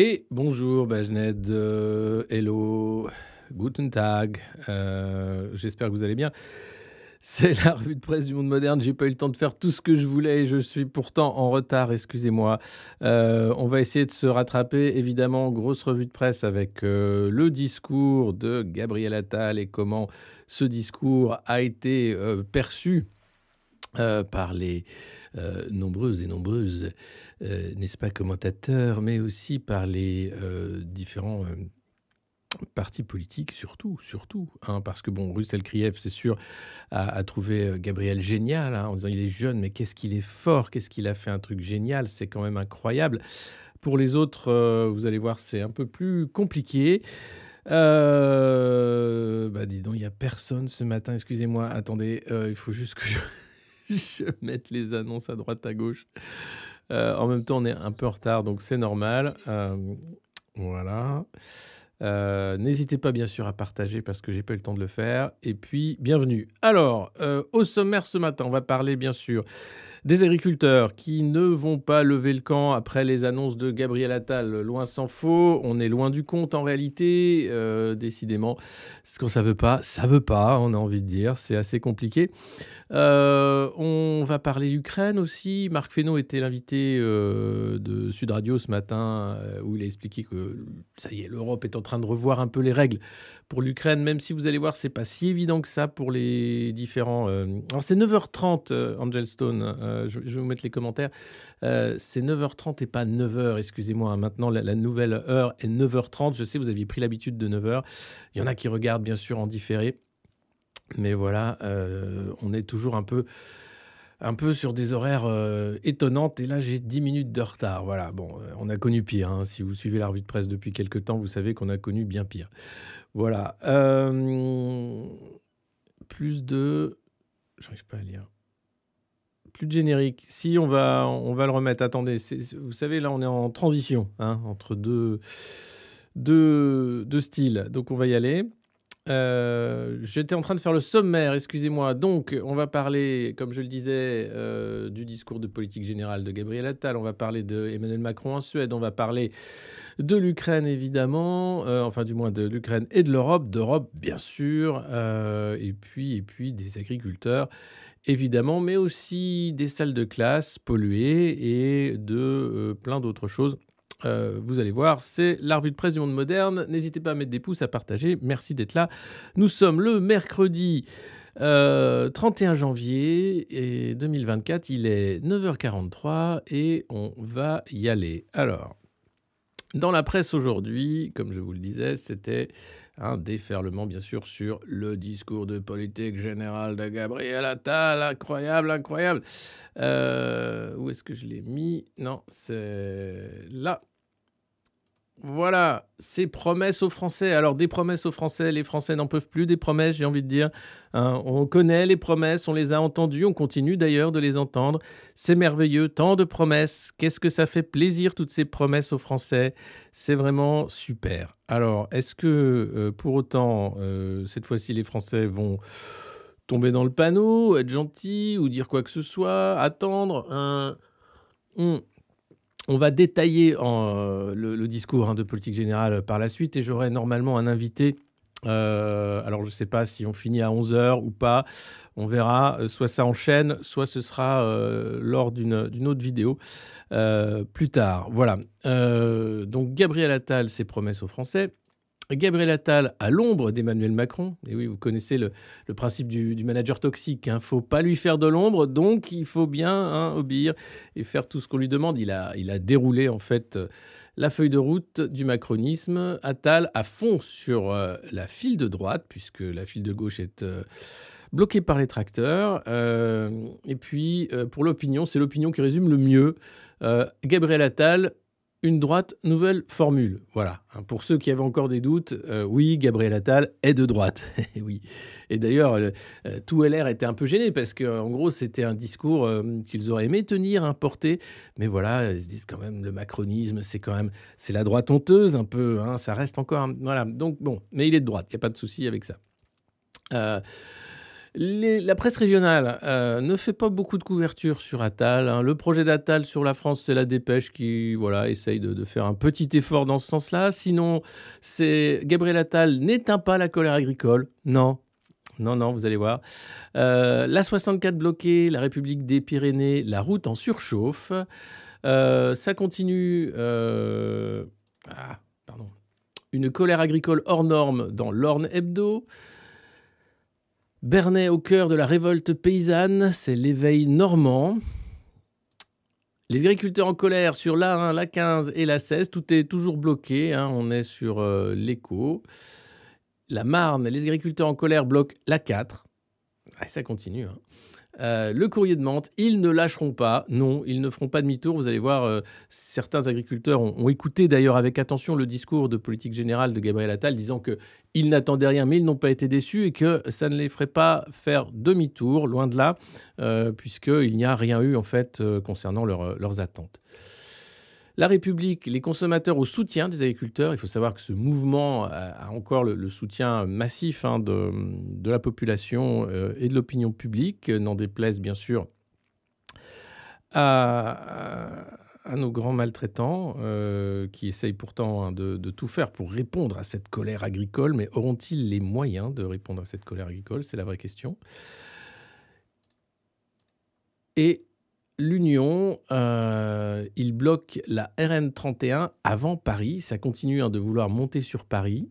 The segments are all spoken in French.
Et bonjour Bajned, hello, guten Tag, j'espère que vous allez bien. C'est la revue de presse du Monde Moderne, j'ai pas eu le temps de faire tout ce que je voulais, je suis pourtant en retard, excusez-moi. On va essayer de se rattraper, évidemment, grosse revue de presse avec le discours de Gabriel Attal et comment ce discours a été perçu par les nombreuses et nombreuses, n'est-ce pas, commentateurs, mais aussi par les différents partis politiques, surtout, hein, parce que, bon, Russel Kriev, c'est sûr, a trouvé Gabriel génial, hein, en disant il est jeune, mais qu'est-ce qu'il est fort, qu'est-ce qu'il a fait un truc génial, c'est quand même incroyable. Pour les autres, vous allez voir, c'est un peu plus compliqué. Bah, dis donc, il n'y a personne ce matin, excusez-moi, attendez, il faut juste que je mette les annonces à droite, à gauche. En même temps, on est un peu en retard, donc c'est normal. Voilà. N'hésitez pas, bien sûr, à partager parce que j'ai pas eu le temps de le faire. Et puis, bienvenue. Alors, au sommaire ce matin, on va parler, bien sûr, des agriculteurs qui ne vont pas lever le camp après les annonces de Gabriel Attal. Loin s'en faut, on est loin du compte en réalité. Décidément, ce qu'on ça veut pas, on a envie de dire. C'est assez compliqué. On va parler d'Ukraine aussi. Marc Feno était l'invité de Sud Radio ce matin où il a expliqué que, ça y est, l'Europe est en train de revoir un peu les règles pour l'Ukraine, même si vous allez voir, c'est pas si évident que ça pour les différents... Alors, c'est 9h30, Angel Stone. Je vais vous mettre les commentaires. C'est 9h30 et pas 9h, excusez-moi. Hein. Maintenant, la nouvelle heure est 9h30. Je sais, vous aviez pris l'habitude de 9h. Il y en a qui regardent, bien sûr, en différé. Mais voilà, on est toujours un peu sur des horaires étonnantes. Et là, j'ai 10 minutes de retard. Voilà, bon, on a connu pire. Hein. Si vous suivez la revue de presse depuis quelques temps, vous savez qu'on a connu bien pire. Voilà. Plus de... J'arrive pas à lire. Plus de générique. Si, on va le remettre. Attendez, vous savez, là, on est en transition, hein, entre deux styles. Donc, on va y aller. J'étais en train de faire le sommaire, excusez-moi. Donc, on va parler, comme je le disais, du discours de politique générale de Gabriel Attal. On va parler de Emmanuel Macron en Suède. On va parler de l'Ukraine, évidemment. Enfin, du moins, de l'Ukraine et de l'Europe. D'Europe, bien sûr. Et puis des agriculteurs, évidemment. Mais aussi des salles de classe polluées et de plein d'autres choses. Vous allez voir, c'est la revue de presse du Monde Moderne. N'hésitez pas à mettre des pouces, à partager. Merci d'être là. Nous sommes le mercredi 31 janvier 2024. Il est 9h43 et on va y aller. Alors, dans la presse aujourd'hui, comme je vous le disais, c'était un déferlement, bien sûr, sur le discours de politique générale de Gabriel Attal. Incroyable, incroyable. Où est-ce que je l'ai mis? Non, c'est là. Voilà, ces promesses aux Français. Alors, des promesses aux Français, les Français n'en peuvent plus, des promesses, j'ai envie de dire. Hein, on connaît les promesses, on les a entendues, on continue d'ailleurs de les entendre. C'est merveilleux, tant de promesses. Qu'est-ce que ça fait plaisir, toutes ces promesses aux Français. C'est vraiment super. Alors, est-ce que, pour autant, cette fois-ci, les Français vont tomber dans le panneau, être gentils ou dire quoi que ce soit, attendre un... On va détailler le discours, hein, de politique générale par la suite et j'aurai normalement un invité. Alors, je ne sais pas si on finit à 11h ou pas. On verra. Soit ça enchaîne, soit ce sera lors d'une autre vidéo plus tard. Voilà. Donc, Gabriel Attal, ses promesses aux Français. Gabriel Attal à l'ombre d'Emmanuel Macron. Et oui, vous connaissez le principe du manager toxique. Il ne faut pas lui faire de l'ombre, donc il faut bien, hein, obéir et faire tout ce qu'on lui demande. Il a déroulé, en fait, la feuille de route du macronisme. Attal à fond sur la file de droite, puisque la file de gauche est... bloqué par les tracteurs. Et puis, pour l'opinion, c'est l'opinion qui résume le mieux. Gabriel Attal... Une droite, nouvelle formule. Voilà. Pour ceux qui avaient encore des doutes, oui, Gabriel Attal est de droite. Oui. Et d'ailleurs, tout LR était un peu gêné parce qu'en gros, c'était un discours qu'ils auraient aimé tenir, hein, porter. Mais voilà, ils se disent quand même, le macronisme, c'est la droite honteuse un peu. Hein, ça reste encore... Voilà. Donc bon, mais il est de droite. Il n'y a pas de souci avec ça. La presse régionale ne fait pas beaucoup de couverture sur Attal. Hein. Le projet d'Attal sur la France, c'est la Dépêche qui essaye de faire un petit effort dans ce sens-là. Sinon, c'est Gabriel Attal n'éteint pas la colère agricole. Non. Non, non, vous allez voir. La 64 bloquée, la République des Pyrénées, la route en surchauffe. Ça continue... Une colère agricole hors norme dans l'Orne Hebdo. Bernay au cœur de la révolte paysanne, c'est l'éveil normand. Les agriculteurs en colère sur la 1, la 15 et la 16, tout est toujours bloqué. Hein, on est sur l'écho. La Marne, les agriculteurs en colère bloquent la 4. Ah, ça continue. Hein. Le courrier de Mantes, ils ne lâcheront pas. Non, ils ne feront pas demi-tour. Vous allez voir, certains agriculteurs ont écouté d'ailleurs avec attention le discours de politique générale de Gabriel Attal, disant qu'ils n'attendaient rien, mais ils n'ont pas été déçus et que ça ne les ferait pas faire demi-tour, loin de là, puisqu'il n'y a rien eu en fait concernant leurs attentes. La République, les consommateurs au soutien des agriculteurs. Il faut savoir que ce mouvement a encore le soutien massif hein, de la population et de l'opinion publique, n'en déplaise bien sûr à nos grands maltraitants qui essayent pourtant hein, de tout faire pour répondre à cette colère agricole. Mais auront-ils les moyens de répondre à cette colère agricole? C'est la vraie question. Et... l'Union, il bloque la RN 31 avant Paris. Ça continue de vouloir monter sur Paris.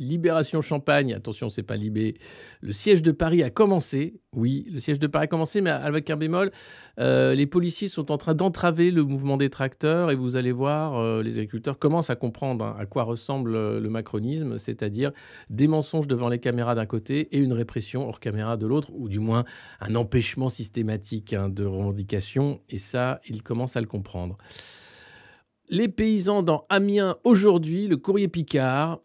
Libération Champagne, attention, c'est pas Libé. Le siège de Paris a commencé. Oui, le siège de Paris a commencé, mais avec un bémol. Les policiers sont en train d'entraver le mouvement des tracteurs. Et vous allez voir, les agriculteurs commencent à comprendre à quoi ressemble le macronisme, c'est-à-dire des mensonges devant les caméras d'un côté et une répression hors caméra de l'autre, ou du moins un empêchement systématique de revendications. Et ça, ils commencent à le comprendre. Les paysans dans Amiens aujourd'hui, le courrier Picard...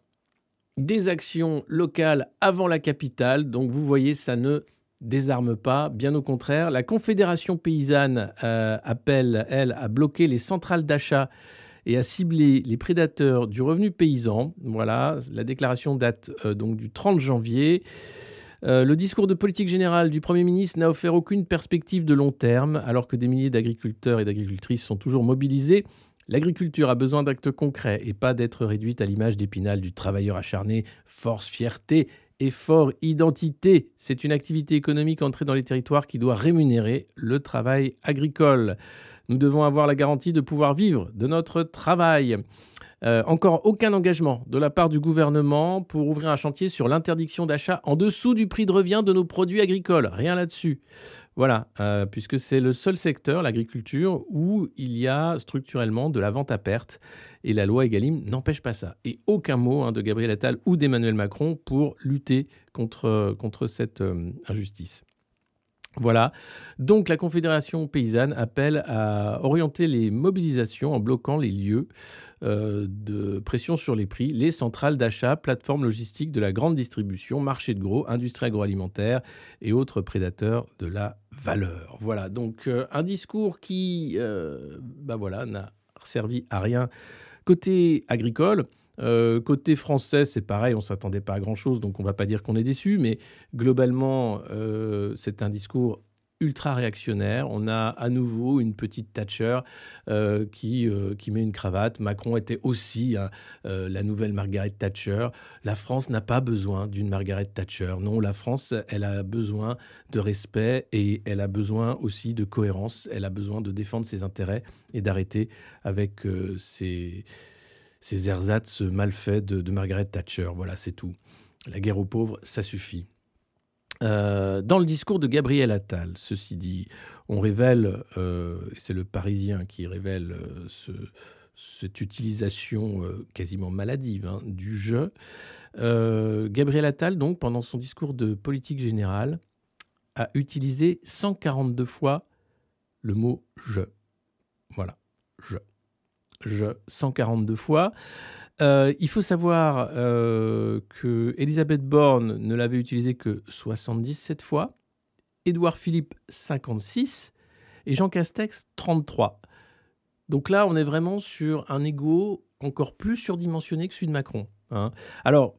des actions locales avant la capitale. Donc, vous voyez, ça ne désarme pas. Bien au contraire, la Confédération paysanne appelle, elle, à bloquer les centrales d'achat et à cibler les prédateurs du revenu paysan. Voilà, la déclaration date donc du 30 janvier. Le discours de politique générale du Premier ministre n'a offert aucune perspective de long terme, alors que des milliers d'agriculteurs et d'agricultrices sont toujours mobilisés. L'agriculture a besoin d'actes concrets et pas d'être réduite à l'image d'Épinal du travailleur acharné, force, fierté, effort, identité. C'est une activité économique entrée dans les territoires qui doit rémunérer le travail agricole. Nous devons avoir la garantie de pouvoir vivre de notre travail. Encore aucun engagement de la part du gouvernement pour ouvrir un chantier sur l'interdiction d'achat en dessous du prix de revient de nos produits agricoles. Rien là-dessus. Voilà, puisque c'est le seul secteur, l'agriculture, où il y a structurellement de la vente à perte. Et la loi Egalim n'empêche pas ça. Et aucun mot de Gabriel Attal ou d'Emmanuel Macron pour lutter contre cette injustice. Voilà. Donc la Confédération paysanne appelle à orienter les mobilisations en bloquant les lieux de pression sur les prix, les centrales d'achat, plateformes logistiques de la grande distribution, marché de gros, industrie agroalimentaire et autres prédateurs de la valeur. Voilà, donc un discours qui n'a servi à rien côté agricole. Côté français, c'est pareil, on ne s'attendait pas à grand-chose, donc on ne va pas dire qu'on est déçu, mais globalement, c'est un discours ultra-réactionnaire. On a à nouveau une petite Thatcher qui met une cravate. Macron était aussi la nouvelle Margaret Thatcher. La France n'a pas besoin d'une Margaret Thatcher. Non, la France, elle a besoin de respect et elle a besoin aussi de cohérence. Elle a besoin de défendre ses intérêts et d'arrêter avec ses ersatz mal faits de Margaret Thatcher. Voilà, c'est tout. La guerre aux pauvres, ça suffit. Dans le discours de Gabriel Attal, ceci dit, on révèle, c'est le Parisien qui révèle cette utilisation quasiment maladive du jeu. Gabriel Attal, donc, pendant son discours de politique générale, a utilisé 142 fois le mot « je ». Voilà, « je ». « Je », 142 fois. Il faut savoir qu'Elisabeth Borne ne l'avait utilisé que 77 fois, Édouard Philippe 56 et Jean Castex 33. Donc là, on est vraiment sur un ego encore plus surdimensionné que celui de Macron. Hein. Alors,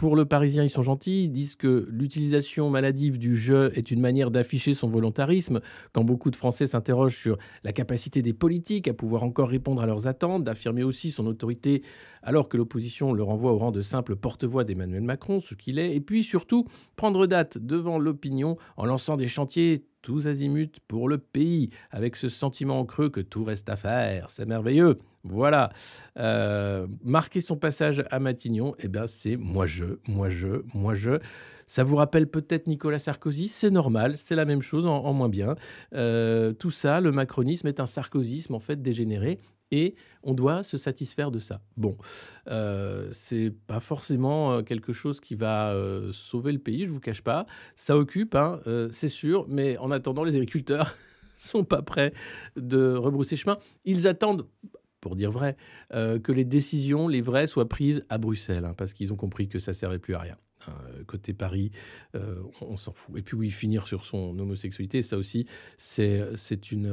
Pour le Parisien, ils sont gentils, ils disent que l'utilisation maladive du jeu est une manière d'afficher son volontarisme. Quand beaucoup de Français s'interrogent sur la capacité des politiques à pouvoir encore répondre à leurs attentes, d'affirmer aussi son autorité alors que l'opposition le renvoie au rang de simple porte-voix d'Emmanuel Macron, ce qu'il est, et puis surtout prendre date devant l'opinion en lançant des chantiers tous azimuts pour le pays, avec ce sentiment en creux que tout reste à faire. C'est merveilleux. Voilà. Marquer son passage à Matignon, eh bien c'est moi-je. Ça vous rappelle peut-être Nicolas Sarkozy, c'est normal, c'est la même chose en moins bien. Tout ça, le macronisme est un sarkozisme en fait dégénéré. Et on doit se satisfaire de ça. Bon, c'est pas forcément quelque chose qui va sauver le pays, je vous cache pas. Ça occupe, hein, c'est sûr, mais en attendant, les agriculteurs sont pas prêts de rebrousser chemin. Ils attendent, pour dire vrai, que les décisions, les vraies, soient prises à Bruxelles, hein, parce qu'ils ont compris que ça servait plus à rien. Côté Paris, on s'en fout. Et puis oui, finir sur son homosexualité, ça aussi, c'est une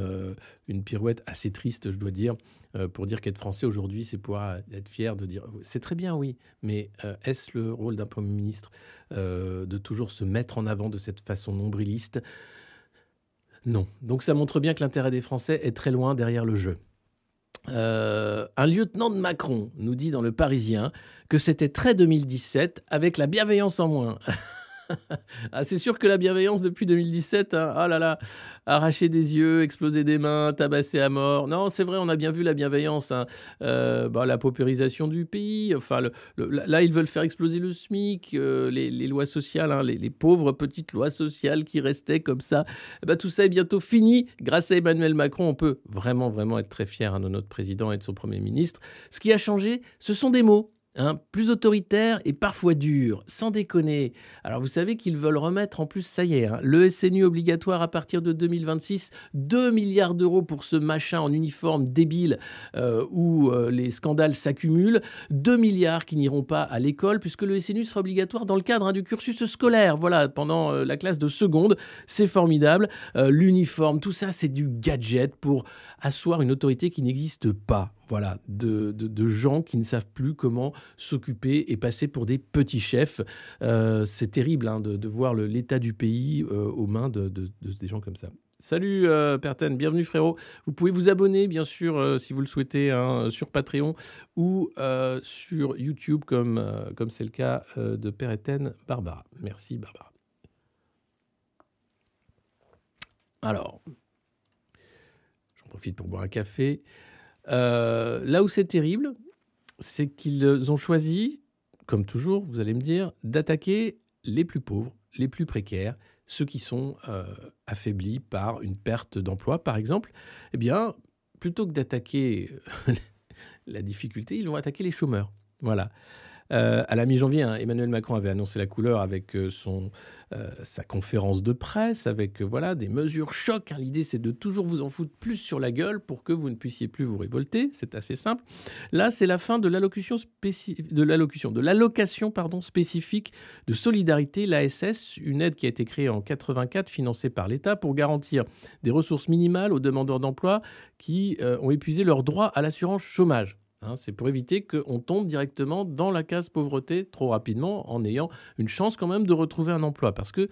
pirouette assez triste, je dois dire, pour dire qu'être français aujourd'hui, c'est pouvoir être fier de dire... C'est très bien, oui, mais est-ce le rôle d'un Premier ministre de toujours se mettre en avant de cette façon nombriliste? Non. Donc ça montre bien que l'intérêt des Français est très loin derrière le jeu. Un lieutenant de Macron nous dit dans Le Parisien que c'était très 2017 avec la bienveillance en moins. Ah, c'est sûr que la bienveillance depuis 2017, hein, ah là là, arracher des yeux, exploser des mains, tabasser à mort. Non, c'est vrai, on a bien vu la bienveillance, hein. La paupérisation du pays. Enfin, là, ils veulent faire exploser le SMIC, les lois sociales, hein, les pauvres petites lois sociales qui restaient comme ça. Tout ça est bientôt fini. Grâce à Emmanuel Macron, on peut vraiment, vraiment être très fier, hein, de notre président et de son Premier ministre. Ce qui a changé, ce sont des mots. Hein, plus autoritaire et parfois dur, sans déconner. Alors vous savez qu'ils veulent remettre en plus, ça y est, hein, le SNU obligatoire à partir de 2026, 2 milliards d'euros pour ce machin en uniforme débile où les scandales s'accumulent, 2 milliards qui n'iront pas à l'école puisque le SNU sera obligatoire dans le cadre, hein, du cursus scolaire, voilà, pendant la classe de seconde, c'est formidable, l'uniforme, tout ça c'est du gadget pour asseoir une autorité qui n'existe pas. Voilà, de gens qui ne savent plus comment s'occuper et passer pour des petits chefs. C'est terrible, hein, de voir l'état du pays aux mains de des gens comme ça. Salut Perten, bienvenue frérot. Vous pouvez vous abonner, bien sûr, si vous le souhaitez, hein, sur Patreon ou sur YouTube, comme c'est le cas de Perten Barbara. Merci Barbara. Alors, j'en profite pour boire un café. Là où c'est terrible, c'est qu'ils ont choisi, comme toujours, vous allez me dire, d'attaquer les plus pauvres, les plus précaires, ceux qui sont affaiblis par une perte d'emploi, par exemple. Eh bien, plutôt que d'attaquer la difficulté, ils vont attaquer les chômeurs. Voilà. À la mi-janvier, hein, Emmanuel Macron avait annoncé la couleur avec sa conférence de presse, avec des mesures choc. Hein. L'idée, c'est de toujours vous en foutre plus sur la gueule pour que vous ne puissiez plus vous révolter. C'est assez simple. Là, c'est la fin de l'allocation spécifique de solidarité, l'ASS, une aide qui a été créée en 1984, financée par l'État pour garantir des ressources minimales aux demandeurs d'emploi qui ont épuisé leurs droits à l'assurance chômage. Hein, c'est pour éviter qu'on tombe directement dans la case pauvreté trop rapidement en ayant une chance quand même de retrouver un emploi. Parce que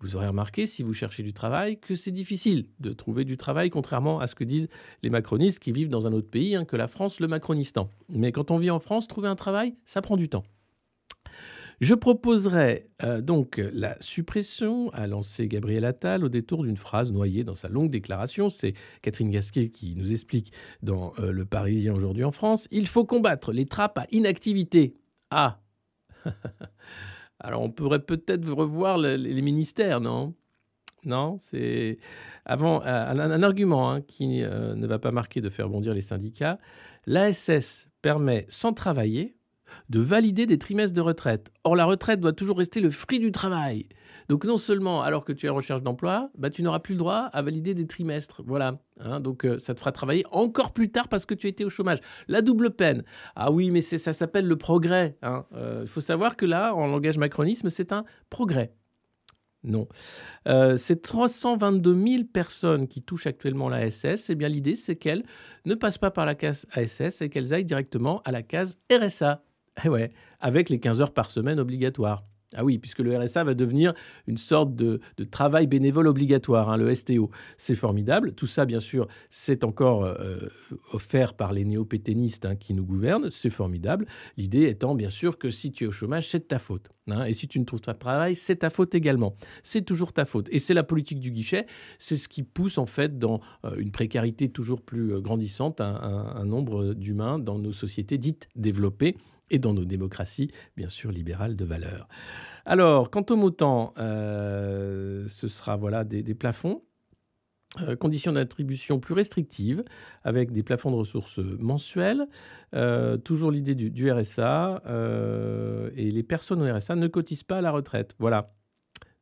vous aurez remarqué, si vous cherchez du travail, que c'est difficile de trouver du travail, contrairement à ce que disent les macronistes qui vivent dans un autre pays, hein, que la France, le Macronistan. Mais quand on vit en France, trouver un travail, ça prend du temps. Je proposerai donc la suppression, a lancé Gabriel Attal au détour d'une phrase noyée dans sa longue déclaration. C'est Catherine Gasquet qui nous explique dans Le Parisien aujourd'hui en France. Il faut combattre les trappes à inactivité. Ah. Alors on pourrait peut-être revoir les ministères, non ? Non, c'est avant un argument, hein, qui ne va pas manquer de faire bondir les syndicats. L'ASS permet sans travailler de valider des trimestres de retraite. Or, la retraite doit toujours rester le fruit du travail. Donc, non seulement, alors que tu es en recherche d'emploi, tu n'auras plus le droit à valider des trimestres. Voilà. Hein, donc, ça te fera travailler encore plus tard parce que tu étais au chômage. La double peine. Ah oui, mais ça s'appelle le progrès. Hein. Faut savoir que là, en langage macronisme, c'est un progrès. Non. Ces 322 000 personnes qui touchent actuellement la ASS, eh bien, l'idée, c'est qu'elles ne passent pas par la case ASS et qu'elles aillent directement à la case RSA. Eh ouais, avec les 15 heures par semaine obligatoires. Ah oui, puisque le RSA va devenir une sorte de travail bénévole obligatoire, hein, le STO. C'est formidable. Tout ça, bien sûr, c'est encore offert par les néo-pétainistes hein, qui nous gouvernent. C'est formidable. L'idée étant, bien sûr, que si tu es au chômage, c'est de ta faute. Hein, et si tu ne trouves pas de travail, c'est ta faute également. C'est toujours ta faute. Et c'est la politique du guichet. C'est ce qui pousse, en fait, dans une précarité toujours plus grandissante, un nombre d'humains dans nos sociétés dites développées. Et dans nos démocraties, bien sûr, libérales de valeur. Alors, quant au montant, ce sera voilà, des plafonds, conditions d'attribution plus restrictives, avec des plafonds de ressources mensuelles, toujours l'idée du RSA, et les personnes au RSA ne cotisent pas à la retraite. Voilà.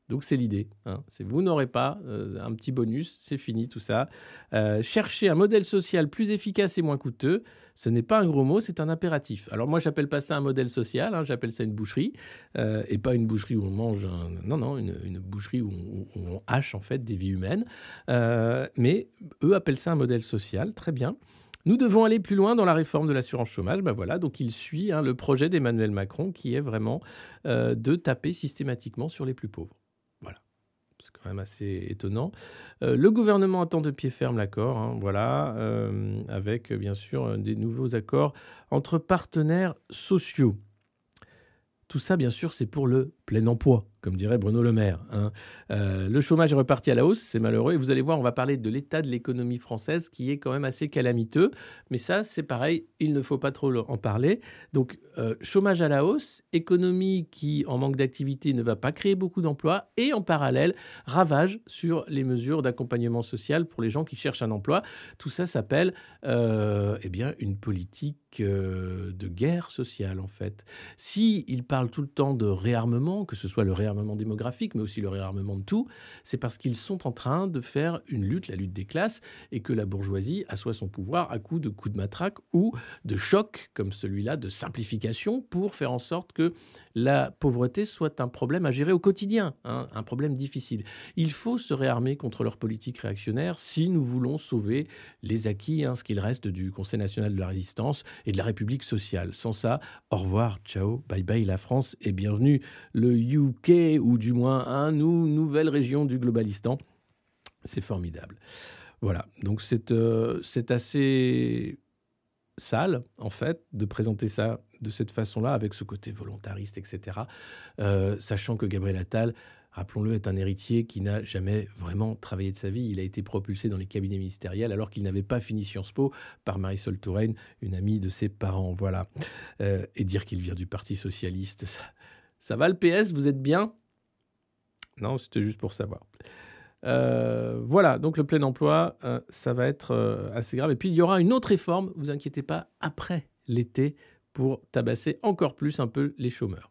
Donc, c'est l'idée. Hein. Vous n'aurez pas un petit bonus, c'est fini tout ça. Chercher un modèle social plus efficace et moins coûteux, ce n'est pas un gros mot, c'est un impératif. Alors, moi, je n'appelle pas ça un modèle social, hein, j'appelle ça une boucherie. Et pas une boucherie où on mange... Non, une boucherie où on hache, en fait, des vies humaines. Mais eux appellent ça un modèle social, très bien. Nous devons aller plus loin dans la réforme de l'assurance chômage. Ben voilà, donc il suit hein, le projet d'Emmanuel Macron qui est vraiment de taper systématiquement sur les plus pauvres. C'est quand même assez étonnant. Le gouvernement attend de pied ferme l'accord, hein, voilà, avec bien sûr des nouveaux accords entre partenaires sociaux. Tout ça, bien sûr, c'est pour le plein emploi, comme dirait Bruno Le Maire. Hein. Le chômage est reparti à la hausse, c'est malheureux. Et vous allez voir, on va parler de l'état de l'économie française qui est quand même assez calamiteux. Mais ça, c'est pareil, il ne faut pas trop en parler. Donc, chômage à la hausse, économie qui, en manque d'activité, ne va pas créer beaucoup d'emplois. Et en parallèle, ravage sur les mesures d'accompagnement social pour les gens qui cherchent un emploi. Tout ça s'appelle une politique de guerre sociale, en fait. S'il parle tout le temps de réarmement, que ce soit le réarmement démographique, mais aussi le réarmement de tout, c'est parce qu'ils sont en train de faire une lutte, la lutte des classes, et que la bourgeoisie assoit son pouvoir à coups de matraque ou de choc, comme celui-là, de simplification, pour faire en sorte que la pauvreté soit un problème à gérer au quotidien, hein, un problème difficile. Il faut se réarmer contre leur politique réactionnaire si nous voulons sauver les acquis, hein, ce qu'il reste du Conseil national de la Résistance et de la République sociale. Sans ça, au revoir, ciao, bye bye la France et bienvenue le UK ou du moins nouvelle région du Globalistan. C'est formidable. Voilà, donc c'est assez... sale, en fait, de présenter ça de cette façon-là, avec ce côté volontariste, etc., sachant que Gabriel Attal, rappelons-le, est un héritier qui n'a jamais vraiment travaillé de sa vie. Il a été propulsé dans les cabinets ministériels alors qu'il n'avait pas fini Sciences Po par Marisol Touraine, une amie de ses parents, voilà. Et dire qu'il vient du Parti Socialiste, ça va le PS, vous êtes bien? Non, c'était juste pour savoir. Voilà, donc le plein emploi, ça va être assez grave. Et puis, il y aura une autre réforme, vous inquiétez pas, après l'été, pour tabasser encore plus un peu les chômeurs.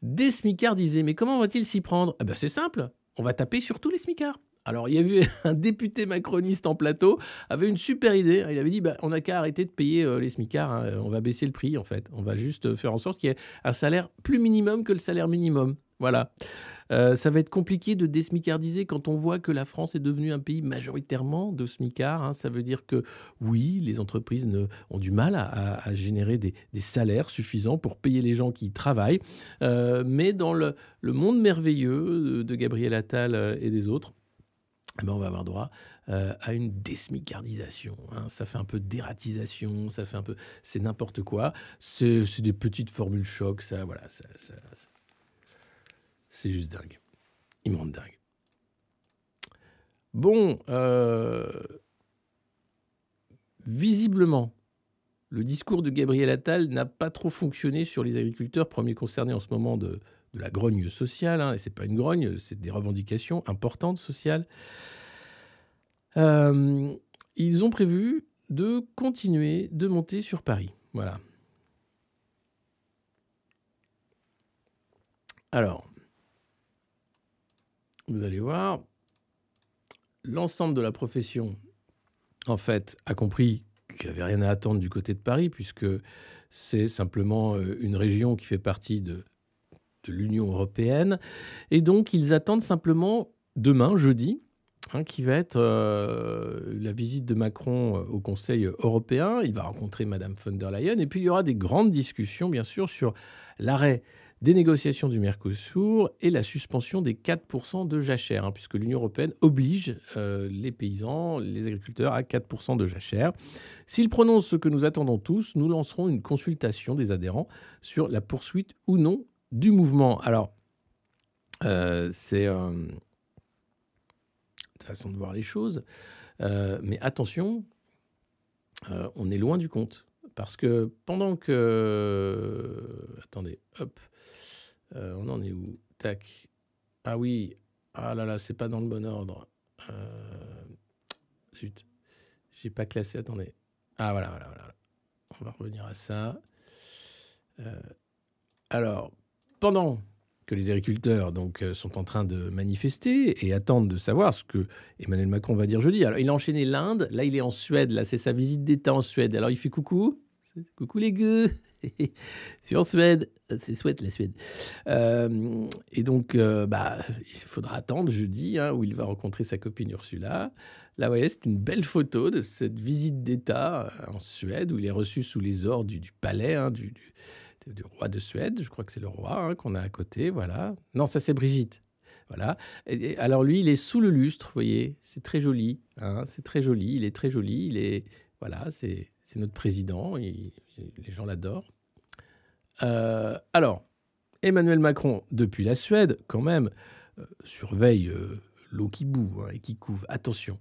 Des smicards disaient, mais comment va-t-il s'y prendre? Eh ben, c'est simple, on va taper sur tous les smicards. Alors, il y avait un député macroniste en plateau, avait une super idée. Il avait dit, bah, on n'a qu'à arrêter de payer les smicards. Hein. On va baisser le prix, en fait. On va juste faire en sorte qu'il y ait un salaire plus minimum que le salaire minimum. Voilà. Ça va être compliqué de désmicardiser quand on voit que la France est devenue un pays majoritairement de smicards. Hein. Ça veut dire que, oui, les entreprises ont du mal à générer des salaires suffisants pour payer les gens qui y travaillent. Mais dans le monde merveilleux de Gabriel Attal et des autres, ben on va avoir droit à une désmicardisation. Hein. Ça fait un peu d'ératisation, ça fait un peu... C'est n'importe quoi. C'est des petites formules choc, ça, voilà. C'est juste dingue. Il me rend dingue. Bon, visiblement, le discours de Gabriel Attal n'a pas trop fonctionné sur les agriculteurs, premiers concernés en ce moment de la grogne sociale, hein, et c'est pas une grogne, c'est des revendications importantes sociales. Ils ont prévu de continuer de monter sur Paris. Voilà. Alors, vous allez voir, l'ensemble de la profession, en fait, a compris qu'il n'y avait rien à attendre du côté de Paris, puisque c'est simplement une région qui fait partie de l'Union européenne. Et donc, ils attendent simplement demain, jeudi, qui va être la visite de Macron au Conseil européen. Il va rencontrer Madame von der Leyen. Et puis, il y aura des grandes discussions, bien sûr, sur l'arrêt des négociations du Mercosur et la suspension des 4% de jachère, puisque l'Union européenne oblige les paysans, les agriculteurs à 4% de jachère. S'ils prononcent ce que nous attendons tous, nous lancerons une consultation des adhérents sur la poursuite ou non du mouvement. Alors, c'est une façon de voir les choses. Mais attention, on est loin du compte. Parce que pendant que... Attendez, hop. On en est où? Tac. Ah oui. Ah là là, c'est pas dans le bon ordre. Zut. J'ai pas classé. Attendez. Ah voilà, voilà, voilà. On va revenir à ça. Alors, pendant que les agriculteurs donc, sont en train de manifester et attendent de savoir ce que Emmanuel Macron va dire jeudi. Alors, il a enchaîné l'Inde. Là, il est en Suède. Là, c'est sa visite d'État en Suède. Alors, il fait coucou. Coucou les gueux. C'est en Suède. C'est chouette, la Suède. Et donc, il faudra attendre jeudi où il va rencontrer sa copine Ursula. Là, vous voyez, c'est une belle photo de cette visite d'État en Suède où il est reçu sous les ors du palais, du roi de Suède. Je crois que c'est le roi qu'on a à côté, voilà. Non, ça, c'est Brigitte. Voilà. Et alors, lui, il est sous le lustre, vous voyez. C'est très joli. C'est très joli. Il est très joli. Il est... Voilà, c'est notre président. Les gens l'adorent. Alors, Emmanuel Macron, depuis la Suède, quand même, surveille l'eau qui bout et qui couve. Attention.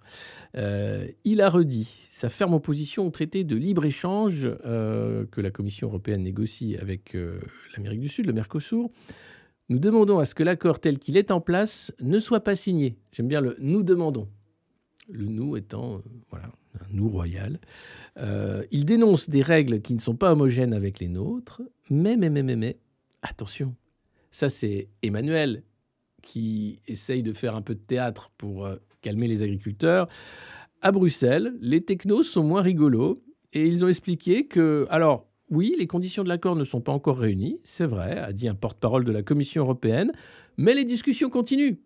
Il a redit sa ferme opposition au traité de libre-échange que la Commission européenne négocie avec l'Amérique du Sud, le Mercosur. Nous demandons à ce que l'accord tel qu'il est en place ne soit pas signé. J'aime bien le « nous demandons ». Le « nous » étant un « nous » royal. Il dénonce des règles qui ne sont pas homogènes avec les nôtres. Mais, attention. Ça, c'est Emmanuel qui essaye de faire un peu de théâtre pour calmer les agriculteurs. À Bruxelles, les technos sont moins rigolos et ils ont expliqué que... Alors, oui, les conditions de l'accord ne sont pas encore réunies, c'est vrai, a dit un porte-parole de la Commission européenne, mais les discussions continuent.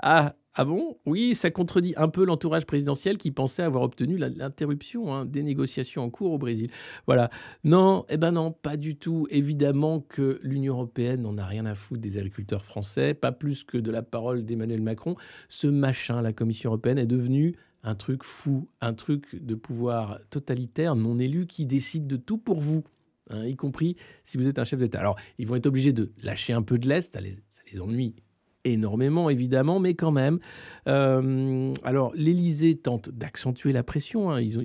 Ah bon? Oui, ça contredit un peu l'entourage présidentiel qui pensait avoir obtenu l'interruption des négociations en cours au Brésil. Voilà. Non, non, pas du tout. Évidemment que l'Union européenne n'en a rien à foutre des agriculteurs français, pas plus que de la parole d'Emmanuel Macron. Ce machin, la Commission européenne, est devenue un truc fou, un truc de pouvoir totalitaire non élu qui décide de tout pour vous, y compris si vous êtes un chef d'État. Alors, ils vont être obligés de lâcher un peu de lest, ça les ennuie énormément, évidemment, mais quand même. Alors, l'Élysée tente d'accentuer la pression. Ils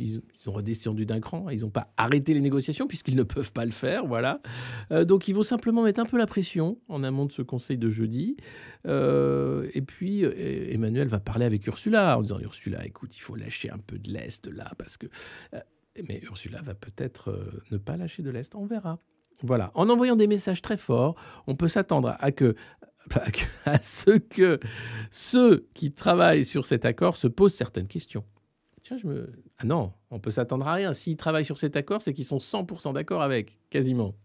ont redescendu d'un cran. Ils n'ont pas arrêté les négociations puisqu'ils ne peuvent pas le faire, voilà. Donc, ils vont simplement mettre un peu la pression en amont de ce conseil de jeudi. Et puis, Emmanuel va parler avec Ursula en disant « Ursula, écoute, il faut lâcher un peu de lest, là, parce que... » Mais Ursula va peut-être ne pas lâcher de lest. On verra. Voilà. En envoyant des messages très forts, on peut s'attendre à ce que ceux qui travaillent sur cet accord se posent certaines questions. Tiens, Ah non, on peut s'attendre à rien. S'ils travaillent sur cet accord, c'est qu'ils sont 100% d'accord avec, quasiment.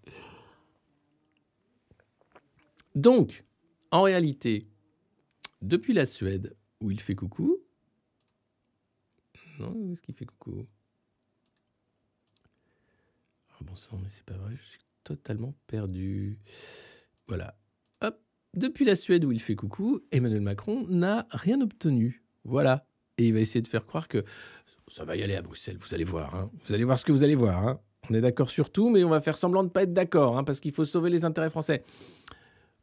Donc, en réalité, depuis la Suède, où il fait coucou... Non, où est-ce qu'il fait coucou? Ah bon sang, mais c'est pas vrai, je suis totalement perdu. Voilà. Depuis la Suède où il fait coucou, Emmanuel Macron n'a rien obtenu. Voilà. Et il va essayer de faire croire que ça va y aller à Bruxelles, vous allez voir. Vous allez voir ce que vous allez voir. On est d'accord sur tout, mais on va faire semblant de ne pas être d'accord, parce qu'il faut sauver les intérêts français.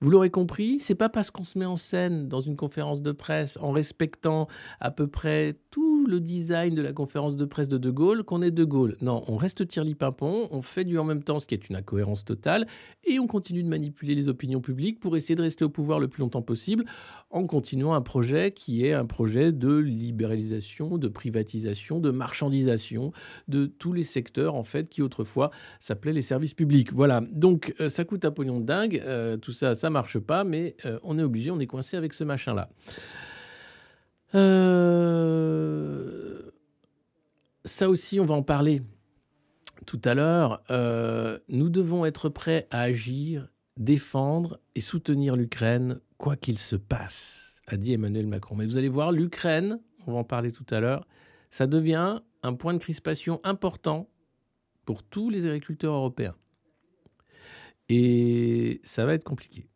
Vous l'aurez compris, c'est pas parce qu'on se met en scène dans une conférence de presse en respectant à peu près tout le design de la conférence de presse de De Gaulle qu'on est De Gaulle. Non, on reste tirli-pimpon, on fait du en même temps, ce qui est une incohérence totale, et on continue de manipuler les opinions publiques pour essayer de rester au pouvoir le plus longtemps possible en continuant un projet qui est un projet de libéralisation, de privatisation, de marchandisation de tous les secteurs en fait qui autrefois s'appelaient les services publics. Voilà, donc ça coûte un pognon de dingue, tout ça, ça marche pas, mais on est obligé, on est coincé avec ce machin-là. Ça aussi, on va en parler tout à l'heure. Nous devons être prêts à agir, défendre et soutenir l'Ukraine, quoi qu'il se passe. a dit Emmanuel Macron. Mais vous allez voir, l'Ukraine, on va en parler tout à l'heure, ça devient un point de crispation important pour tous les agriculteurs européens. Et ça va être compliqué.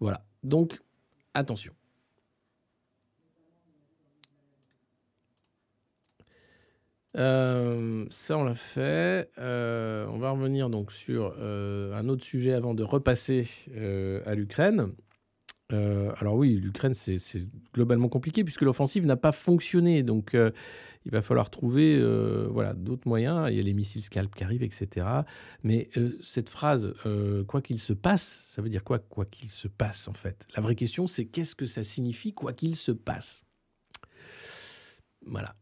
Voilà. Donc, attention. Ça, on l'a fait. On va revenir donc sur un autre sujet avant de repasser à l'Ukraine. Alors oui, l'Ukraine, c'est globalement compliqué puisque l'offensive n'a pas fonctionné. Donc, il va falloir trouver voilà, d'autres moyens. Il y a les missiles Scalp qui arrivent, etc. Mais cette phrase « quoi qu'il se passe », ça veut dire quoi, « quoi qu'il se passe » en fait? La vraie question, c'est qu'est-ce que ça signifie « quoi qu'il se passe ». Voilà.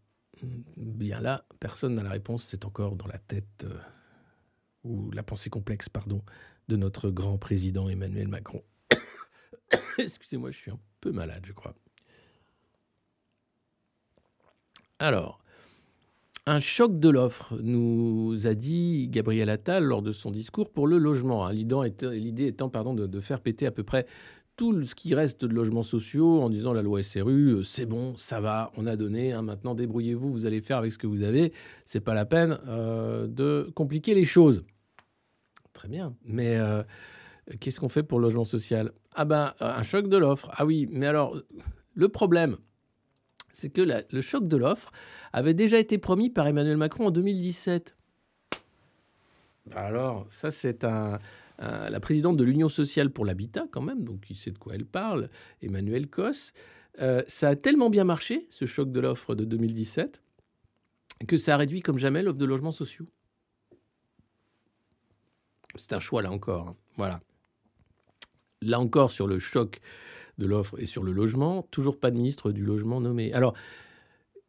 Bien là, personne n'a la réponse. C'est encore dans la tête ou la pensée complexe, pardon, de notre grand président Emmanuel Macron. Excusez-moi, je suis un peu malade, je crois. Alors, un choc de l'offre, nous a dit Gabriel Attal lors de son discours pour le logement. Hein. L'idée étant pardon, de faire péter à peu près tout ce qui reste de logements sociaux en disant la loi SRU, c'est bon, ça va, on a donné, hein, maintenant débrouillez-vous, vous allez faire avec ce que vous avez, c'est pas la peine de compliquer les choses. Très bien, mais... qu'est-ce qu'on fait pour le logement social? Ah ben, un choc de l'offre. Ah oui, mais alors, le problème, c'est que le choc de l'offre avait déjà été promis par Emmanuel Macron en 2017. Alors, ça, c'est la présidente de l'Union sociale pour l'habitat, quand même, donc il sait de quoi elle parle, Emmanuel Cos. Ça a tellement bien marché, ce choc de l'offre de 2017, que ça a réduit comme jamais l'offre de logements sociaux. C'est un choix, là encore. Hein. Voilà. Là encore, sur le choc de l'offre et sur le logement, toujours pas de ministre du logement nommé. Alors,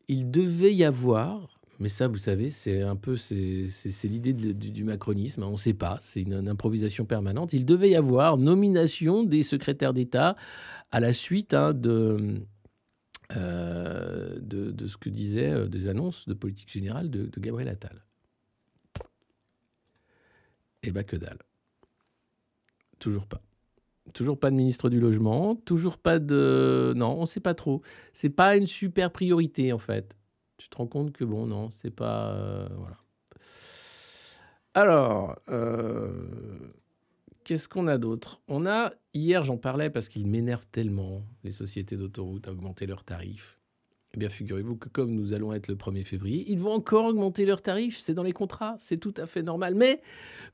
il devait y avoir, mais ça, vous savez, c'est un peu c'est l'idée du macronisme, hein, on ne sait pas, c'est une improvisation permanente. Il devait y avoir nomination des secrétaires d'État à la suite hein, de ce que disaient des annonces de politique générale de Gabriel Attal. Eh bien, que dalle. Toujours pas. Toujours pas de ministre du logement, toujours pas de... Non, on ne sait pas trop. C'est pas une super priorité, en fait. Tu te rends compte que, bon, non, c'est pas... voilà. Alors, qu'est-ce qu'on a d'autre? On a... Hier, j'en parlais parce qu'ils m'énervent tellement, les sociétés d'autoroutes, à augmenter leurs tarifs. Eh bien, figurez-vous que comme nous allons être le 1er février, ils vont encore augmenter leurs tarifs. C'est dans les contrats, c'est tout à fait normal. Mais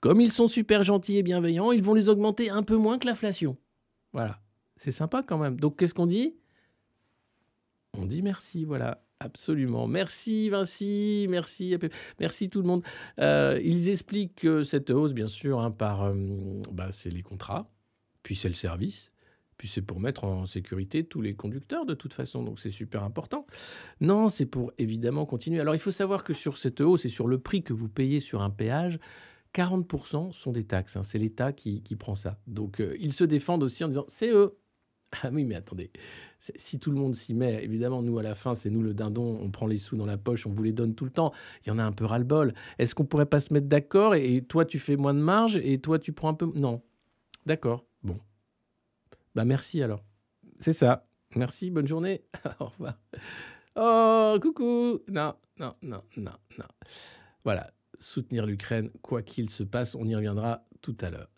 comme ils sont super gentils et bienveillants, ils vont les augmenter un peu moins que l'inflation. Voilà, c'est sympa quand même. Donc, qu'est-ce qu'on dit? On dit merci, voilà, absolument. Merci Vinci, merci tout le monde. Ils expliquent que cette hausse, bien sûr, hein, c'est les contrats, puis c'est le service. Puis c'est pour mettre en sécurité tous les conducteurs de toute façon, donc c'est super important. Non, c'est pour évidemment continuer. Alors il faut savoir que sur cette hausse et sur le prix que vous payez sur un péage, 40% sont des taxes. Hein. C'est l'État qui prend ça. Donc ils se défendent aussi en disant c'est eux. Ah oui, mais attendez, si tout le monde s'y met, évidemment, nous, à la fin, c'est nous le dindon, on prend les sous dans la poche, on vous les donne tout le temps. Il y en a un peu ras-le-bol. Est-ce qu'on pourrait pas se mettre d'accord et toi, tu fais moins de marge et toi, tu prends un peu... Non. D'accord. Bon. Bah merci alors. C'est ça. Merci, bonne journée. Au revoir. Oh, coucou. Non. Voilà, soutenir l'Ukraine, quoi qu'il se passe, on y reviendra tout à l'heure.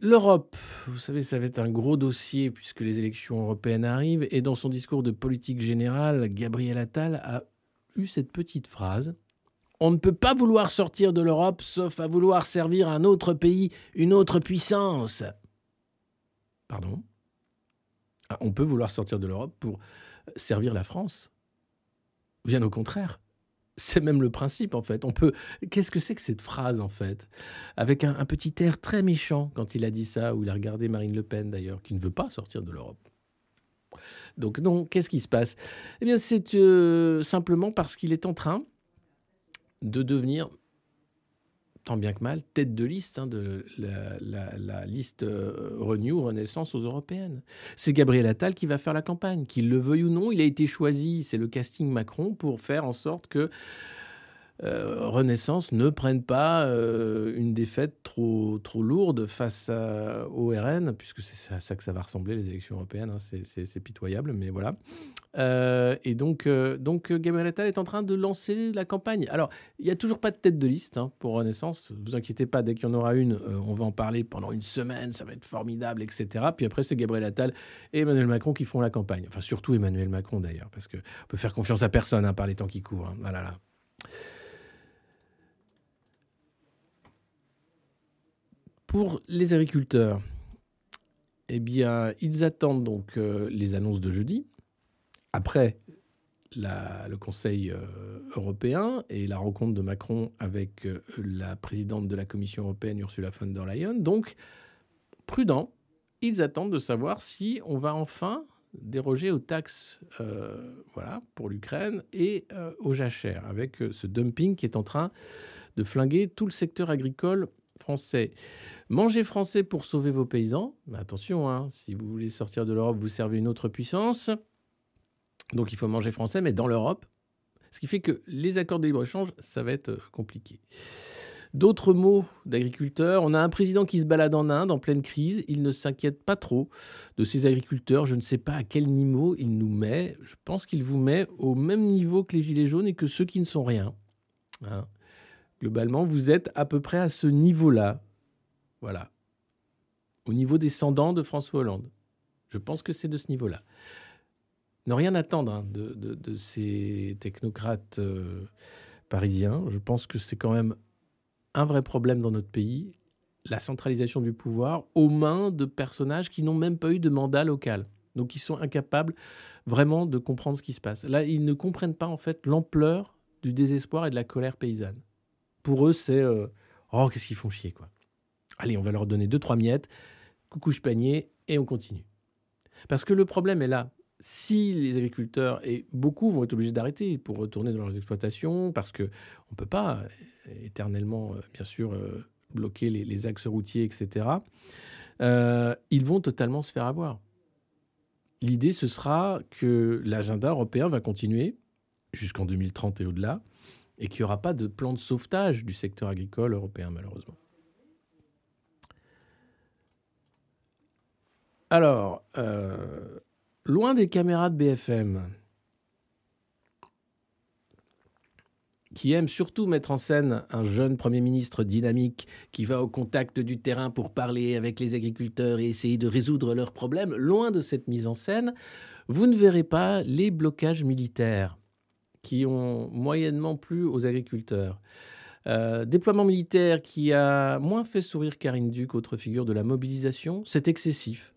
L'Europe, vous savez, ça va être un gros dossier puisque les élections européennes arrivent. Et dans son discours de politique générale, Gabriel Attal a eu cette petite phrase. On ne peut pas vouloir sortir de l'Europe, sauf à vouloir servir un autre pays, une autre puissance. Pardon? Ah, on peut vouloir sortir de l'Europe pour servir la France. Bien au contraire. C'est même le principe, en fait. On peut... Qu'est-ce que c'est que cette phrase, en fait? Avec un petit air très méchant, quand il a dit ça, où il a regardé Marine Le Pen, d'ailleurs, qui ne veut pas sortir de l'Europe. Donc non, qu'est-ce qui se passe? Eh bien, c'est simplement parce qu'il est en train... de devenir, tant bien que mal, tête de liste hein, de la liste Renew Renaissance aux européennes. C'est Gabriel Attal qui va faire la campagne. Qu'il le veuille ou non, il a été choisi, c'est le casting Macron, pour faire en sorte que Renaissance ne prenne pas une défaite trop lourde face au RN, puisque c'est à ça que ça va ressembler, les élections européennes, hein, c'est pitoyable, mais voilà. Et donc Gabriel Attal est en train de lancer la campagne. Alors, il n'y a toujours pas de tête de liste hein, pour Renaissance. Ne vous inquiétez pas, dès qu'il y en aura une, on va en parler pendant une semaine, ça va être formidable, etc. Puis après, c'est Gabriel Attal et Emmanuel Macron qui feront la campagne. Enfin, surtout Emmanuel Macron, d'ailleurs, parce qu'on peut faire confiance à personne hein, par les temps qui courent. Hein. Ah là là. Pour les agriculteurs, eh bien, ils attendent donc les annonces de jeudi, après le Conseil européen et la rencontre de Macron avec la présidente de la Commission européenne, Ursula von der Leyen. Donc, prudents, ils attendent de savoir si on va enfin déroger aux taxes voilà, pour l'Ukraine et aux jachères, avec ce dumping qui est en train de flinguer tout le secteur agricole français. Mangez français pour sauver vos paysans. Mais attention, hein, si vous voulez sortir de l'Europe, vous servez une autre puissance. Donc il faut manger français, mais dans l'Europe. Ce qui fait que les accords de libre-échange, ça va être compliqué. D'autres mots d'agriculteurs. On a un président qui se balade en Inde en pleine crise. Il ne s'inquiète pas trop de ses agriculteurs. Je ne sais pas à quel niveau il nous met. Je pense qu'il vous met au même niveau que les gilets jaunes et que ceux qui ne sont rien. Hein. Globalement, vous êtes à peu près à ce niveau-là. Voilà. Au niveau descendant de François Hollande. Je pense que c'est de ce niveau-là. Ne rien attendre hein, de ces technocrates parisiens. Je pense que c'est quand même un vrai problème dans notre pays. La centralisation du pouvoir aux mains de personnages qui n'ont même pas eu de mandat local. Donc, ils sont incapables vraiment de comprendre ce qui se passe. Là, ils ne comprennent pas en fait l'ampleur du désespoir et de la colère paysanne. Pour eux, c'est oh, qu'est-ce qu'ils font chier, quoi. Allez, on va leur donner 2-3 miettes, coucou, je panier, et on continue. Parce que le problème est là. Si les agriculteurs, et beaucoup vont être obligés d'arrêter pour retourner dans leurs exploitations, parce qu'on ne peut pas éternellement, bien sûr, bloquer les axes routiers, etc., ils vont totalement se faire avoir. L'idée, ce sera que l'agenda européen va continuer jusqu'en 2030 et au-delà, et qu'il n'y aura pas de plan de sauvetage du secteur agricole européen, malheureusement. Alors, loin des caméras de BFM, qui aiment surtout mettre en scène un jeune Premier ministre dynamique qui va au contact du terrain pour parler avec les agriculteurs et essayer de résoudre leurs problèmes, loin de cette mise en scène, vous ne verrez pas les blocages militaires qui ont moyennement plu aux agriculteurs. Déploiement militaire qui a moins fait sourire Karine Duc, autre figure de la mobilisation, c'est excessif.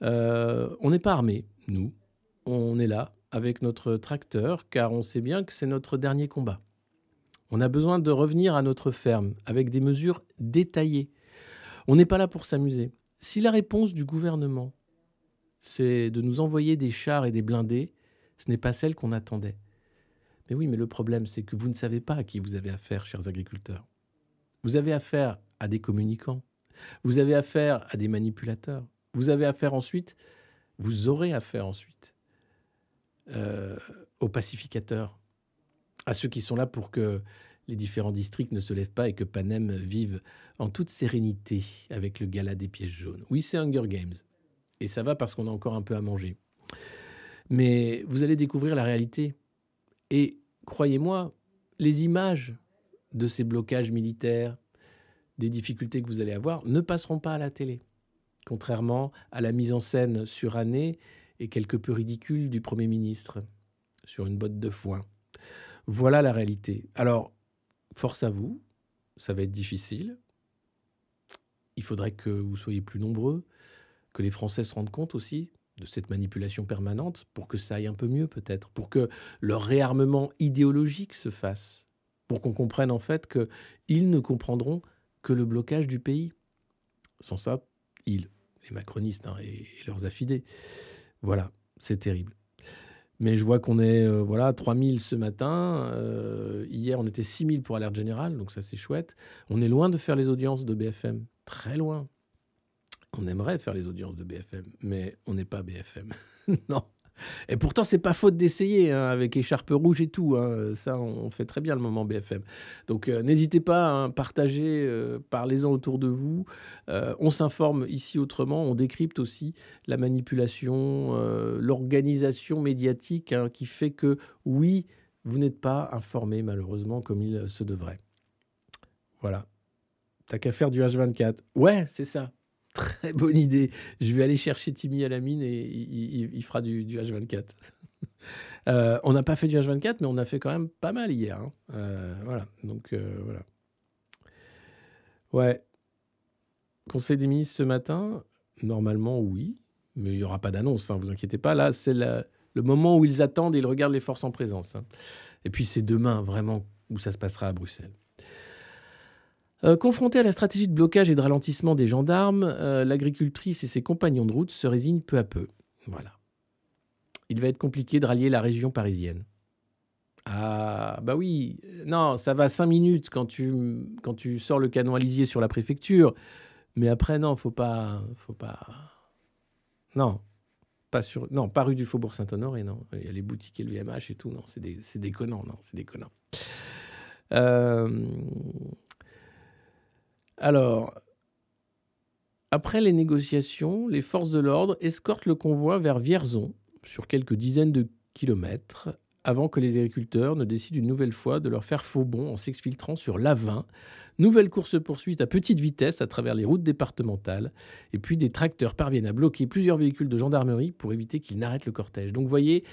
On n'est pas armés, nous. On est là avec notre tracteur, car on sait bien que c'est notre dernier combat. On a besoin de revenir à notre ferme avec des mesures détaillées. On n'est pas là pour s'amuser. Si la réponse du gouvernement, c'est de nous envoyer des chars et des blindés, ce n'est pas celle qu'on attendait. Mais oui, mais le problème, c'est que vous ne savez pas à qui vous avez affaire, chers agriculteurs. Vous avez affaire à des communicants. Vous avez affaire à des manipulateurs. Vous aurez affaire ensuite aux pacificateurs, à ceux qui sont là pour que les différents districts ne se lèvent pas et que Panem vive en toute sérénité avec le gala des pièces jaunes. Oui, c'est Hunger Games. Et ça va parce qu'on a encore un peu à manger. Mais vous allez découvrir la réalité. Et croyez-moi, les images de ces blocages militaires, des difficultés que vous allez avoir, ne passeront pas à la télé. Contrairement à la mise en scène surannée et quelque peu ridicule du Premier ministre sur une botte de foin. Voilà la réalité. Alors, force à vous, ça va être difficile. Il faudrait que vous soyez plus nombreux, que les Français se rendent compte aussi de cette manipulation permanente, pour que ça aille un peu mieux peut-être, pour que leur réarmement idéologique se fasse, pour qu'on comprenne en fait qu'ils ne comprendront que le blocage du pays. Sans ça, les macronistes hein, et leurs affidés. Voilà, c'est terrible. Mais je vois qu'on est voilà, 3000 ce matin. Hier, on était 6000 pour Alerte Générale, donc ça c'est chouette. On est loin de faire les audiences de BFM, très loin. On aimerait faire les audiences de BFM, mais on n'est pas BFM. Non, Et pourtant, c'est pas faute d'essayer, hein, avec écharpe rouge et tout. Hein. Ça, on fait très bien le moment BFM. Donc, n'hésitez pas à partager, parlez-en autour de vous. On s'informe ici autrement, on décrypte aussi la manipulation, l'organisation médiatique, hein, qui fait que, oui, vous n'êtes pas informé, malheureusement, comme il se devrait. Voilà. T'as qu'à faire du H24. Ouais, c'est ça. Très bonne idée. Je vais aller chercher Timmy à la mine et il fera du H24. On n'a pas fait du H24, mais on a fait quand même pas mal hier. Hein. Voilà. Donc, voilà. Ouais. Conseil des ministres ce matin, normalement, oui. Mais il n'y aura pas d'annonce, hein, vous inquiétez pas. Là, c'est le moment où ils attendent et ils regardent les forces en présence. Hein. Et puis, c'est demain, vraiment, où ça se passera à Bruxelles. Confrontée à la stratégie de blocage et de ralentissement des gendarmes, l'agricultrice et ses compagnons de route se résignent peu à peu. Voilà. Il va être compliqué de rallier la région parisienne. Ah, bah oui. Non, ça va 5 minutes quand tu sors le canon à lisier sur la préfecture. Mais après, non, faut pas... Non, pas sur... Non, pas rue du Faubourg-Saint-Honoré, non. Il y a les boutiques et le VMH et tout. Non, c'est déconnant, non, c'est déconnant. Alors, après les négociations, les forces de l'ordre escortent le convoi vers Vierzon, sur quelques dizaines de kilomètres, avant que les agriculteurs ne décident une nouvelle fois de leur faire faux bond en s'exfiltrant sur l'A20. Nouvelle course-poursuite à petite vitesse à travers les routes départementales. Et puis, des tracteurs parviennent à bloquer plusieurs véhicules de gendarmerie pour éviter qu'ils n'arrêtent le cortège. Donc, vous voyez,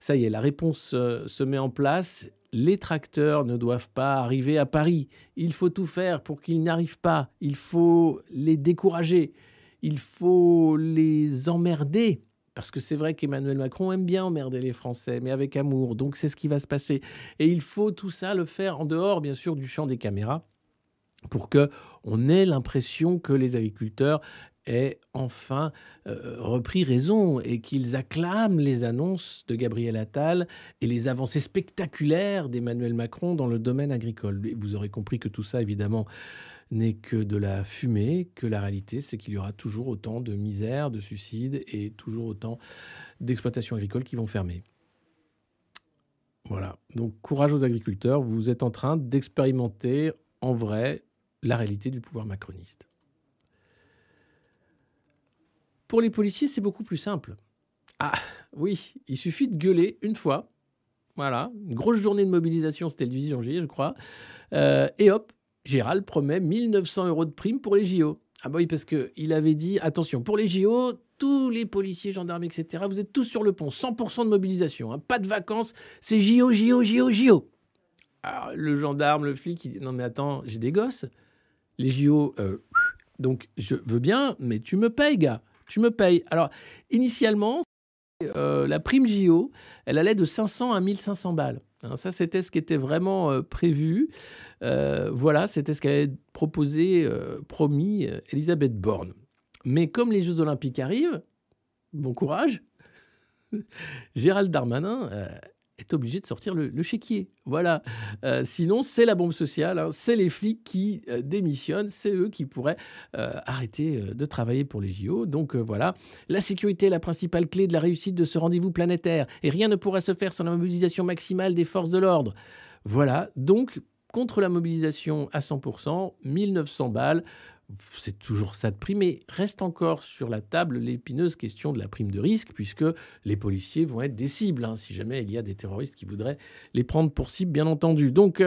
ça y est, la réponse se met en place. Les tracteurs ne doivent pas arriver à Paris. Il faut tout faire pour qu'ils n'arrivent pas. Il faut les décourager. Il faut les emmerder. Parce que c'est vrai qu'Emmanuel Macron aime bien emmerder les Français, mais avec amour. Donc, c'est ce qui va se passer. Et il faut tout ça le faire en dehors, bien sûr, du champ des caméras pour qu'on ait l'impression que les agriculteurs aient enfin repris raison et qu'ils acclament les annonces de Gabriel Attal et les avancées spectaculaires d'Emmanuel Macron dans le domaine agricole. Et vous aurez compris que tout ça, évidemment, n'est que de la fumée, que la réalité, c'est qu'il y aura toujours autant de misère, de suicides et toujours autant d'exploitations agricoles qui vont fermer. Voilà. Donc, courage aux agriculteurs. Vous êtes en train d'expérimenter en vrai la réalité du pouvoir macroniste. Pour les policiers, c'est beaucoup plus simple. Ah oui, il suffit de gueuler une fois. Voilà, une grosse journée de mobilisation, c'était le 18 janvier, je crois. Et hop, Gérald promet 1 900 € de prime pour les JO. Ah bah oui, parce qu'il avait dit, attention, pour les JO, tous les policiers, gendarmes, etc., vous êtes tous sur le pont, 100% de mobilisation, hein, pas de vacances, c'est JO, JO, JO, JO. Alors, le gendarme, le flic, il dit, non mais attends, j'ai des gosses, les JO, donc je veux bien, mais tu me payes, gars. Tu me payes. Alors, initialement, la prime JO, elle allait de 500 à 1500 balles. Hein, ça, c'était ce qui était vraiment prévu. Voilà, c'était ce qu'avait proposé, promis Elisabeth Borne. Mais comme les Jeux Olympiques arrivent, bon courage, Gérald Darmanin est obligé de sortir le chéquier. Voilà. Sinon, c'est la bombe sociale. Hein. C'est les flics qui démissionnent. C'est eux qui pourraient arrêter de travailler pour les JO. Donc, voilà. La sécurité est la principale clé de la réussite de ce rendez-vous planétaire. Et rien ne pourra se faire sans la mobilisation maximale des forces de l'ordre. Voilà. Donc, contre la mobilisation à 100%, 1900 balles. C'est toujours ça de prime, mais reste encore sur la table l'épineuse question de la prime de risque, puisque les policiers vont être des cibles, hein, si jamais il y a des terroristes qui voudraient les prendre pour cible, bien entendu. Donc,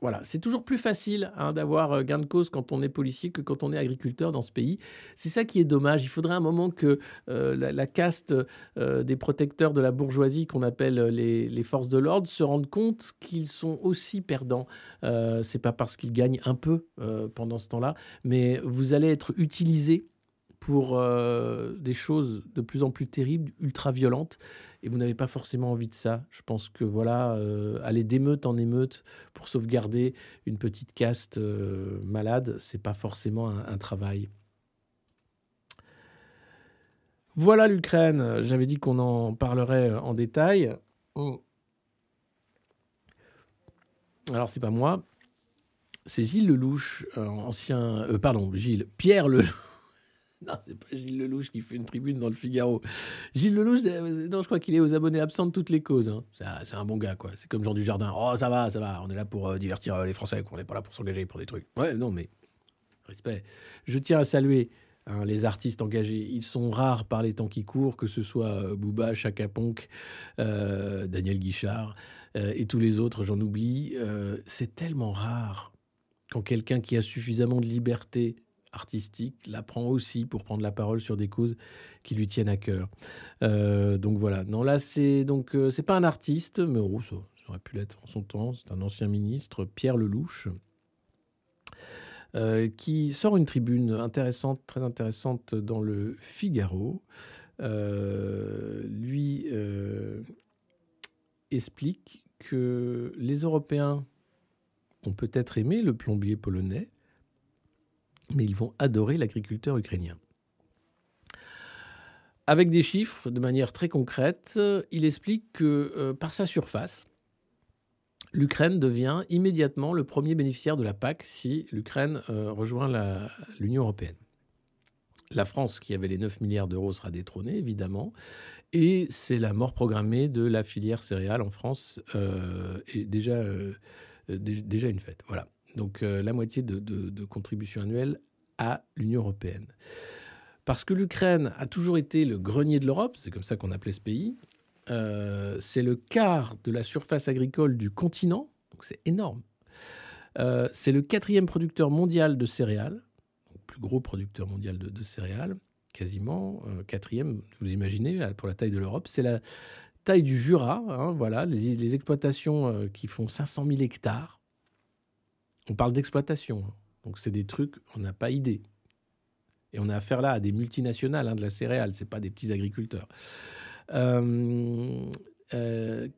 voilà, c'est toujours plus facile, hein, d'avoir gain de cause quand on est policier que quand on est agriculteur dans ce pays. C'est ça qui est dommage. Il faudrait un moment que la caste des protecteurs de la bourgeoisie, qu'on appelle les forces de l'ordre, se rendent compte qu'ils sont aussi perdants. C'est pas parce qu'ils gagnent un peu pendant ce temps-là, mais vous allez être utilisé pour des choses de plus en plus terribles, ultra-violentes, et vous n'avez pas forcément envie de ça. Je pense que, voilà, aller d'émeute en émeute pour sauvegarder une petite caste malade, c'est pas forcément un travail. Voilà l'Ukraine. J'avais dit qu'on en parlerait en détail. Oh. Alors, c'est pas moi. C'est Gilles Lelouch, Pierre Lelouch, Non, c'est pas Gilles Lelouch qui fait une tribune dans le Figaro. Gilles Lelouch, non, je crois qu'il est aux abonnés absents de toutes les causes. Hein. C'est un bon gars, quoi. C'est comme Jean Dujardin. Oh, ça va, on est là pour divertir les Français, quoi. On n'est pas là pour s'engager pour des trucs. Ouais, non, mais... Respect. Je tiens à saluer... Hein, les artistes engagés, ils sont rares par les temps qui courent, que ce soit Booba, Chaka Ponk, Daniel Guichard et tous les autres, j'en oublie. C'est tellement rare quand quelqu'un qui a suffisamment de liberté artistique la prend aussi pour prendre la parole sur des causes qui lui tiennent à cœur. Donc voilà. Non, là, c'est pas un artiste, mais oh, ça aurait pu l'être en son temps. C'est un ancien ministre, Pierre Lelouch. Qui sort une tribune intéressante, très intéressante dans le Figaro. Lui explique que les Européens ont peut-être aimé le plombier polonais, mais ils vont adorer l'agriculteur ukrainien. Avec des chiffres, de manière très concrète, il explique que par sa surface, l'Ukraine devient immédiatement le premier bénéficiaire de la PAC si l'Ukraine rejoint l'Union européenne. La France, qui avait les 9 milliards d'euros, sera détrônée, évidemment. Et c'est la mort programmée de la filière céréale en France. Et déjà une fête. Voilà. Donc la moitié de contribution annuelle à l'Union européenne. Parce que l'Ukraine a toujours été le grenier de l'Europe, c'est comme ça qu'on appelait ce pays. C'est le quart de la surface agricole du continent, donc c'est énorme. C'est le 4e producteur mondial de céréales, le plus gros producteur mondial de céréales, quasiment 4e, vous imaginez, pour la taille de l'Europe. C'est la taille du Jura, hein, voilà, les exploitations qui font 500 000 hectares. On parle d'exploitation, hein, donc c'est des trucs, on n'a pas idée. Et on a affaire là à des multinationales hein, de la céréale, c'est pas des petits agriculteurs. 15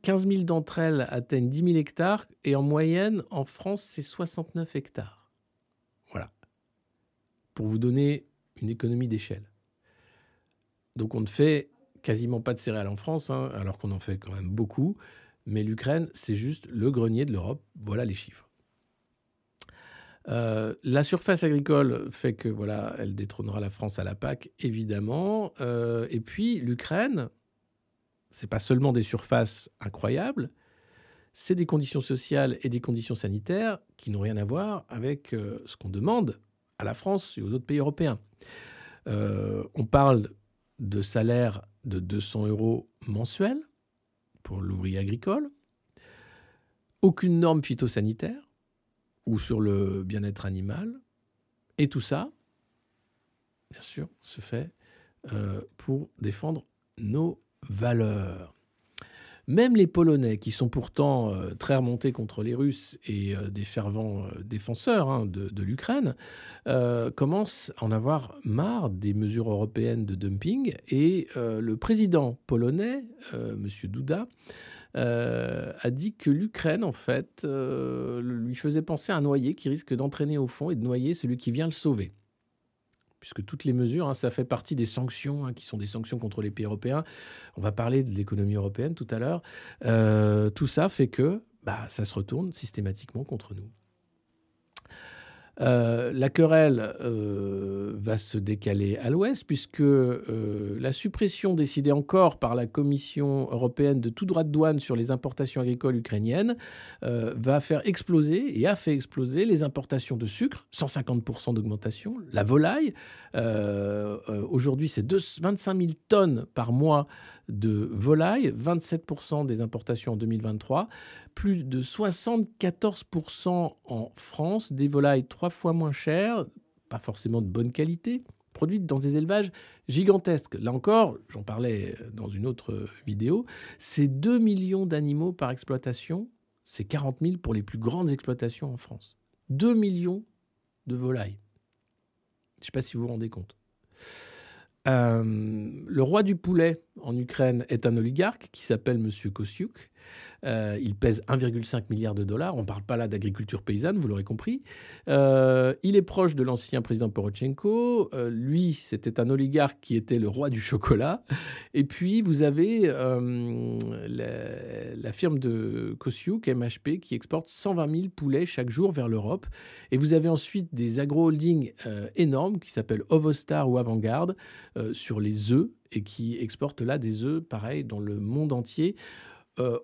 000 d'entre elles atteignent 10 000 hectares et en moyenne, en France, c'est 69 hectares. Voilà. Pour vous donner une économie d'échelle. Donc on ne fait quasiment pas de céréales en France, hein, alors qu'on en fait quand même beaucoup. Mais l'Ukraine, c'est juste le grenier de l'Europe. Voilà les chiffres. La surface agricole fait que, voilà, elle détrônera la France à la PAC, évidemment. Et puis l'Ukraine... C'est pas seulement des surfaces incroyables, c'est des conditions sociales et des conditions sanitaires qui n'ont rien à voir avec ce qu'on demande à la France et aux autres pays européens. On parle de salaire de 200 euros mensuels pour l'ouvrier agricole, aucune norme phytosanitaire ou sur le bien-être animal, et tout ça, bien sûr, se fait pour défendre nos valeur. Même les Polonais, qui sont pourtant très remontés contre les Russes et des fervents défenseurs hein, de l'Ukraine, commencent à en avoir marre des mesures européennes de dumping. Et le président polonais, M. Duda, a dit que l'Ukraine, en fait, lui faisait penser à un noyé qui risque d'entraîner au fond et de noyer celui qui vient le sauver. Puisque toutes les mesures, hein, ça fait partie des sanctions, hein, qui sont des sanctions contre les pays européens. On va parler de l'économie européenne tout à l'heure. Tout ça fait que ça se retourne systématiquement contre nous. La querelle va se décaler à l'ouest, puisque la suppression décidée encore par la Commission européenne de tout droit de douane sur les importations agricoles ukrainiennes va faire exploser et a fait exploser les importations de sucre, 150% d'augmentation, la volaille. Aujourd'hui, c'est 25 000 tonnes par mois de volaille, 27% des importations en 2023, plus de 74% en France, des volailles 3 fois moins chères, pas forcément de bonne qualité, produites dans des élevages gigantesques. Là encore, j'en parlais dans une autre vidéo, c'est 2 millions d'animaux par exploitation, c'est 40 000 pour les plus grandes exploitations en France. 2 millions de volailles. Je ne sais pas si vous vous rendez compte. Le roi du poulet en Ukraine est un oligarque qui s'appelle M. Kostyuk. Il pèse 1,5 milliard de dollars. On ne parle pas là d'agriculture paysanne, vous l'aurez compris. Il est proche de l'ancien président Porochenko. Lui, c'était un oligarque qui était le roi du chocolat. Et puis, vous avez la firme de Kosciuk, MHP, qui exporte 120 000 poulets chaque jour vers l'Europe. Et vous avez ensuite des agro-holdings énormes qui s'appellent Ovostar ou Avant-Garde sur les œufs et qui exportent là des œufs, pareil, dans le monde entier.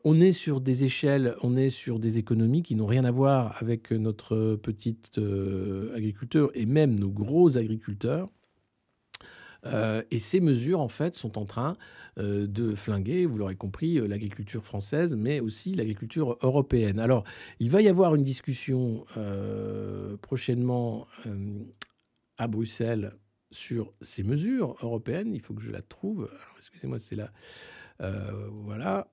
On est sur des échelles, on est sur des économies qui n'ont rien à voir avec notre petite agriculture et même nos gros agriculteurs. Et ces mesures, en fait, sont en train de flinguer, vous l'aurez compris, l'agriculture française, mais aussi l'agriculture européenne. Alors, il va y avoir une discussion prochainement à Bruxelles sur ces mesures européennes. Il faut que je la trouve. Alors, excusez-moi, c'est là. Voilà.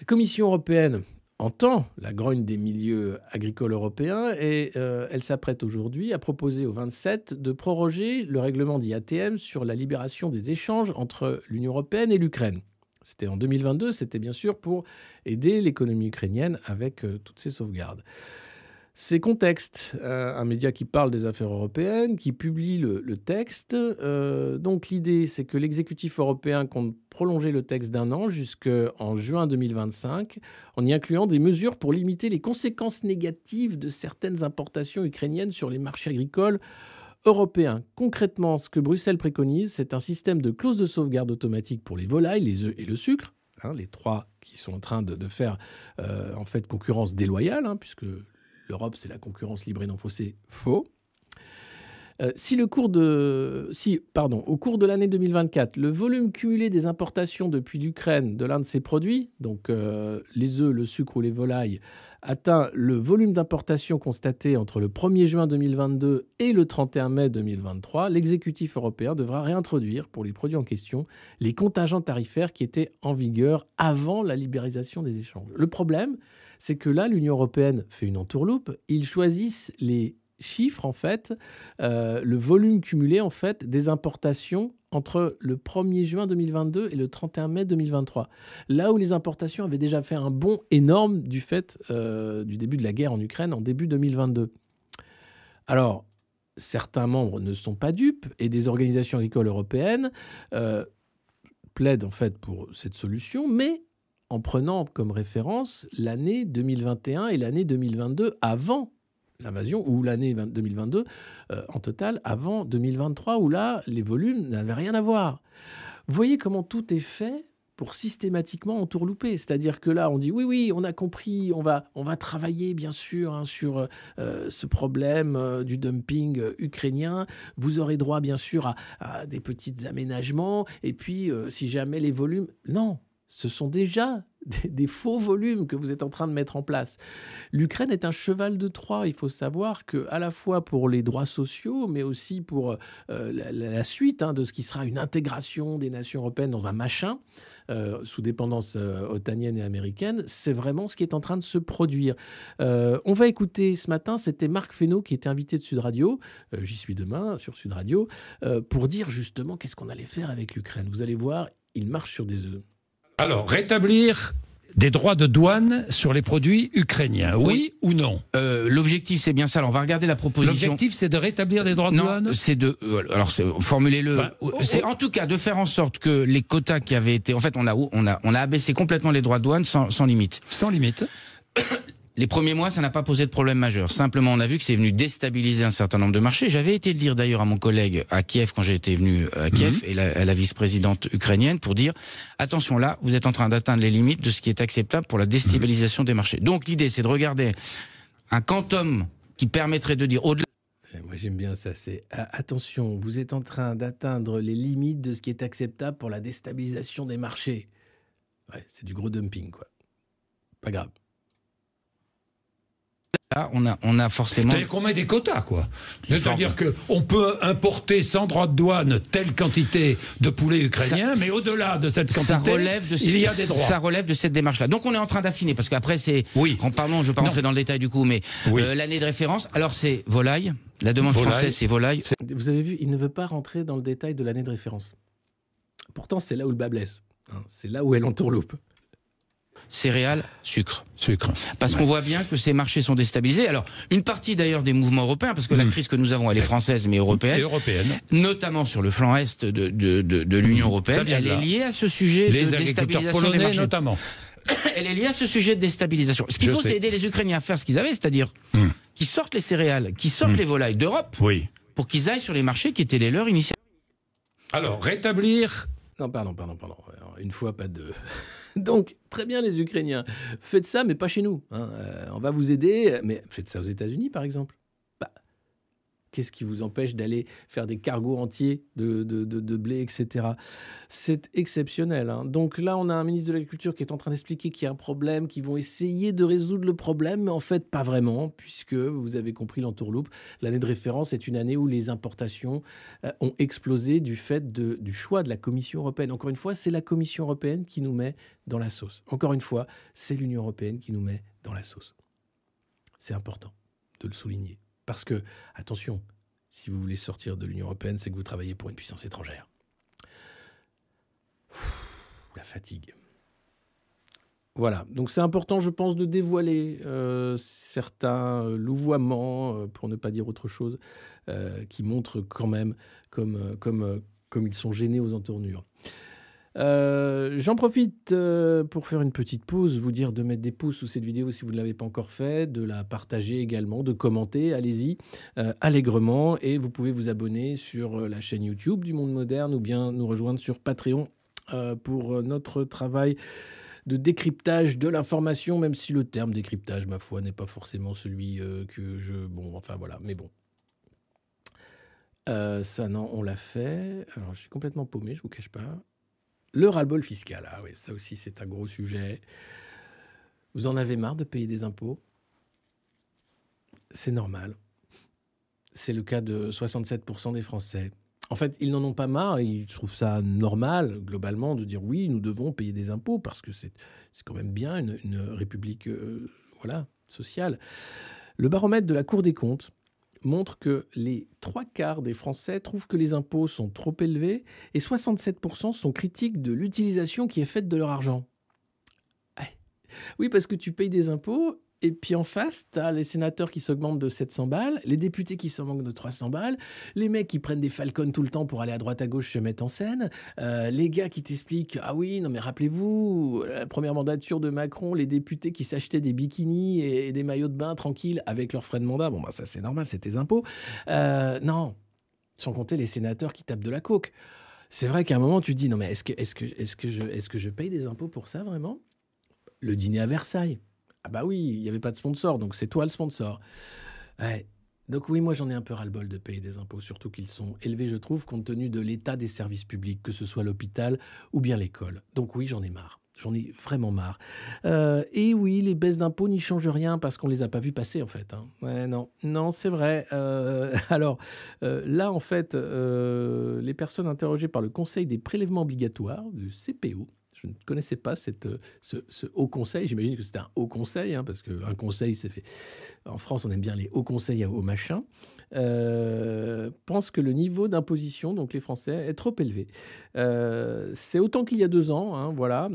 La Commission européenne entend la grogne des milieux agricoles européens et elle s'apprête aujourd'hui à proposer aux 27 de proroger le règlement dit ATM sur la libération des échanges entre l'Union européenne et l'Ukraine. C'était en 2022, c'était bien sûr pour aider l'économie ukrainienne avec toutes ses sauvegardes. C'est Contexte, un média qui parle des affaires européennes, qui publie le texte. Donc l'idée, c'est que l'exécutif européen compte prolonger le texte d'un an jusqu'en juin 2025, en y incluant des mesures pour limiter les conséquences négatives de certaines importations ukrainiennes sur les marchés agricoles européens. Concrètement, ce que Bruxelles préconise, c'est un système de clauses de sauvegarde automatique pour les volailles, les œufs et le sucre. Hein, les trois qui sont en train de faire en fait concurrence déloyale, hein, puisque l'Europe, c'est la concurrence libre et non faussée. Faux. Au cours de l'année 2024, le volume cumulé des importations depuis l'Ukraine de l'un de ces produits, donc les œufs, le sucre ou les volailles, atteint le volume d'importation constaté entre le 1er juin 2022 et le 31 mai 2023, l'exécutif européen devra réintroduire pour les produits en question les contingents tarifaires qui étaient en vigueur avant la libéralisation des échanges. Le problème, c'est que là, l'Union européenne fait une entourloupe. Ils choisissent les chiffres, en fait, le volume cumulé, en fait, des importations entre le 1er juin 2022 et le 31 mai 2023. Là où les importations avaient déjà fait un bond énorme du fait du début de la guerre en Ukraine en début 2022. Alors, certains membres ne sont pas dupes et des organisations agricoles européennes plaident, en fait, pour cette solution, mais en prenant comme référence l'année 2021 et l'année 2022 avant l'invasion, ou l'année 2022 en total, avant 2023, où là, les volumes n'avaient rien à voir. Vous voyez comment tout est fait pour systématiquement entourlouper. C'est-à-dire que là, on dit oui, on a compris, on va travailler, bien sûr, hein, sur ce problème du dumping ukrainien. Vous aurez droit, bien sûr, à des petits aménagements. Et puis, si jamais les volumes... Non. Ce sont déjà des faux volumes que vous êtes en train de mettre en place. L'Ukraine est un cheval de Troie. Il faut savoir qu'à la fois pour les droits sociaux, mais aussi pour la suite de ce qui sera une intégration des nations européennes dans un machin, sous dépendance otanienne et américaine, c'est vraiment ce qui est en train de se produire. On va écouter ce matin, c'était Marc Feno qui était invité de Sud Radio, j'y suis demain sur Sud Radio, pour dire justement qu'est-ce qu'on allait faire avec l'Ukraine. Vous allez voir, il marche sur des œufs. Alors, rétablir des droits de douane sur les produits ukrainiens, oui ou non? L'objectif, c'est bien ça. Alors, on va regarder la proposition. L'objectif, c'est de rétablir des droits de douane? Non, c'est de... Alors, formulez-le... Enfin, c'est en tout cas de faire en sorte que les quotas qui avaient été... En fait, on a abaissé complètement les droits de douane sans limite. Sans limite. Les premiers mois, ça n'a pas posé de problème majeur. Simplement, on a vu que c'est venu déstabiliser un certain nombre de marchés. J'avais été le dire d'ailleurs à mon collègue à Kiev, quand j'étais venu à Kiev, et à la vice-présidente ukrainienne, pour dire « Attention là, vous êtes en train d'atteindre les limites de ce qui est acceptable pour la déstabilisation des marchés. » Donc l'idée, c'est de regarder un quantum qui permettrait de dire au-delà... Moi, j'aime bien ça, c'est « Attention, vous êtes en train d'atteindre les limites de ce qui est acceptable pour la déstabilisation des marchés. » Ouais, c'est du gros dumping, quoi. Pas grave. Là, on a forcément... C'est-à-dire qu'on met des quotas, quoi. C'est-à-dire qu'on peut importer sans droit de douane telle quantité de poulet ukrainien, mais au-delà de cette quantité, il y a des droits. Ça relève de cette démarche-là. Donc on est en train d'affiner, parce qu'après, c'est... Oui. Je ne vais pas rentrer dans le détail du coup, mais l'année de référence, alors c'est volaille. La demande française, c'est volaille. Vous avez vu, il ne veut pas rentrer dans le détail de l'année de référence. Pourtant, c'est là où le bas blesse. C'est là où elle entourloupe. Céréales, sucre. Parce qu'on voit bien que ces marchés sont déstabilisés. Alors, une partie d'ailleurs des mouvements européens, parce que la crise que nous avons, elle est française mais européenne. Et européenne. Notamment sur le flanc est de l'Union européenne. Elle est liée à ce sujet de déstabilisation des marchés. Notamment. Elle est liée à ce sujet de déstabilisation. Ce qu'il faut, c'est aider les Ukrainiens à faire ce qu'ils avaient, c'est-à-dire qu'ils sortent les céréales, qu'ils sortent les volailles d'Europe, pour qu'ils aillent sur les marchés qui étaient les leurs initialement. Alors, rétablir... Non, pardon. Alors, une fois, pas deux. Donc, très bien les Ukrainiens. Faites ça, mais pas chez nous. Hein. On va vous aider, mais faites ça aux États-Unis, par exemple. Bah, qu'est-ce qui vous empêche d'aller faire des cargos entiers de blé, etc. C'est exceptionnel. Hein. Donc là, on a un ministre de l'Agriculture qui est en train d'expliquer qu'il y a un problème, qu'ils vont essayer de résoudre le problème, mais en fait, pas vraiment, puisque, vous avez compris l'entourloupe, l'année de référence est une année où les importations ont explosé du fait du choix de la Commission européenne. Encore une fois, c'est la Commission européenne qui nous met dans la sauce. Encore une fois, c'est l'Union européenne qui nous met dans la sauce. C'est important de le souligner. Parce que, attention, si vous voulez sortir de l'Union européenne, c'est que vous travaillez pour une puissance étrangère. La fatigue. Voilà. Donc c'est important, je pense, de dévoiler certains louvoiements, pour ne pas dire autre chose, qui montrent quand même comme ils sont gênés aux entournures. J'en profite pour faire une petite pause, vous dire de mettre des pouces sous cette vidéo si vous ne l'avez pas encore fait, de la partager également, de commenter, allez-y allègrement, et vous pouvez vous abonner sur la chaîne YouTube du Monde Moderne ou bien nous rejoindre sur Patreon pour notre travail de décryptage de l'information, même si le terme décryptage, ma foi, n'est pas forcément celui que je... Bon, enfin voilà, mais bon. Ça, non, on l'a fait. Alors, je suis complètement paumé, je ne vous cache pas. Le ras-le-bol fiscal, ah oui, ça aussi c'est un gros sujet. Vous en avez marre de payer des impôts? C'est normal. C'est le cas de 67% des Français. En fait, ils n'en ont pas marre, ils trouvent ça normal, globalement, de dire oui, nous devons payer des impôts, parce que c'est quand même bien une république voilà, sociale. Le baromètre de la Cour des comptes montre que les 3/4 des Français trouvent que les impôts sont trop élevés et 67% sont critiques de l'utilisation qui est faite de leur argent. Oui, parce que tu payes des impôts et puis en face, tu as les sénateurs qui s'augmentent de 700 balles, les députés qui s'augmentent de 300 balles, les mecs qui prennent des Falcons tout le temps pour aller à droite à gauche se mettent en scène, les gars qui t'expliquent « Ah oui, non mais rappelez-vous, la première mandature de Macron, les députés qui s'achetaient des bikinis et des maillots de bain tranquilles avec leurs frais de mandat. » Bon, bah ça c'est normal, c'est tes impôts. Non, sans compter les sénateurs qui tapent de la coke. C'est vrai qu'à un moment, tu te dis « Non mais est-ce que je paye des impôts pour ça, vraiment ?» Le dîner à Versailles. Ah bah oui, il n'y avait pas de sponsor, donc c'est toi le sponsor. Ouais. Donc oui, moi j'en ai un peu ras-le-bol de payer des impôts, surtout qu'ils sont élevés, je trouve, compte tenu de l'état des services publics, que ce soit l'hôpital ou bien l'école. Donc oui, j'en ai marre. J'en ai vraiment marre. Et oui, les baisses d'impôts n'y changent rien parce qu'on ne les a pas vues passer, en fait. Hein. Ouais, non, c'est vrai. Alors, là, en fait, les personnes interrogées par le Conseil des prélèvements obligatoires, le CPO, je ne connaissais pas ce haut conseil. J'imagine que c'était un haut conseil, hein, parce qu'un conseil, c'est fait... En France, on aime bien les hauts conseils au machin. Pense que le niveau d'imposition, donc les Français, est trop élevé. C'est autant qu'il y a 2 ans, hein, voilà.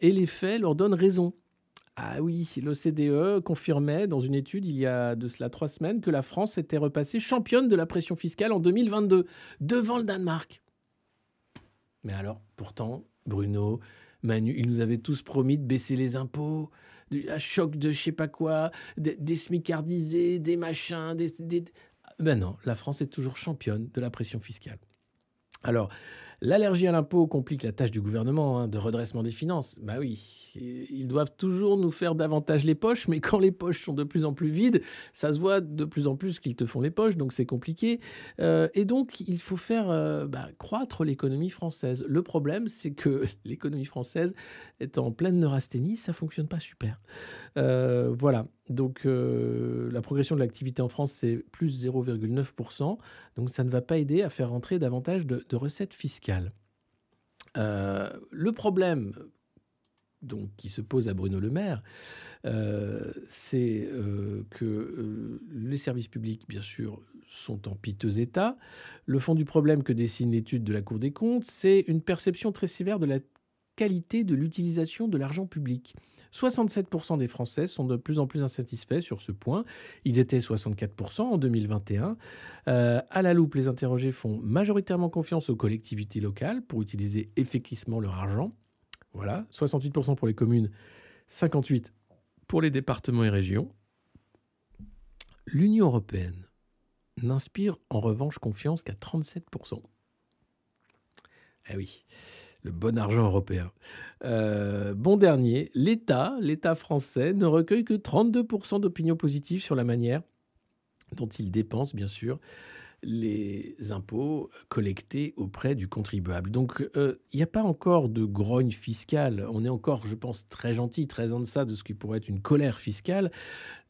Et les faits leur donnent raison. Ah oui, l'OCDE confirmait dans une étude il y a de cela 3 semaines que la France était repassée championne de la pression fiscale en 2022, devant le Danemark. Mais alors, pourtant, Bruno... Manu, ils nous avaient tous promis de baisser les impôts, un choc de je sais pas quoi, des smicardisés, des machins, Ben non, la France est toujours championne de la pression fiscale. Alors, l'allergie à l'impôt complique la tâche du gouvernement, hein, de redressement des finances. Ben oui, ils doivent toujours nous faire davantage les poches, mais quand les poches sont de plus en plus vides, ça se voit de plus en plus qu'ils te font les poches, donc c'est compliqué. Et donc, il faut faire croître l'économie française. Le problème, c'est que l'économie française est en pleine neurasthénie, ça ne fonctionne pas super. Voilà. Donc, la progression de l'activité en France, c'est plus 0,9%. Donc, ça ne va pas aider à faire rentrer davantage de recettes fiscales. Le problème donc, qui se pose à Bruno Le Maire, c'est que les services publics, bien sûr, sont en piteux état. Le fond du problème que dessine l'étude de la Cour des comptes, c'est une perception très sévère de la qualité de l'utilisation de l'argent public. 67% des Français sont de plus en plus insatisfaits sur ce point. Ils étaient 64% en 2021. À la loupe, les interrogés font majoritairement confiance aux collectivités locales pour utiliser effectivement leur argent. Voilà, 68% pour les communes, 58% pour les départements et régions. L'Union européenne n'inspire en revanche confiance qu'à 37%. Ah oui, le bon argent européen. Bon dernier, l'État français ne recueille que 32% d'opinions positives sur la manière dont il dépense, bien sûr, les impôts collectés auprès du contribuable. Donc, il n'y a pas encore de grogne fiscale. On est encore, je pense, très gentil, très en deçà de ce qui pourrait être une colère fiscale.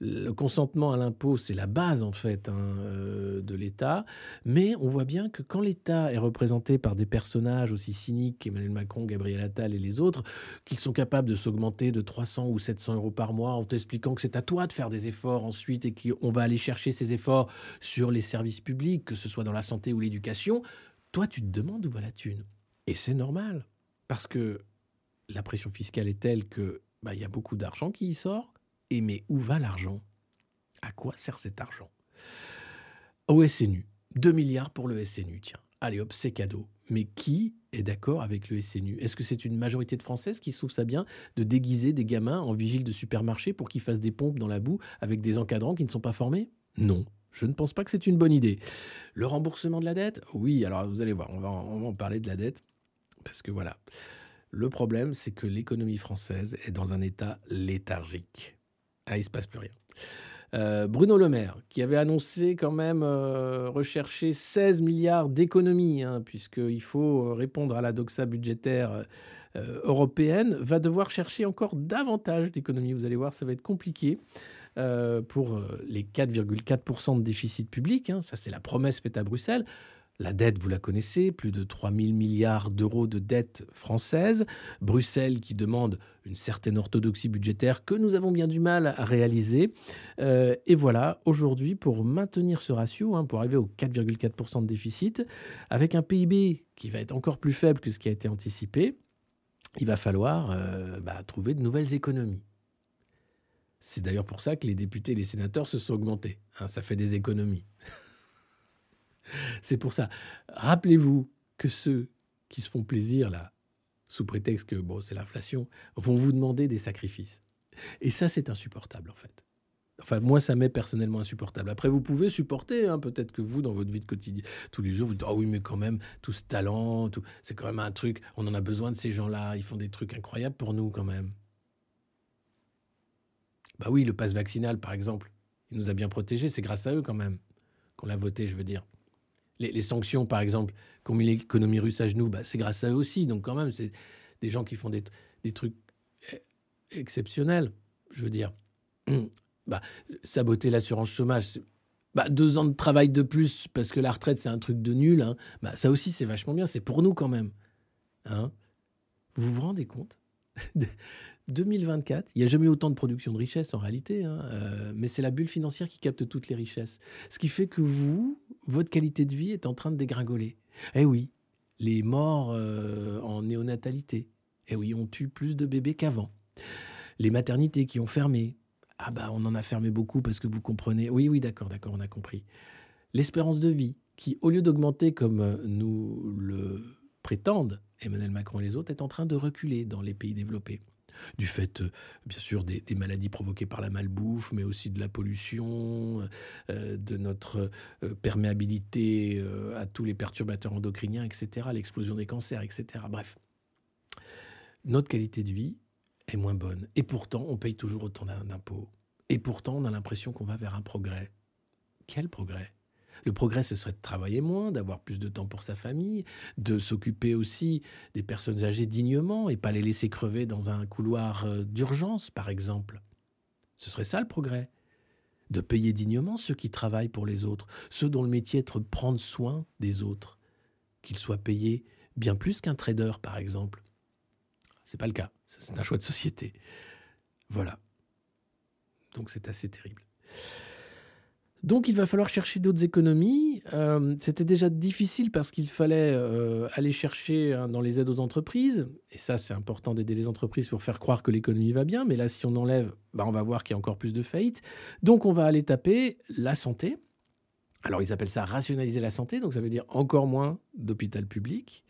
Le consentement à l'impôt, c'est la base, en fait, de l'État. Mais on voit bien que quand l'État est représenté par des personnages aussi cyniques qu'Emmanuel Macron, Gabriel Attal et les autres, qu'ils sont capables de s'augmenter de 300 ou 700 euros par mois en t'expliquant que c'est à toi de faire des efforts ensuite et qu'on va aller chercher ces efforts sur les services publics, que ce soit dans la santé ou l'éducation, toi, tu te demandes où va la thune. Et c'est normal, parce que la pression fiscale est telle que y a beaucoup d'argent qui y sort. Et mais où va l'argent? À quoi sert cet argent? Au SNU, 2 milliards pour le SNU, tiens. Allez hop, c'est cadeau. Mais qui est d'accord avec le SNU? Est-ce que c'est une majorité de Françaises qui trouvent ça bien de déguiser des gamins en vigiles de supermarché pour qu'ils fassent des pompes dans la boue avec des encadrants qui ne sont pas formés? Non. Je ne pense pas que c'est une bonne idée. Le remboursement de la dette? Oui, alors vous allez voir, on va en parler de la dette. Parce que voilà, le problème, c'est que l'économie française est dans un état léthargique. Ah, il ne se passe plus rien. Bruno Le Maire, qui avait annoncé quand même rechercher 16 milliards d'économies, puisqu'il faut répondre à la doxa budgétaire européenne, va devoir chercher encore davantage d'économies. Vous allez voir, ça va être compliqué. Pour les 4,4% de déficit public, ça c'est la promesse faite à Bruxelles. La dette, vous la connaissez, plus de 3 000 milliards d'euros de dette française. Bruxelles qui demande une certaine orthodoxie budgétaire que nous avons bien du mal à réaliser. Et voilà, aujourd'hui, pour maintenir ce ratio, pour arriver aux 4,4% de déficit, avec un PIB qui va être encore plus faible que ce qui a été anticipé, il va falloir trouver de nouvelles économies. C'est d'ailleurs pour ça que les députés et les sénateurs se sont augmentés. Ça fait des économies. C'est pour ça. Rappelez-vous que ceux qui se font plaisir, là, sous prétexte que c'est l'inflation, vont vous demander des sacrifices. Et ça, c'est insupportable, en fait. Enfin, moi, ça m'est personnellement insupportable. Après, vous pouvez supporter, peut-être que vous, dans votre vie de quotidien, tous les jours, vous dites « Ah oui, mais quand même, tout ce talent, tout... c'est quand même un truc, on en a besoin de ces gens-là, ils font des trucs incroyables pour nous, quand même. » Bah oui, le pass vaccinal, par exemple, il nous a bien protégés. C'est grâce à eux, quand même, qu'on l'a voté, je veux dire. Les sanctions, par exemple, qu'ont mis l'économie russe à genoux, c'est grâce à eux aussi. Donc, quand même, c'est des gens qui font des trucs exceptionnels, je veux dire. Saboter l'assurance chômage, 2 ans de travail de plus, parce que la retraite, c'est un truc de nul. Ça aussi, c'est vachement bien. C'est pour nous, quand même. Vous vous rendez compte? 2024, il n'y a jamais eu autant de production de richesses en réalité, mais c'est la bulle financière qui capte toutes les richesses. Ce qui fait que vous, votre qualité de vie est en train de dégringoler. Eh oui, les morts en néonatalité, eh oui, on tue plus de bébés qu'avant. Les maternités qui ont fermé, on en a fermé beaucoup parce que vous comprenez. Oui, d'accord, on a compris. L'espérance de vie qui, au lieu d'augmenter comme nous le prétendent Emmanuel Macron et les autres, est en train de reculer dans les pays développés. Du fait, bien sûr, des maladies provoquées par la malbouffe, mais aussi de la pollution, de notre perméabilité à tous les perturbateurs endocriniens, etc., l'explosion des cancers, etc. Bref, notre qualité de vie est moins bonne. Et pourtant, on paye toujours autant d'impôts. Et pourtant, on a l'impression qu'on va vers un progrès. Quel progrès ? Le progrès, ce serait de travailler moins, d'avoir plus de temps pour sa famille, de s'occuper aussi des personnes âgées dignement et pas les laisser crever dans un couloir d'urgence, par exemple. Ce serait ça le progrès. De payer dignement ceux qui travaillent pour les autres, ceux dont le métier est de prendre soin des autres, qu'ils soient payés bien plus qu'un trader, par exemple. C'est pas le cas. C'est un choix de société. Voilà. Donc c'est assez terrible. Donc, il va falloir chercher d'autres économies. C'était déjà difficile parce qu'il fallait aller chercher dans les aides aux entreprises. Et ça, c'est important d'aider les entreprises pour faire croire que l'économie va bien. Mais là, si on enlève, on va voir qu'il y a encore plus de faillites. Donc, on va aller taper la santé. Alors, ils appellent ça rationaliser la santé. Donc, ça veut dire encore moins d'hôpital public.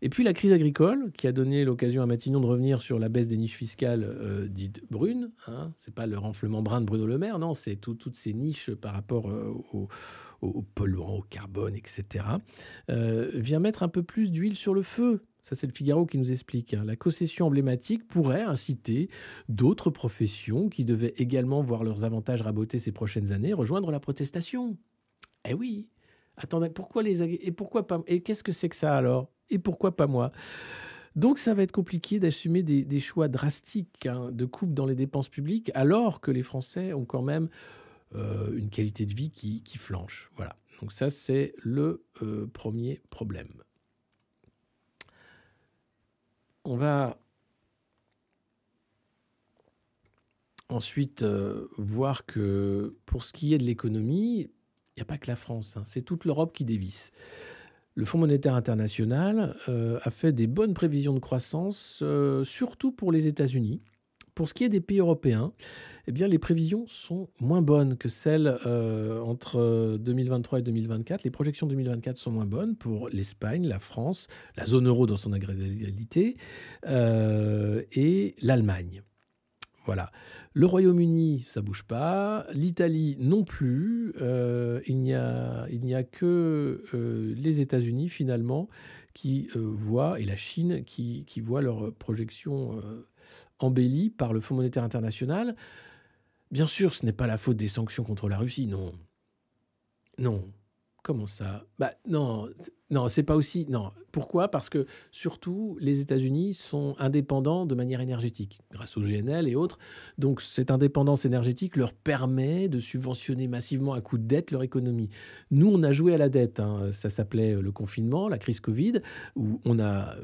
Et puis la crise agricole, qui a donné l'occasion à Matignon de revenir sur la baisse des niches fiscales dites brunes. Hein. Ce n'est pas le renflement brun de Bruno Le Maire, non, c'est toutes ces niches par rapport aux polluants, au carbone, etc. Vient mettre un peu plus d'huile sur le feu. Ça, c'est le Figaro qui nous explique. Hein. La concession emblématique pourrait inciter d'autres professions qui devaient également voir leurs avantages rabotés ces prochaines années rejoindre la protestation. Eh oui. Attendez, pourquoi les et pourquoi pas? Et qu'est-ce que c'est que ça alors? Et pourquoi pas moi? Donc, ça va être compliqué d'assumer des choix drastiques de coupe dans les dépenses publiques, alors que les Français ont quand même une qualité de vie qui flanche. Voilà. Donc ça, c'est le premier problème. On va ensuite voir que pour ce qui est de l'économie, il n'y a pas que la France, hein, c'est toute l'Europe qui dévisse. Le Fonds monétaire international a fait des bonnes prévisions de croissance, surtout pour les États-Unis. Pour ce qui est des pays européens, eh bien, les prévisions sont moins bonnes que celles entre 2023 et 2024. Les projections 2024 sont moins bonnes pour l'Espagne, la France, la zone euro dans son intégralité et l'Allemagne. Voilà. Le Royaume-Uni, ça ne bouge pas. L'Italie, non plus. Il n'y a que les États-Unis, finalement, qui voient, et la Chine, qui voient leurs projections embellies par le Fonds monétaire international. Bien sûr, ce n'est pas la faute des sanctions contre la Russie, non. Non. Comment ça? Non, c'est pas aussi... Non. Pourquoi? Parce que, surtout, les États-Unis sont indépendants de manière énergétique, grâce au GNL et autres. Donc, cette indépendance énergétique leur permet de subventionner massivement à coups de dette leur économie. Nous, on a joué à la dette. Hein. Ça s'appelait le confinement, la crise Covid, où on a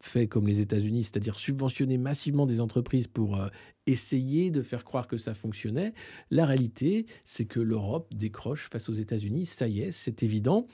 fait comme les États-Unis, c'est-à-dire subventionner massivement des entreprises pour essayer de faire croire que ça fonctionnait. La réalité, c'est que l'Europe décroche face aux États-Unis. Ça y est, c'est évident.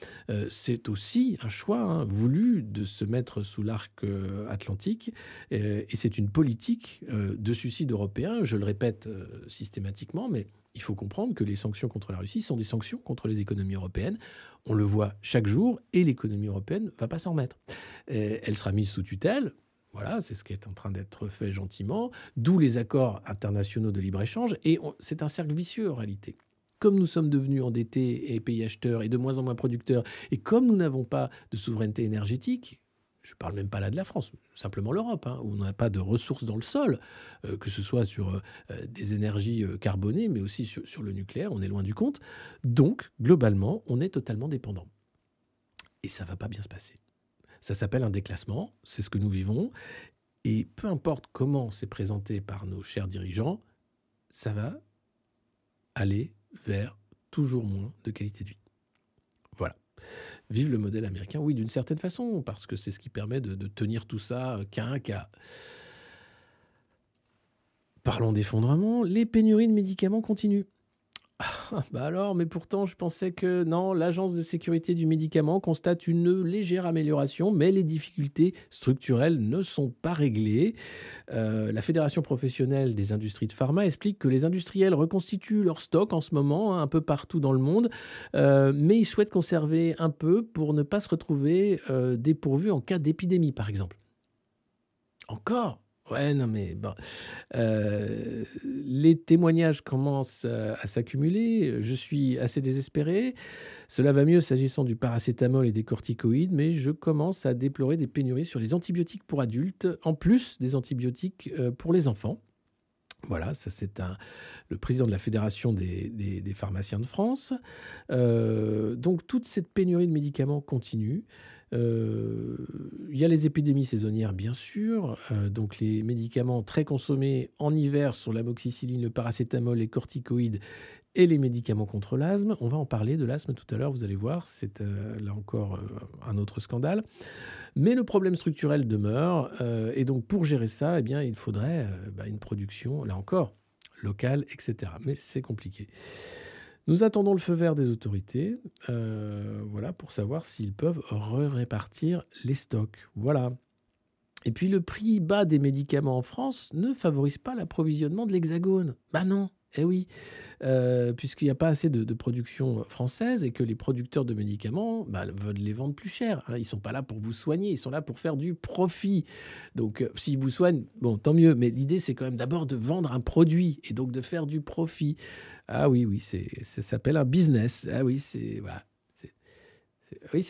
C'est aussi un choix voulu de se mettre sous l'arc atlantique. Et c'est une politique de suicide européen. Je le répète systématiquement, mais il faut comprendre que les sanctions contre la Russie sont des sanctions contre les économies européennes. On le voit chaque jour et l'économie européenne ne va pas s'en remettre. Et elle sera mise sous tutelle. Voilà, c'est ce qui est en train d'être fait gentiment, d'où les accords internationaux de libre-échange. Et c'est un cercle vicieux en réalité. Comme nous sommes devenus endettés et pays acheteurs et de moins en moins producteurs, et comme nous n'avons pas de souveraineté énergétique, je ne parle même pas là de la France, simplement l'Europe, hein, où on n'a pas de ressources dans le sol, que ce soit sur des énergies carbonées, mais aussi sur le nucléaire, on est loin du compte. Donc, globalement, on est totalement dépendant. Et ça ne va pas bien se passer. Ça s'appelle un déclassement, c'est ce que nous vivons. Et peu importe comment c'est présenté par nos chers dirigeants, ça va aller vers toujours moins de qualité de vie. Voilà. Vive le modèle américain, oui, d'une certaine façon, parce que c'est ce qui permet de tenir tout ça qu'à un. Parlons d'effondrement, les pénuries de médicaments continuent. Ah, mais pourtant, je pensais que non, l'Agence de sécurité du médicament constate une légère amélioration, mais les difficultés structurelles ne sont pas réglées. La Fédération professionnelle des industries de pharma explique que les industriels reconstituent leur stock en ce moment, un peu partout dans le monde, mais ils souhaitent conserver un peu pour ne pas se retrouver dépourvus en cas d'épidémie, par exemple. Encore ? Ouais, non, mais bon. Les témoignages commencent à s'accumuler. Je suis assez désespéré. Cela va mieux s'agissant du paracétamol et des corticoïdes, mais je commence à déplorer des pénuries sur les antibiotiques pour adultes, en plus des antibiotiques pour les enfants. Voilà, ça c'est le président de la Fédération des pharmaciens de France. Donc toute cette pénurie de médicaments continue. Il y a les épidémies saisonnières, bien sûr. Donc les médicaments très consommés en hiver sont l'amoxicilline, le paracétamol, les corticoïdes et les médicaments contre l'asthme. On va en parler de l'asthme tout à l'heure, vous allez voir. C'est là encore un autre scandale. Mais le problème structurel demeure. Et donc pour gérer ça, eh bien, il faudrait une production, là encore, locale, etc. Mais c'est compliqué. Nous attendons le feu vert des autorités, voilà, pour savoir s'ils peuvent répartir les stocks. Voilà. Et puis le prix bas des médicaments en France ne favorise pas l'approvisionnement de l'Hexagone. Bah non, eh oui, puisqu'il n'y a pas assez de production française et que les producteurs de médicaments veulent les vendre plus cher. Hein. Ils ne sont pas là pour vous soigner, ils sont là pour faire du profit. Donc s'ils vous soignent, bon, tant mieux. Mais l'idée, c'est quand même d'abord de vendre un produit et donc de faire du profit. Ah oui, ça s'appelle un business. Ah oui, c'est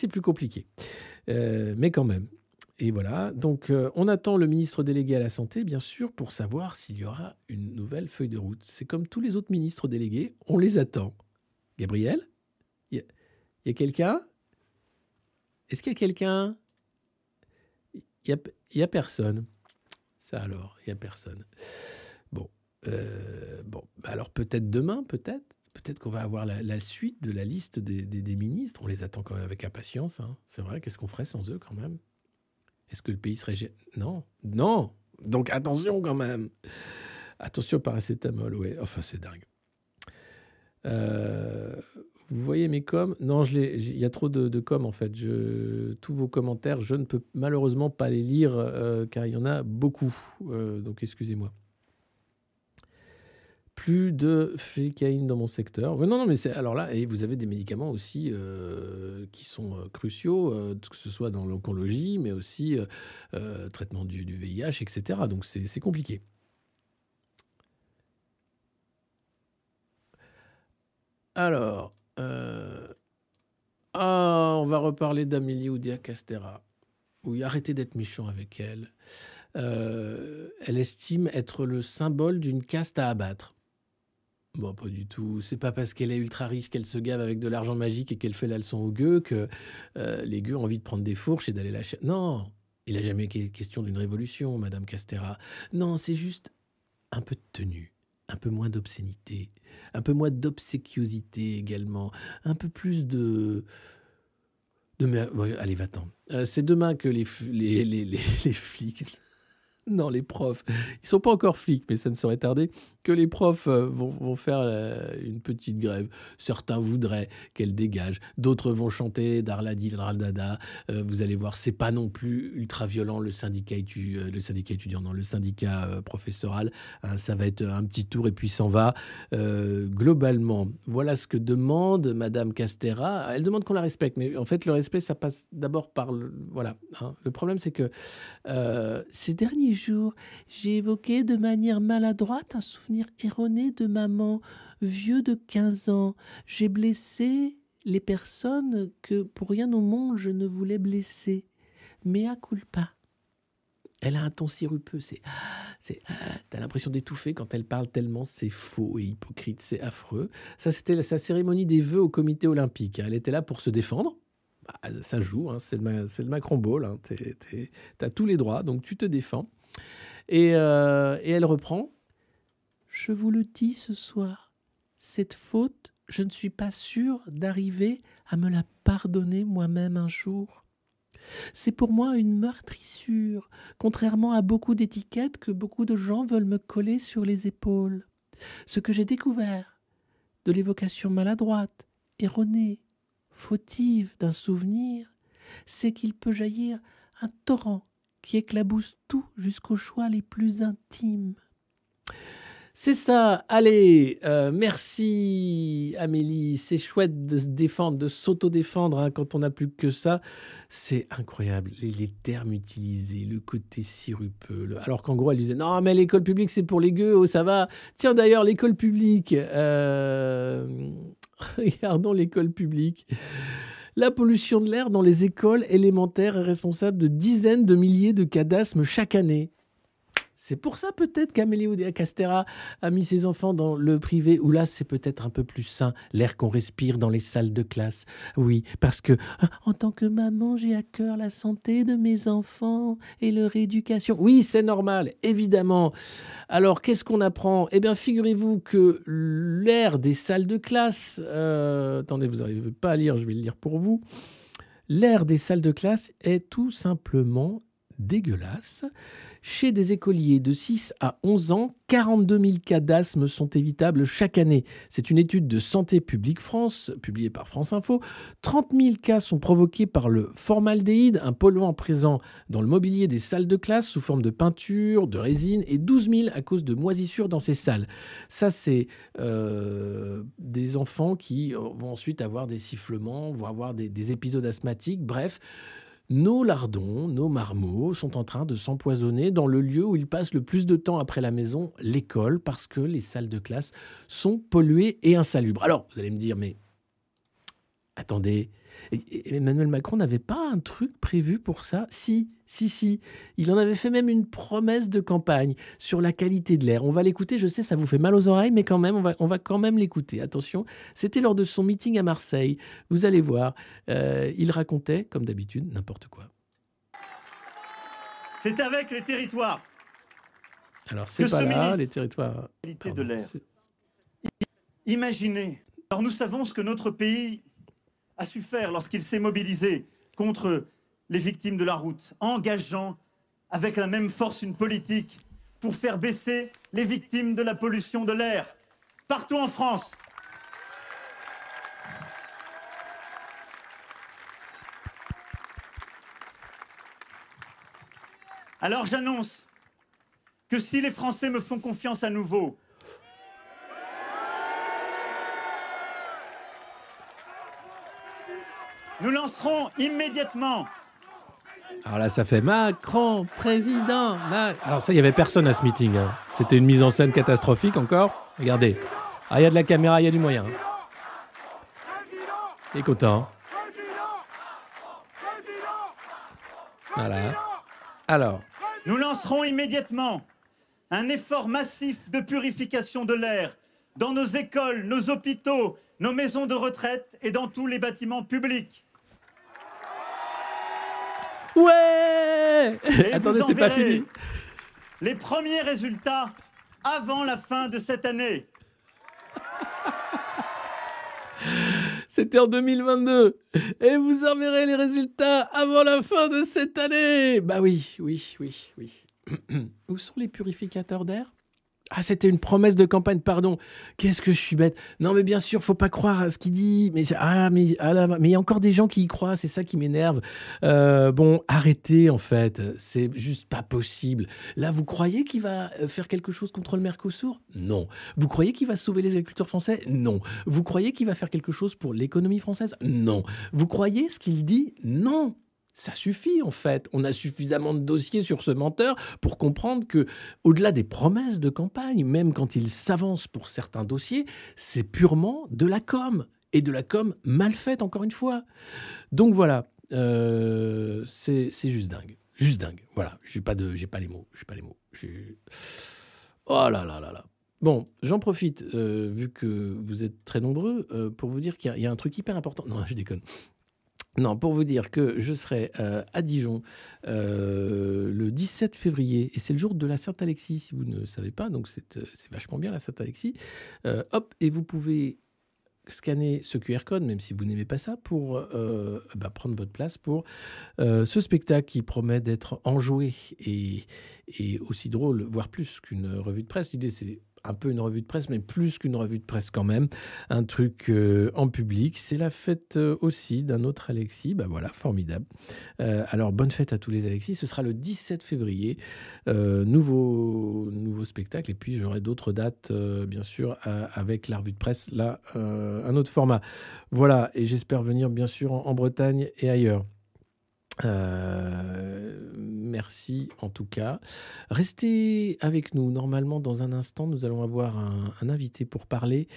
plus compliqué. Mais quand même. Et voilà, donc on attend le ministre délégué à la Santé, bien sûr, pour savoir s'il y aura une nouvelle feuille de route. C'est comme tous les autres ministres délégués, on les attend. Gabriel ? Il y a quelqu'un ? Est-ce qu'il y a quelqu'un ? Il n'y a personne. Ça alors, il n'y a personne. Bon, alors peut-être demain, peut-être qu'on va avoir la suite de la liste des ministres. On les attend quand même avec impatience, hein. C'est vrai, qu'est-ce qu'on ferait sans eux quand même ? Est-ce que le pays serait... Non. Donc attention quand même. Attention au paracétamol, ouais. Enfin, c'est dingue. Vous voyez mes coms ? Non, il y a trop de coms, en fait. Tous vos commentaires, je ne peux malheureusement pas les lire, car il y en a beaucoup. Donc, excusez-moi. Plus de fécaïne dans mon secteur. Non, mais c'est... Alors là, et vous avez des médicaments aussi qui sont cruciaux, que ce soit dans l'oncologie, mais aussi traitement du VIH, etc. Donc c'est compliqué. Alors, on va reparler d'Amélie Oudéa-Castéra. Oui, arrêtez d'être méchant avec elle. Elle estime être le symbole d'une caste à abattre. Bon, pas du tout. C'est pas parce qu'elle est ultra riche qu'elle se gave avec de l'argent magique et qu'elle fait la leçon aux gueux que les gueux ont envie de prendre des fourches et d'aller la chercher. Non, il n'a jamais été question d'une révolution, Madame Castéra. Non, c'est juste un peu de tenue, un peu moins d'obscénité, un peu moins d'obséquiosité également, un peu plus allez, va-t'en. C'est demain que les flics... Non, les profs, ils sont pas encore flics, mais ça ne saurait tarder, que les profs vont faire une petite grève. Certains voudraient qu'elle dégage, d'autres vont chanter Darladi, Dardada. Vous allez voir, c'est pas non plus ultra violent le syndicat professoral. Hein, ça va être un petit tour et puis s'en va. Globalement, voilà ce que demande Madame Castéra. Elle demande qu'on la respecte, mais en fait, le respect, ça passe d'abord par le. Voilà. Hein. Le problème, c'est que ces derniers jours, j'ai évoqué de manière maladroite un souvenir erroné de maman, vieux de 15 ans. J'ai blessé les personnes que pour rien au monde je ne voulais blesser. Mea culpa. Elle a un ton sirupeux. T'as l'impression d'étouffer quand elle parle tellement c'est faux et hypocrite, c'est affreux. Ça, c'était sa cérémonie des vœux au comité olympique. Elle était là pour se défendre. Ça joue, hein, c'est le Macron Ball. Hein, t'as tous les droits, donc tu te défends. Et elle reprend. Je vous le dis ce soir, cette faute, je ne suis pas sûre d'arriver à me la pardonner moi-même un jour. C'est pour moi une meurtrissure, contrairement à beaucoup d'étiquettes que beaucoup de gens veulent me coller sur les épaules. Ce que j'ai découvert, de l'évocation maladroite, erronée, fautive d'un souvenir, c'est qu'il peut jaillir un torrent qui éclabousse tout jusqu'aux choix les plus intimes. C'est ça, allez, merci Amélie, c'est chouette de se défendre, de s'auto-défendre hein, quand on n'a plus que ça, c'est incroyable, les termes utilisés, le côté sirupeux, alors qu'en gros elle disait non mais l'école publique c'est pour les gueux, oh, ça va, tiens d'ailleurs l'école publique, regardons l'école publique. La pollution de l'air dans les écoles élémentaires est responsable de dizaines de milliers de cas d'asthme chaque année. C'est pour ça peut-être qu'Amélie Oudéa-Castéra a mis ses enfants dans le privé, où là, c'est peut-être un peu plus sain, l'air qu'on respire dans les salles de classe. Oui, parce que, en tant que maman, j'ai à cœur la santé de mes enfants et leur éducation. Oui, c'est normal, évidemment. Alors, qu'est-ce qu'on apprend ? Eh bien, figurez-vous que l'air des salles de classe... attendez, vous n'arrivez pas à lire, je vais le lire pour vous. L'air des salles de classe est tout simplement dégueulasse. Chez des écoliers de 6 à 11 ans, 42 000 cas d'asthme sont évitables chaque année. C'est une étude de Santé publique France, publiée par France Info. 30 000 cas sont provoqués par le formaldéhyde, un polluant présent dans le mobilier des salles de classe sous forme de peinture, de résine, et 12 000 à cause de moisissures dans ces salles. Ça, c'est des enfants qui vont ensuite avoir des sifflements, vont avoir des épisodes asthmatiques, bref. Nos lardons, nos marmots sont en train de s'empoisonner dans le lieu où ils passent le plus de temps après la maison, l'école, parce que les salles de classe sont polluées et insalubres. Alors, vous allez me dire, mais attendez, Emmanuel Macron n'avait pas un truc prévu pour ça? Si. Il en avait fait même une promesse de campagne sur la qualité de l'air. On va l'écouter, je sais, ça vous fait mal aux oreilles, mais quand même, on va quand même l'écouter. Attention, c'était lors de son meeting à Marseille. Vous allez voir, il racontait, comme d'habitude, n'importe quoi. C'est avec les territoires. Alors, c'est pas là, les territoires. Qualité de l'air. Imaginez. Alors, nous savons ce que notre pays a su faire lorsqu'il s'est mobilisé contre les victimes de la route, engageant avec la même force une politique pour faire baisser les victimes de la pollution de l'air partout en France. Alors j'annonce que si les Français me font confiance à nouveau, nous lancerons immédiatement. Alors là, ça fait Macron, président. Alors ça, il n'y avait personne à ce meeting. Hein. C'était une mise en scène catastrophique encore. Regardez. Ah, il y a de la caméra, il y a du moyen. Il est content. Voilà. Alors. Nous lancerons immédiatement un effort massif de purification de l'air dans nos écoles, nos hôpitaux, nos maisons de retraite et dans tous les bâtiments publics. Ouais. Attendez, c'est pas fini. Les premiers résultats avant la fin de cette année. C'était en 2022. Et vous en verrez les résultats avant la fin de cette année. Bah oui. Où sont les purificateurs d'air ? Ah, c'était une promesse de campagne, pardon. Qu'est-ce que je suis bête. Non, mais bien sûr, faut pas croire à ce qu'il dit. Mais il y a encore des gens qui y croient, c'est ça qui m'énerve. Bon, arrêtez, en fait. C'est juste pas possible. Là, vous croyez qu'il va faire quelque chose contre le Mercosur? Non. Vous croyez qu'il va sauver les agriculteurs français? Non. Vous croyez qu'il va faire quelque chose pour l'économie française? Non. Vous croyez ce qu'il dit? Non. Ça suffit, en fait. On a suffisamment de dossiers sur ce menteur pour comprendre que, au-delà des promesses de campagne, même quand il s'avance pour certains dossiers, c'est purement de la com. Et de la com mal faite, encore une fois. Donc voilà, c'est juste dingue. Juste dingue. Voilà, j'ai pas les mots. Oh là. Bon, j'en profite, vu que vous êtes très nombreux, pour vous dire qu'il y a un truc hyper important. Non, je déconne. Non, pour vous dire que je serai à Dijon le 17 février, et c'est le jour de la Sainte-Alexis, si vous ne savez pas, donc c'est vachement bien la Sainte-Alexis. Hop, et vous pouvez scanner ce QR code, même si vous n'aimez pas ça, pour prendre votre place pour ce spectacle qui promet d'être enjoué et aussi drôle, voire plus qu'une revue de presse. L'idée, c'est un peu une revue de presse, mais plus qu'une revue de presse quand même. Un truc en public. C'est la fête aussi d'un autre Alexis. Ben voilà, formidable. Alors, bonne fête à tous les Alexis. Ce sera le 17 février. Nouveau spectacle. Et puis, j'aurai d'autres dates, bien sûr, avec la revue de presse. Là, un autre format. Voilà. Et j'espère venir, bien sûr, en Bretagne et ailleurs. Merci en tout cas. Restez avec nous. Normalement, dans un instant, nous allons avoir un invité pour parler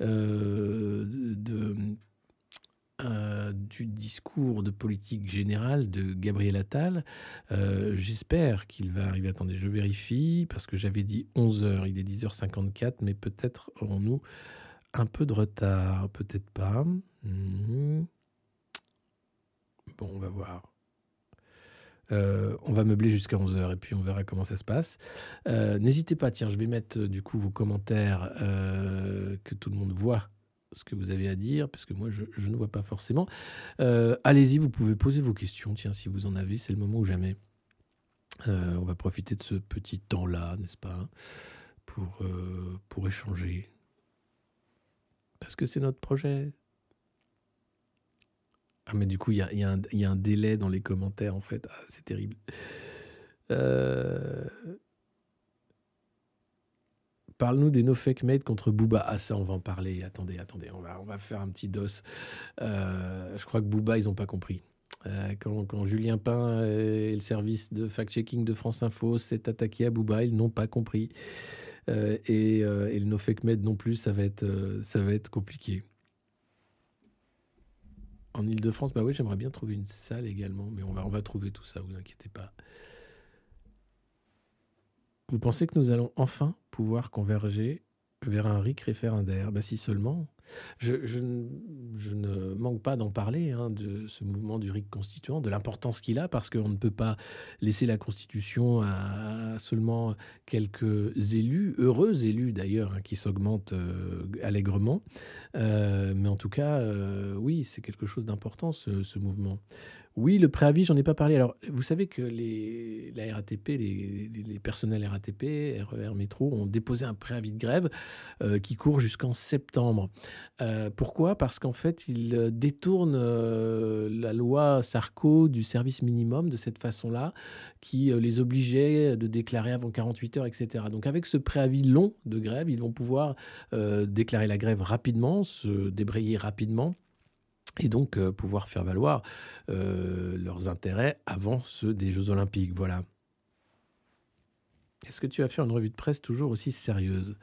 du discours de politique générale de Gabriel Attal. J'espère qu'il va arriver. Attendez, je vérifie, parce que j'avais dit 11h. Il est 10h54, mais peut-être aurons-nous un peu de retard. Peut-être pas. Bon, on va voir. On va meubler jusqu'à 11h et puis on verra comment ça se passe. N'hésitez pas, tiens, je vais mettre du coup vos commentaires, que tout le monde voit ce que vous avez à dire, parce que moi je ne vois pas forcément. Allez-y, vous pouvez poser vos questions, tiens, si vous en avez, c'est le moment ou jamais. On va profiter de ce petit temps-là, n'est-ce pas, pour échanger. Parce que c'est notre projet. Ah, mais du coup, il y a un délai dans les commentaires, en fait. Ah, c'est terrible. Parle-nous des no-fake-made contre Booba. Ah, ça, on va en parler. Attendez, on va faire un petit dos. Je crois que Booba, ils n'ont pas compris. Quand Julien Pain et le service de fact-checking de France Info s'est attaqué à Booba, ils n'ont pas compris. Et le no-fake-made non plus, ça va être compliqué. En Ile-de-France, bah oui, j'aimerais bien trouver une salle également, mais on va trouver tout ça, vous inquiétez pas. Vous pensez que nous allons enfin pouvoir converger vers un RIC référendaire? Bah si seulement. Je ne manque pas d'en parler, hein, de ce mouvement du RIC constituant, de l'importance qu'il a, parce qu'on ne peut pas laisser la Constitution à seulement quelques élus, heureux élus d'ailleurs, hein, qui s'augmentent allègrement. Mais en tout cas, oui, c'est quelque chose d'important, ce mouvement. Oui, le préavis, j'en ai pas parlé. Alors, vous savez que la RATP, les personnels RATP, RER, métro, ont déposé un préavis de grève qui court jusqu'en septembre. Pourquoi ? Parce qu'en fait, ils détournent la loi Sarko du service minimum de cette façon-là, qui les obligeait de déclarer avant 48 heures, etc. Donc, avec ce préavis long de grève, ils vont pouvoir déclarer la grève rapidement, se débrayer rapidement, et donc pouvoir faire valoir leurs intérêts avant ceux des Jeux Olympiques. Voilà. Est-ce que tu vas faire une revue de presse toujours aussi sérieuse ?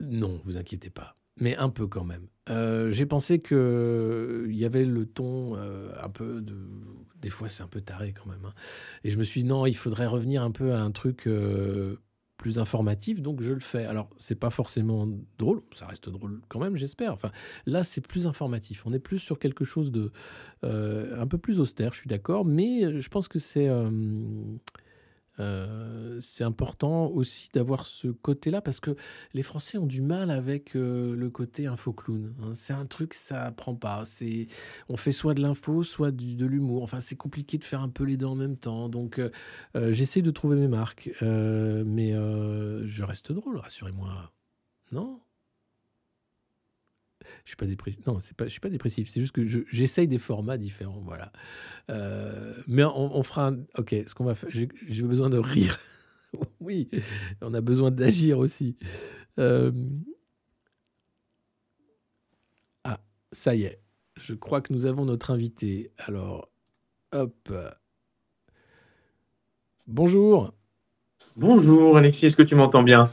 Non, vous inquiétez pas, mais un peu quand même. J'ai pensé que il y avait le ton un peu de... Des fois, c'est un peu taré quand même. Hein. Et je me suis dit, non, il faudrait revenir un peu à un truc plus informatif, donc je le fais. Alors, c'est pas forcément drôle, ça reste drôle quand même, j'espère. Enfin, là, c'est plus informatif. On est plus sur quelque chose de... un peu plus austère, je suis d'accord, mais je pense que c'est important aussi d'avoir ce côté-là, parce que les Français ont du mal avec le côté info-clown. Hein. C'est un truc, ça prend pas. On fait soit de l'info, soit de l'humour. Enfin, c'est compliqué de faire un peu les deux en même temps. Donc, j'essaie de trouver mes marques. Mais je reste drôle, rassurez-moi. Non ? Je suis pas dépressif. Non, c'est pas. Je suis pas dépressif. C'est juste que j'essaye des formats différents, voilà. Mais on fera. Ok, ce qu'on va faire. J'ai besoin de rire. Oui, on a besoin d'agir aussi. Ah, ça y est. Je crois que nous avons notre invité. Alors, hop. Bonjour. Bonjour Alexis. Est-ce que tu m'entends bien ?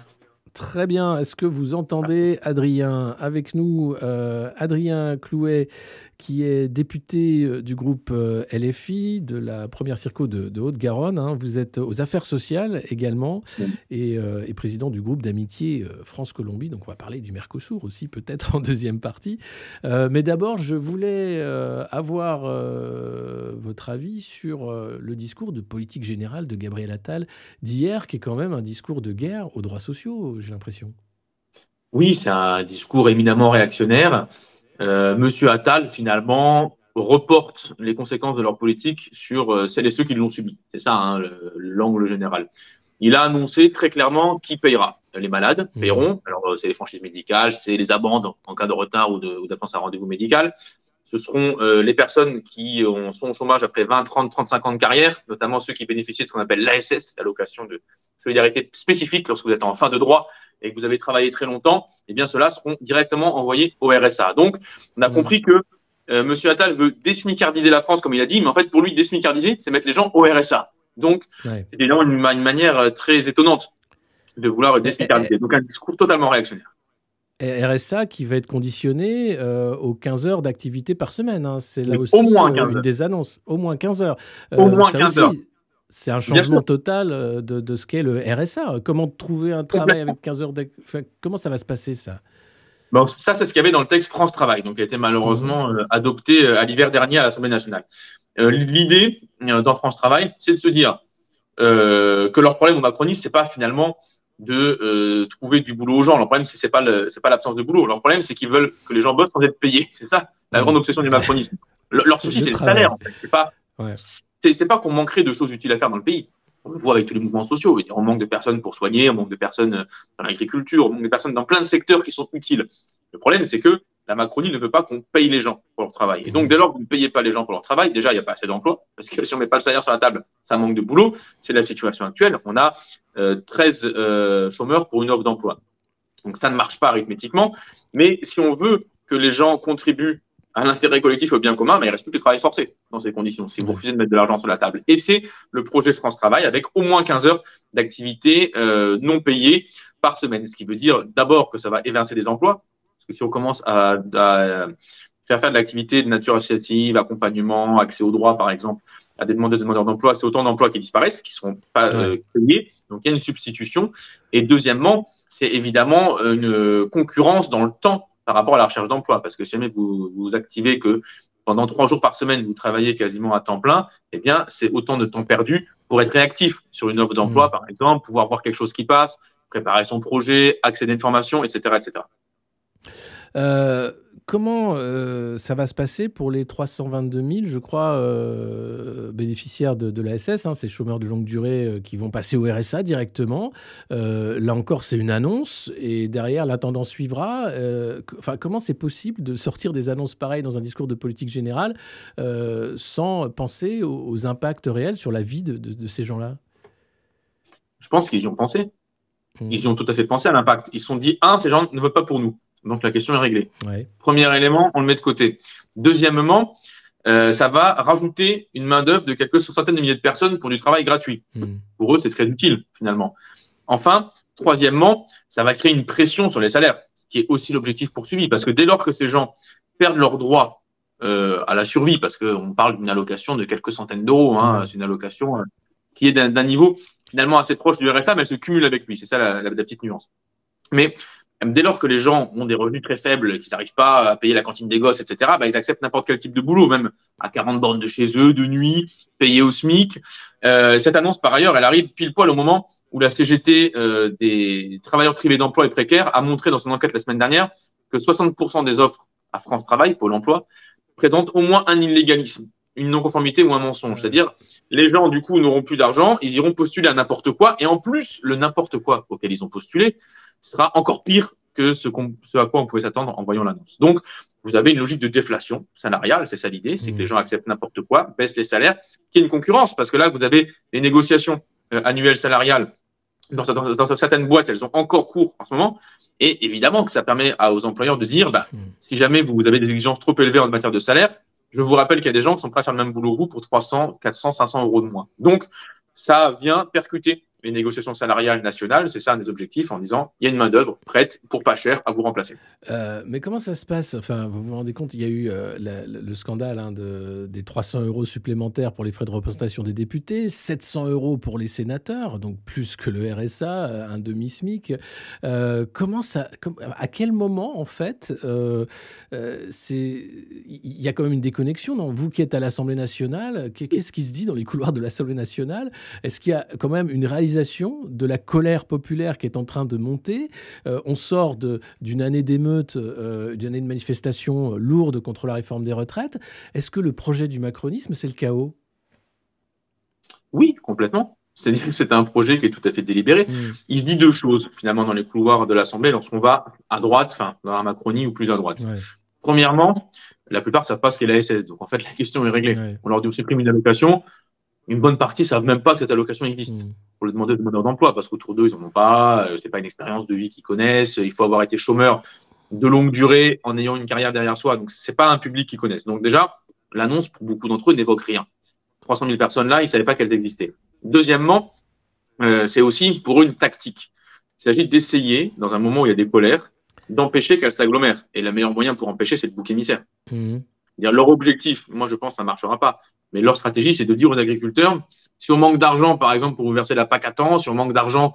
Très bien. Est-ce que vous entendez Adrien? Avec nous, Adrien Clouet, qui est député du groupe LFI de la première circo de Haute-Garonne. Hein. Vous êtes aux affaires sociales également et président du groupe d'amitié France-Colombie. Donc, on va parler du Mercosur aussi, peut-être en deuxième partie. Mais d'abord, je voulais avoir votre avis sur le discours de politique générale de Gabriel Attal d'hier, qui est quand même un discours de guerre aux droits sociaux. J'ai l'impression. Oui, c'est un discours éminemment réactionnaire. Monsieur Attal, finalement, reporte les conséquences de leur politique sur celles et ceux qui l'ont subi. C'est ça, hein, l'angle général. Il a annoncé très clairement qui payera. Les malades paieront. Alors, c'est les franchises médicales, c'est les amendes en cas de retard ou d'absence à rendez-vous médical. Ce seront les personnes qui sont au chômage après 20, 30, 35 ans de carrière, notamment ceux qui bénéficient de ce qu'on appelle l'ASS, l'allocation de solidarité spécifique lorsque vous êtes en fin de droit et que vous avez travaillé très longtemps, eh bien ceux-là seront directement envoyés au RSA. Donc, on a compris que M. Attal veut désmicardiser la France, comme il a dit, mais en fait, pour lui, désmicardiser, c'est mettre les gens au RSA. Donc, c'est évidemment une manière très étonnante de vouloir désmicardiser. Donc, un discours totalement réactionnaire. RSA qui va être conditionné aux 15 heures d'activité par semaine. Hein. C'est là aussi une des annonces. Au moins 15 heures. Au moins 15 heures. C'est un changement total de ce qu'est le RSA. Comment trouver un travail avec 15 heures d'activité, enfin, comment ça va se passer, ça? Bon, ça, c'est ce qu'il y avait dans le texte France Travail, donc qui a été malheureusement adopté à l'hiver dernier à l'Assemblée nationale. L'idée dans France Travail, c'est de se dire que leur problème au macronisme, ce n'est pas finalement de trouver du boulot aux gens. Leur problème, ce n'est pas l'absence de boulot. Leur problème, c'est qu'ils veulent que les gens bossent sans être payés. C'est ça, la grande obsession du macronisme. Leur souci, c'est le salaire, en fait. C'est pas... Ouais. c'est pas qu'on manquerait de choses utiles à faire dans le pays. On le voit avec tous les mouvements sociaux. On manque de personnes pour soigner, on manque de personnes dans l'agriculture, on manque de personnes dans plein de secteurs qui sont utiles. Le problème, c'est que la Macronie ne veut pas qu'on paye les gens pour leur travail. Et donc, dès lors que vous ne payez pas les gens pour leur travail, déjà, il n'y a pas assez d'emplois, parce que si on ne met pas le salaire sur la table, ça manque de boulot. C'est la situation actuelle. On a 13 chômeurs pour une offre d'emploi. Donc, ça ne marche pas arithmétiquement. Mais si on veut que les gens contribuent à l'intérêt collectif, au bien commun, mais il ne reste plus que le travail forcé dans ces conditions, si vous refusez de mettre de l'argent sur la table. Et c'est le projet France Travail, avec au moins 15 heures d'activité non payée par semaine. Ce qui veut dire d'abord que ça va évincer des emplois, parce que si on commence à faire de l'activité de nature associative, accompagnement, accès aux droits, par exemple, à des demandeuses et demandeurs d'emploi, c'est autant d'emplois qui disparaissent, qui ne seront pas payés. Donc, il y a une substitution. Et deuxièmement, c'est évidemment une concurrence dans le temps par rapport à la recherche d'emploi, parce que si jamais vous activez que pendant 3 jours par semaine, vous travaillez quasiment à temps plein, eh bien, c'est autant de temps perdu pour être réactif sur une offre d'emploi, par exemple, pouvoir voir quelque chose qui passe, préparer son projet, accéder à une formation, etc. etc. Comment ça va se passer pour les 322 000, je crois, bénéficiaires de l'ASS, hein, ces chômeurs de longue durée qui vont passer au RSA directement. Là encore, c'est une annonce et derrière, la tendance suivra. Comment c'est possible de sortir des annonces pareilles dans un discours de politique générale sans penser aux impacts réels sur la vie de ces gens-là? Je pense qu'ils y ont pensé. Ils y ont tout à fait pensé à l'impact. Ils se sont dit, ces gens ne votent pas pour nous. Donc, la question est réglée. Ouais. Premier élément, on le met de côté. Deuxièmement, ça va rajouter une main-d'œuvre de quelques centaines de milliers de personnes pour du travail gratuit. Pour eux, c'est très utile, finalement. Enfin, troisièmement, ça va créer une pression sur les salaires, qui est aussi l'objectif poursuivi. Parce que dès lors que ces gens perdent leurs droits à la survie, parce qu'on parle d'une allocation de quelques centaines d'euros, c'est une allocation qui est d'un niveau finalement assez proche du RSA, mais elle se cumule avec lui. C'est ça la petite nuance. Mais dès lors que les gens ont des revenus très faibles, qu'ils n'arrivent pas à payer la cantine des gosses, etc., ils acceptent n'importe quel type de boulot, même à 40 bornes de chez eux, de nuit, payés au SMIC. Cette annonce, par ailleurs, elle arrive pile poil au moment où la CGT des travailleurs privés d'emploi et précaires a montré dans son enquête la semaine dernière que 60% des offres à France Travail, Pôle emploi, présentent au moins un illégalisme, une non-conformité ou un mensonge. C'est-à-dire, les gens, du coup, n'auront plus d'argent, ils iront postuler à n'importe quoi, et en plus, le n'importe quoi auquel ils ont postulé sera encore pire que ce à quoi on pouvait s'attendre en voyant l'annonce. Donc, vous avez une logique de déflation salariale, c'est ça l'idée, c'est que les gens acceptent n'importe quoi, baissent les salaires, qu'il y ait une concurrence, parce que là, vous avez les négociations annuelles salariales dans certaines boîtes, elles ont encore cours en ce moment, et évidemment que ça permet aux employeurs de dire, si jamais vous avez des exigences trop élevées en matière de salaire, je vous rappelle qu'il y a des gens qui sont prêts à faire le même boulot que vous pour 300, 400, 500 euros de moins. Donc, ça vient percuter les négociations salariales nationales, c'est ça un des objectifs, en disant il y a une main-d'œuvre prête pour pas cher à vous remplacer. Mais comment ça se passe? Vous vous rendez compte, il y a eu le scandale des 300 euros supplémentaires pour les frais de représentation des députés, 700 euros pour les sénateurs, donc plus que le RSA, un demi-SMIC. À quel moment, en fait, il y a quand même une déconnexion dans vous qui êtes à l'Assemblée nationale? Qu'est-ce qui se dit dans les couloirs de l'Assemblée nationale? Est-ce qu'il y a quand même une réalisation de la colère populaire qui est en train de monter? On sort d'une année d'émeutes, d'une année de manifestations lourdes contre la réforme des retraites. Est-ce que le projet du macronisme, c'est le chaos? Oui, complètement. C'est-à-dire que c'est un projet qui est tout à fait délibéré. Il se dit deux choses, finalement, dans les couloirs de l'Assemblée lorsqu'on va à droite, dans la Macronie ou plus à droite. Ouais. Premièrement, la plupart ne savent pas ce qu'est l'ASS. Donc, en fait, la question est réglée. Ouais. On leur dit on supprime une allocation. Une bonne partie ne savent même pas que cette allocation existe pour les demandeurs d'emploi, parce qu'autour d'eux, ils n'en ont pas, ce n'est pas une expérience de vie qu'ils connaissent, il faut avoir été chômeur de longue durée en ayant une carrière derrière soi, donc ce n'est pas un public qu'ils connaissent. Donc déjà, l'annonce, pour beaucoup d'entre eux, n'évoque rien. 300 000 personnes là, ils ne savaient pas qu'elles existaient. Deuxièmement, c'est aussi pour eux une tactique. Il s'agit d'essayer, dans un moment où il y a des colères, d'empêcher qu'elles s'agglomèrent. Et le meilleur moyen pour empêcher, c'est le bouc émissaire. Leur objectif, moi je pense que ça ne marchera pas, mais leur stratégie, c'est de dire aux agriculteurs, si on manque d'argent, par exemple, pour vous verser la PAC à temps, si on manque d'argent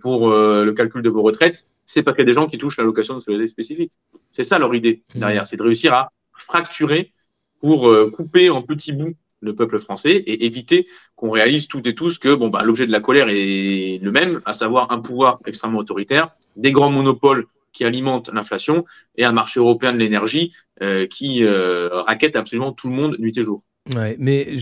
pour le calcul de vos retraites, c'est parce qu'il y a des gens qui touchent l'allocation de solidarité spécifique. C'est ça leur idée derrière, c'est de réussir à fracturer pour couper en petits bouts le peuple français et éviter qu'on réalise toutes et tous que l'objet de la colère est le même, à savoir un pouvoir extrêmement autoritaire, des grands monopoles qui alimente l'inflation et un marché européen de l'énergie qui raquette absolument tout le monde nuit et jour. Ouais, mais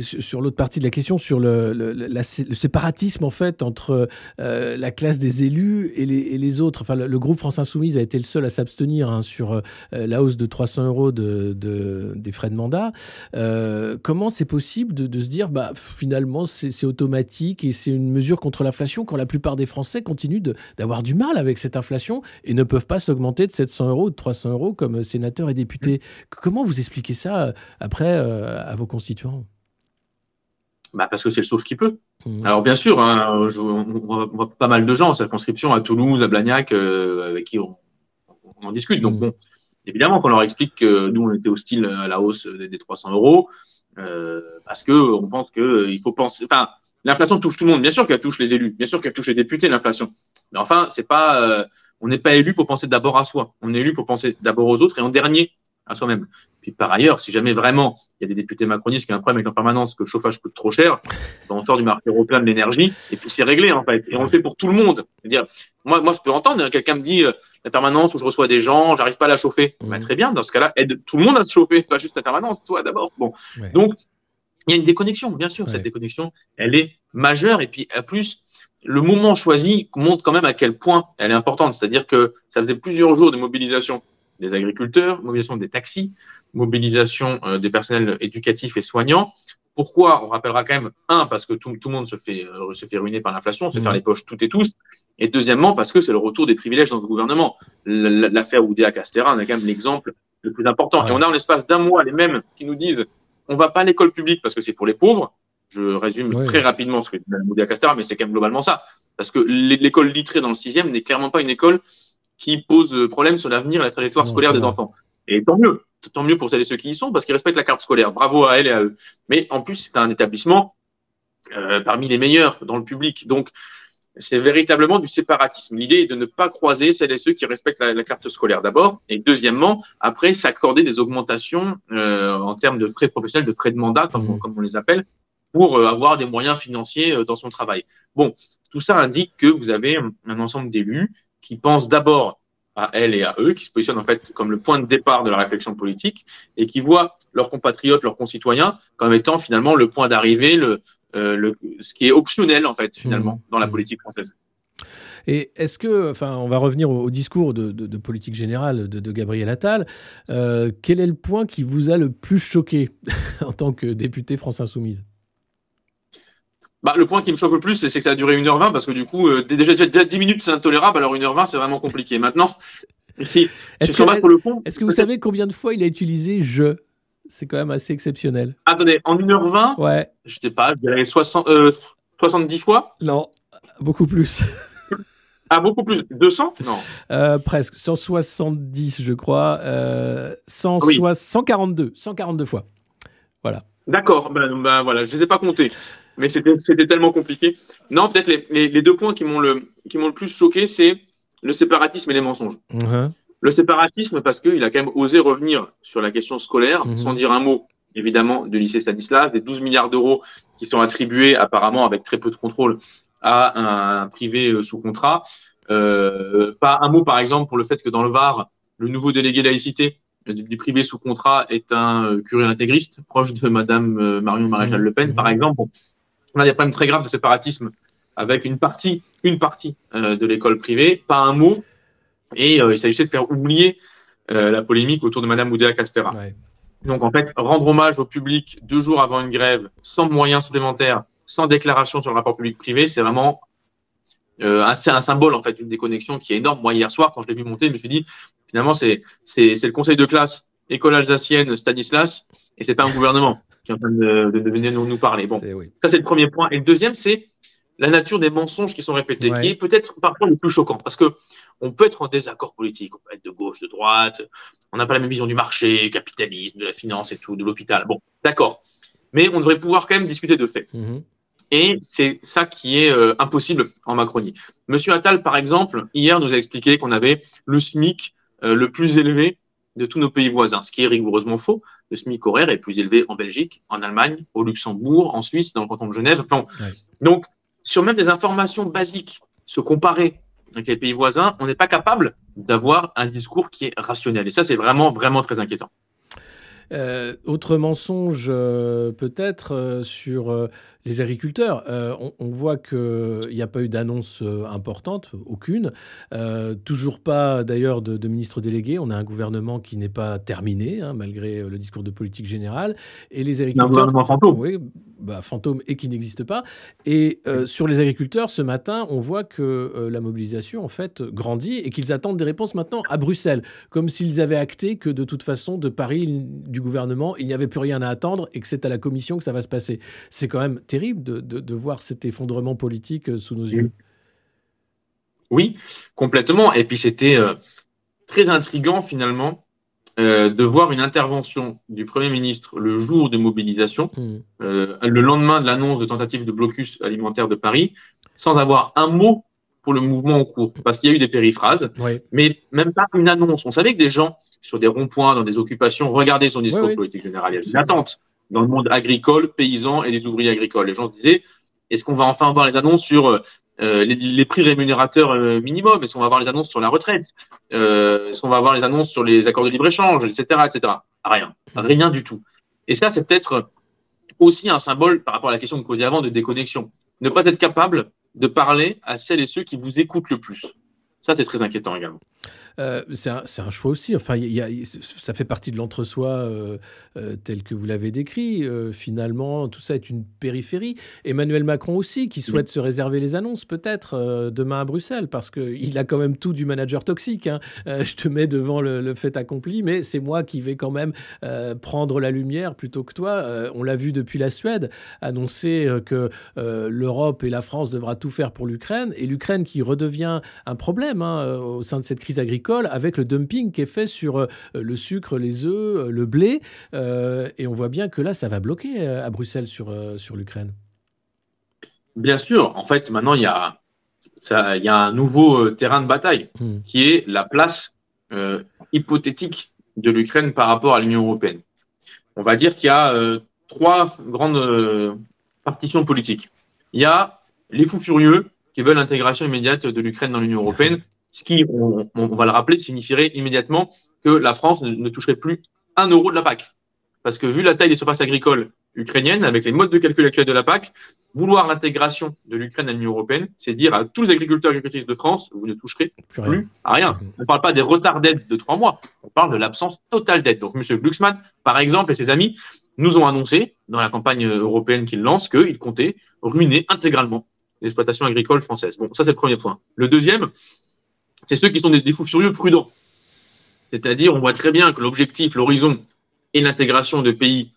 sur l'autre partie de la question, sur le séparatisme en fait entre la classe des élus et les autres. Enfin, le groupe France Insoumise a été le seul à s'abstenir sur la hausse de 300 € des frais de mandat. Comment c'est possible de se dire, bah finalement c'est automatique et c'est une mesure contre l'inflation quand la plupart des Français continuent d'avoir du mal avec cette inflation et ne peuvent pas s'augmenter de 700 € ou de 300 € comme sénateurs et députés. Comment vous expliquez ça après à vos constituants? Bah parce que c'est le sauve qui peut. Alors bien sûr, hein, on voit pas mal de gens en circonscription à Toulouse, à Blagnac, avec qui on en discute. Donc bon, évidemment qu'on leur explique que nous on était hostile à la hausse des 300 €, parce qu'on pense qu'il faut penser… Enfin, l'inflation touche tout le monde, bien sûr qu'elle touche les élus, bien sûr qu'elle touche les députés, l'inflation. Mais enfin, c'est pas, on n'est pas élu pour penser d'abord à soi, on est élu pour penser d'abord aux autres et en dernier à soi-même. Puis par ailleurs, si jamais vraiment il y a des députés macronistes qui ont un problème avec en permanence que le chauffage coûte trop cher, ben on sort du marché européen de l'énergie et puis c'est réglé en fait. Et on le fait pour tout le monde. C'est-à-dire, moi je peux entendre, quelqu'un me dit la permanence où je reçois des gens, j'arrive pas à la chauffer. Ben, très bien, dans ce cas-là, aide tout le monde à se chauffer, pas juste la permanence, toi d'abord. Bon, ouais. Donc il y a une déconnexion, bien sûr. Ouais. Cette déconnexion, elle est majeure et puis à plus. Le moment choisi montre quand même à quel point elle est importante. C'est-à-dire que ça faisait plusieurs jours de mobilisation des agriculteurs, mobilisation des taxis, mobilisation des personnels éducatifs et soignants. Pourquoi? On rappellera quand même, un, parce que tout le monde se fait ruiner par l'inflation, se faire les poches toutes et tous, et deuxièmement, parce que c'est le retour des privilèges dans ce gouvernement. L'affaire Oudéa-Castéra, on a quand même l'exemple le plus important. Ah. Et on a en l'espace d'un mois les mêmes qui nous disent « on ne va pas à l'école publique parce que c'est pour les pauvres ». Je résume très rapidement ce que dit Oudéa-Castéra, mais c'est quand même globalement ça. Parce que l'école littrée dans le 6e n'est clairement pas une école qui pose problème sur l'avenir et la trajectoire scolaire des enfants. Et tant mieux pour celles et ceux qui y sont, parce qu'ils respectent la carte scolaire. Bravo à elles et à eux. Mais en plus, c'est un établissement parmi les meilleurs dans le public. Donc, c'est véritablement du séparatisme. L'idée est de ne pas croiser celles et ceux qui respectent la carte scolaire d'abord, et deuxièmement, après, s'accorder des augmentations en termes de frais professionnels, de frais de mandat, comme on les appelle, pour avoir des moyens financiers dans son travail. Bon, tout ça indique que vous avez un ensemble d'élus qui pensent d'abord à elles et à eux, qui se positionnent en fait comme le point de départ de la réflexion politique et qui voient leurs compatriotes, leurs concitoyens comme étant finalement le point d'arrivée, ce qui est optionnel en fait finalement dans la politique française. Et est-ce que, enfin, on va revenir au discours de politique générale de Gabriel Attal, quel est le point qui vous a le plus choqué en tant que député France Insoumise? Bah, le point qui me choque le plus, c'est que ça a duré 1h20 parce que du coup, déjà 10 minutes, c'est intolérable. Alors 1h20, c'est vraiment compliqué. Maintenant, est-ce que vous savez combien de fois il a utilisé « je » ? C'est quand même assez exceptionnel. Attendez, en 1h20, ouais. Je ne sais pas, il y a 70 fois ? Non, beaucoup plus. Ah, beaucoup plus. 200 ? Non. Presque. 170, je crois. 142. 142 fois. Voilà. D'accord. Ben voilà, je ne les ai pas comptés. Mais c'était tellement compliqué. Non, peut-être les deux points qui m'ont le plus choqué, c'est le séparatisme et les mensonges. Le séparatisme, parce qu'il a quand même osé revenir sur la question scolaire, sans dire un mot, évidemment, du lycée Stanislas, des 12 milliards d'euros qui sont attribués, apparemment, avec très peu de contrôle, à un privé sous contrat. Pas un mot, par exemple, pour le fait que dans le Var, le nouveau délégué laïcité du privé sous contrat est un curé intégriste, proche de Madame Marion Maréchal Le Pen, par exemple. Bon. On a des problèmes très graves de séparatisme avec une partie de l'école privée, pas un mot, et il s'agissait de faire oublier la polémique autour de Madame Oudéa-Castéra. Ouais. Donc en fait, rendre hommage au public 2 jours avant une grève, sans moyens supplémentaires, sans déclaration sur le rapport public-privé, c'est vraiment un symbole en fait d'une déconnexion qui est énorme. Moi hier soir, quand je l'ai vu monter, je me suis dit finalement c'est le conseil de classe école alsacienne Stanislas et c'est pas un gouvernement qui est en train de venir nous parler. Bon, ça c'est le premier point. Et le deuxième, c'est la nature des mensonges qui sont répétés, qui est peut-être parfois le plus choquant, parce que on peut être en désaccord politique, on peut être de gauche, de droite, on n'a pas la même vision du marché, capitalisme, de la finance et tout, de l'hôpital. Bon, d'accord. Mais on devrait pouvoir quand même discuter de faits. Et c'est ça qui est impossible en Macronie. Monsieur Attal, par exemple, hier nous a expliqué qu'on avait le SMIC le plus élevé de tous nos pays voisins, ce qui est rigoureusement faux. Le SMIC horaire est plus élevé en Belgique, en Allemagne, au Luxembourg, en Suisse, dans le canton de Genève. Enfin, donc, sur même des informations basiques, se comparer avec les pays voisins, on n'est pas capable d'avoir un discours qui est rationnel. Et ça, c'est vraiment, vraiment très inquiétant. Autre mensonge peut-être sur les agriculteurs. On voit qu'il n'y a pas eu d'annonce importante, aucune. Toujours pas d'ailleurs de ministre délégué. On a un gouvernement qui n'est pas terminé, hein, malgré le discours de politique générale. Et les agriculteurs... Un gouvernement fantôme. Oui, bah, fantôme et qui n'existe pas. Et sur les agriculteurs, ce matin, on voit que la mobilisation en fait grandit et qu'ils attendent des réponses maintenant à Bruxelles. Comme s'ils avaient acté que de toute façon, de Paris, du gouvernement, il n'y avait plus rien à attendre et que c'est à la Commission que ça va se passer. C'est quand même terrible de voir cet effondrement politique sous nos yeux. Oui, complètement. Et puis c'était très intriguant finalement de voir une intervention du Premier ministre le jour de mobilisation, le lendemain de l'annonce de tentative de blocus alimentaire de Paris, sans avoir un mot pour le mouvement en cours, parce qu'il y a eu des périphrases, oui. Mais même pas une annonce. On savait que des gens, sur des ronds-points, dans des occupations, regardaient son discours de politique générale. Il y avait une attente dans le monde agricole, paysan et des ouvriers agricoles. Les gens se disaient, est-ce qu'on va enfin avoir les annonces sur les prix rémunérateurs minimum? Est-ce qu'on va avoir les annonces sur la retraite? Est-ce qu'on va avoir les annonces sur les accords de libre-échange, etc., etc. Rien. Rien du tout. Et ça, c'est peut-être aussi un symbole, par rapport à la question que vous posiez avant, de déconnexion. Ne pas être capable de parler à celles et ceux qui vous écoutent le plus. Ça, c'est très inquiétant également. C'est un choix aussi. Enfin, ça fait partie de l'entre-soi tel que vous l'avez décrit. Finalement, tout ça est une périphérie. Emmanuel Macron aussi, qui souhaite se réserver les annonces, peut-être, demain à Bruxelles, parce qu'il a quand même tout du manager toxique. Hein. Je te mets devant le fait accompli, mais c'est moi qui vais quand même prendre la lumière plutôt que toi. On l'a vu depuis la Suède, annoncer que l'Europe et la France devra tout faire pour l'Ukraine, et l'Ukraine qui redevient un problème au sein de cette crise agricole, avec le dumping qui est fait sur le sucre, les œufs, le blé. Et on voit bien que là, ça va bloquer à Bruxelles sur l'Ukraine. Bien sûr. En fait, maintenant, il y a un nouveau terrain de bataille qui est la place hypothétique de l'Ukraine par rapport à l'Union européenne. On va dire qu'il y a trois grandes partitions politiques. Il y a les fous furieux qui veulent l'intégration immédiate de l'Ukraine dans l'Union européenne. Ce qui, on va le rappeler, signifierait immédiatement que la France ne toucherait plus 1 euro de la PAC. Parce que vu la taille des surfaces agricoles ukrainiennes, avec les modes de calcul actuels de la PAC, vouloir l'intégration de l'Ukraine à l'Union européenne, c'est dire à tous les agriculteurs et agricultrices de France, vous ne toucherez plus à rien. On ne parle pas des retards d'aide de 3 mois, on parle de l'absence totale d'aide. Donc M. Glucksmann, par exemple, et ses amis, nous ont annoncé, dans la campagne européenne qu'il lance, qu'ils comptaient ruiner intégralement l'exploitation agricole française. Bon, ça c'est le premier point. Le deuxième, c'est ceux qui sont des fous furieux prudents. C'est-à-dire, on voit très bien que l'objectif, l'horizon est l'intégration de pays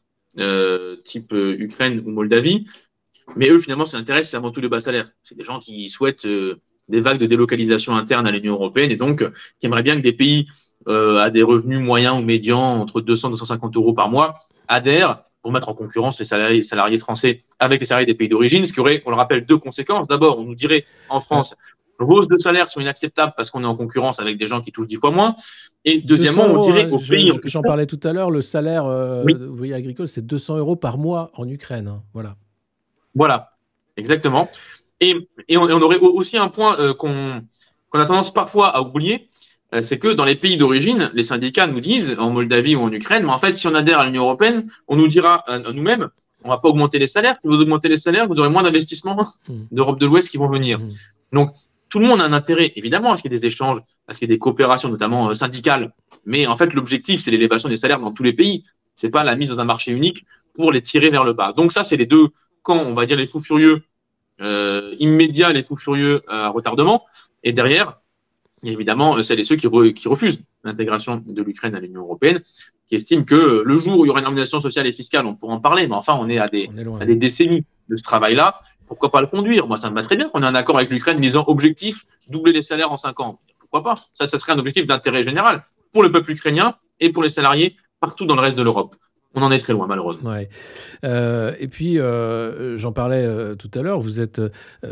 type Ukraine ou Moldavie, mais eux, finalement, ça intéresse, c'est avant tout le bas salaire. C'est des gens qui souhaitent des vagues de délocalisation interne à l'Union européenne et donc qui aimeraient bien que des pays à des revenus moyens ou médians, entre 200 et 250 euros par mois, adhèrent pour mettre en concurrence les salariés français avec les salariés des pays d'origine, ce qui aurait, on le rappelle, 2 conséquences. D'abord, on nous dirait en France... Hausses de salaire sont inacceptables parce qu'on est en concurrence avec des gens qui touchent 10 fois moins. Et deuxièmement, on dirait aux pays... J'en parlais tout à l'heure, le salaire ouvrier agricole, c'est 200 euros par mois en Ukraine. Hein. Voilà, exactement. Et on aurait aussi un point qu'on a tendance parfois à oublier, c'est que dans les pays d'origine, les syndicats nous disent, en Moldavie ou en Ukraine, mais en fait, si on adhère à l'Union européenne, on nous dira à nous-mêmes, on ne va pas augmenter les salaires. Si vous augmentez les salaires, vous aurez moins d'investissements d'Europe de l'Ouest qui vont venir. Donc, tout le monde a un intérêt, évidemment, à ce qu'il y ait des échanges, à ce qu'il y ait des coopérations, notamment syndicales. Mais en fait, l'objectif, c'est l'élévation des salaires dans tous les pays. Ce n'est pas la mise dans un marché unique pour les tirer vers le bas. Donc ça, c'est les deux camps, on va dire les fous furieux immédiats, les fous furieux à retardement. Et derrière, il y a évidemment celles et ceux qui refusent l'intégration de l'Ukraine à l'Union européenne, qui estiment que le jour où il y aura une harmonisation sociale et fiscale, on pourra en parler, mais enfin, on est à des décennies de ce travail-là. Pourquoi pas le conduire? Moi, ça me va très bien qu'on ait un accord avec l'Ukraine disant objectif, doubler les salaires en 5 ans. Pourquoi pas? Ça serait un objectif d'intérêt général pour le peuple ukrainien et pour les salariés partout dans le reste de l'Europe. On en est très loin, malheureusement. Ouais. Et puis, j'en parlais tout à l'heure, vous êtes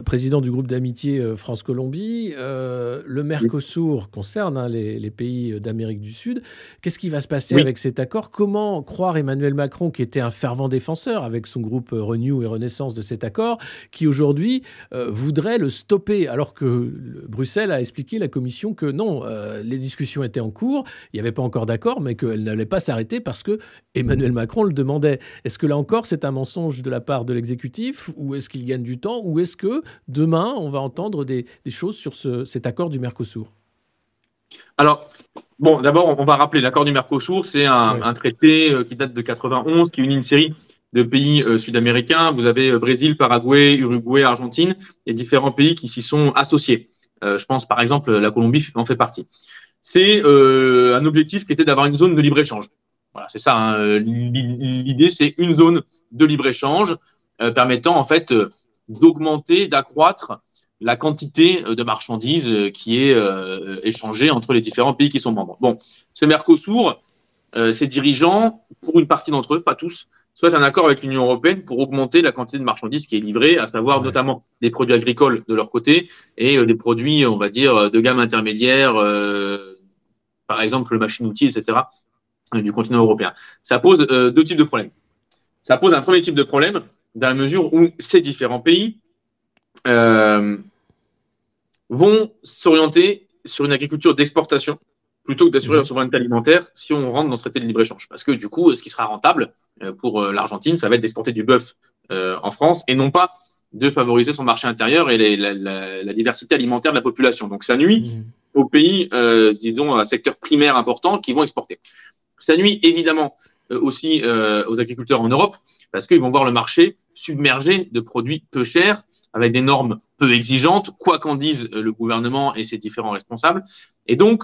président du groupe d'amitié France-Colombie. Le Mercosur concerne les pays d'Amérique du Sud. Qu'est-ce qui va se passer avec cet accord? Comment croire Emmanuel Macron, qui était un fervent défenseur avec son groupe Renew et Renaissance de cet accord, qui aujourd'hui voudrait le stopper, alors que Bruxelles a expliqué à la Commission que non, les discussions étaient en cours, il n'y avait pas encore d'accord, mais qu'elles n'allaient pas s'arrêter parce que Emmanuel Macron le demandait. Est-ce que là encore, c'est un mensonge de la part de l'exécutif, ou est-ce qu'il gagne du temps, ou est-ce que demain, on va entendre des choses sur cet accord du Mercosur? Alors, bon, d'abord, on va rappeler, l'accord du Mercosur, c'est un traité qui date de 91, qui unit une série de pays sud-américains. Vous avez Brésil, Paraguay, Uruguay, Argentine, et différents pays qui s'y sont associés. Je pense, par exemple, la Colombie en fait partie. C'est un objectif qui était d'avoir une zone de libre-échange. Voilà, c'est ça, hein. L'idée, c'est une zone de libre-échange permettant en fait d'augmenter, d'accroître la quantité de marchandises qui est échangée entre les différents pays qui sont membres. Bon, ce Mercosur, ses dirigeants, pour une partie d'entre eux, pas tous, souhaitent un accord avec l'Union européenne pour augmenter la quantité de marchandises qui est livrée, à savoir notamment des produits agricoles de leur côté et des produits, on va dire, de gamme intermédiaire, par exemple le machine-outil, etc., du continent européen. Ça pose deux types de problèmes. Ça pose un premier type de problème dans la mesure où ces différents pays vont s'orienter sur une agriculture d'exportation plutôt que d'assurer leur souveraineté alimentaire si on rentre dans ce traité de libre-échange. Parce que du coup, ce qui sera rentable pour l'Argentine, ça va être d'exporter du bœuf en France et non pas de favoriser son marché intérieur et la diversité alimentaire de la population. Donc ça nuit aux pays, disons, à un secteur primaire important qui vont exporter. Ça nuit évidemment aussi aux agriculteurs en Europe parce qu'ils vont voir le marché submergé de produits peu chers avec des normes peu exigeantes, quoi qu'en dise le gouvernement et ses différents responsables. Et donc,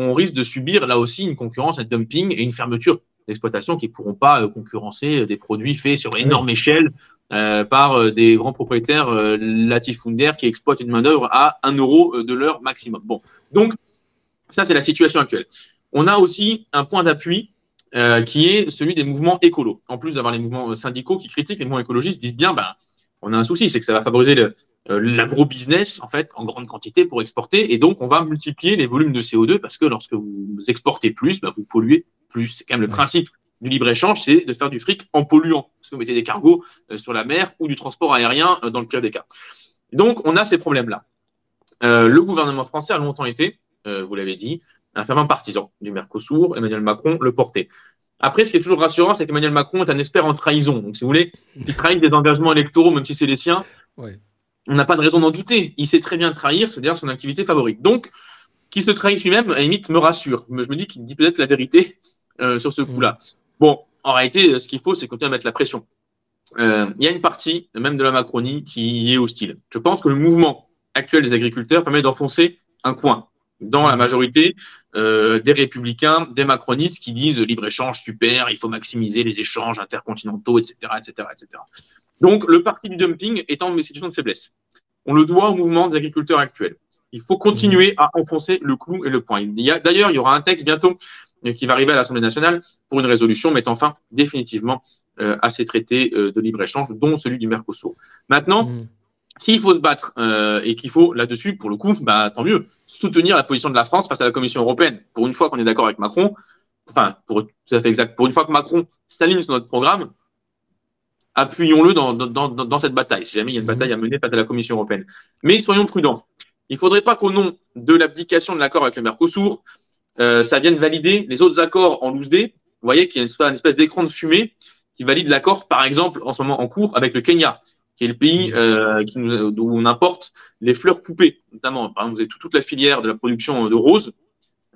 on risque de subir là aussi une concurrence, un dumping et une fermeture d'exploitation qui ne pourront pas concurrencer des produits faits sur énorme échelle par des grands propriétaires latifundiaires qui exploitent une main-d'œuvre à 1 euro de l'heure maximum. Bon, donc, ça, c'est la situation actuelle. On a aussi un point d'appui qui est celui des mouvements écolos. En plus d'avoir les mouvements syndicaux qui critiquent, les mouvements écologistes disent bien on a un souci, c'est que ça va favoriser l'agro-business en fait en grande quantité pour exporter et donc on va multiplier les volumes de CO2 parce que lorsque vous exportez plus, vous polluez plus. C'est quand même le principe du libre-échange, c'est de faire du fric en polluant parce que vous mettez des cargos sur la mer ou du transport aérien dans le pire des cas. Donc on a ces problèmes-là. Le gouvernement français a longtemps été, vous l'avez dit, un fervent partisan du Mercosur, Emmanuel Macron le portait. Après, ce qui est toujours rassurant, c'est qu'Emmanuel Macron est un expert en trahison. Donc, si vous voulez, il trahit des engagements électoraux, même si c'est les siens. Ouais. On n'a pas de raison d'en douter. Il sait très bien trahir, c'est-à-dire son activité favorite. Donc, qu'il se trahisse lui-même, à la limite, me rassure. Je me dis qu'il dit peut-être la vérité sur ce coup-là. Bon, en réalité, ce qu'il faut, c'est continuer à mettre la pression. Il y a une partie, même de la Macronie, qui est hostile. Je pense que le mouvement actuel des agriculteurs permet d'enfoncer un coin dans la majorité des républicains, des macronistes qui disent libre-échange, super, il faut maximiser les échanges intercontinentaux, etc., etc., etc. Donc, le parti du dumping est en situation de faiblesse. On le doit au mouvement des agriculteurs actuels. Il faut continuer à enfoncer le clou et le poing. D'ailleurs, il y aura un texte bientôt qui va arriver à l'Assemblée nationale pour une résolution mettant fin définitivement à ces traités de libre-échange, dont celui du Mercosur. Maintenant, s'il faut se battre et qu'il faut, là-dessus, pour le coup, tant mieux, soutenir la position de la France face à la Commission européenne. Pour une fois qu'on est d'accord avec Macron, enfin, pour être tout à fait exact, pour une fois que Macron s'aligne sur notre programme, appuyons-le dans cette bataille, si jamais il y a une bataille à mener face à la Commission européenne. Mais soyons prudents. Il ne faudrait pas qu'au nom de l'abdication de l'accord avec le Mercosur, ça vienne valider les autres accords en loose dé. Vous voyez qu'il y a une espèce d'écran de fumée qui valide l'accord, par exemple, en ce moment en cours avec le Kenya, qui est le pays d'où on importe les fleurs coupées, notamment. Par exemple, vous avez toute la filière de la production de roses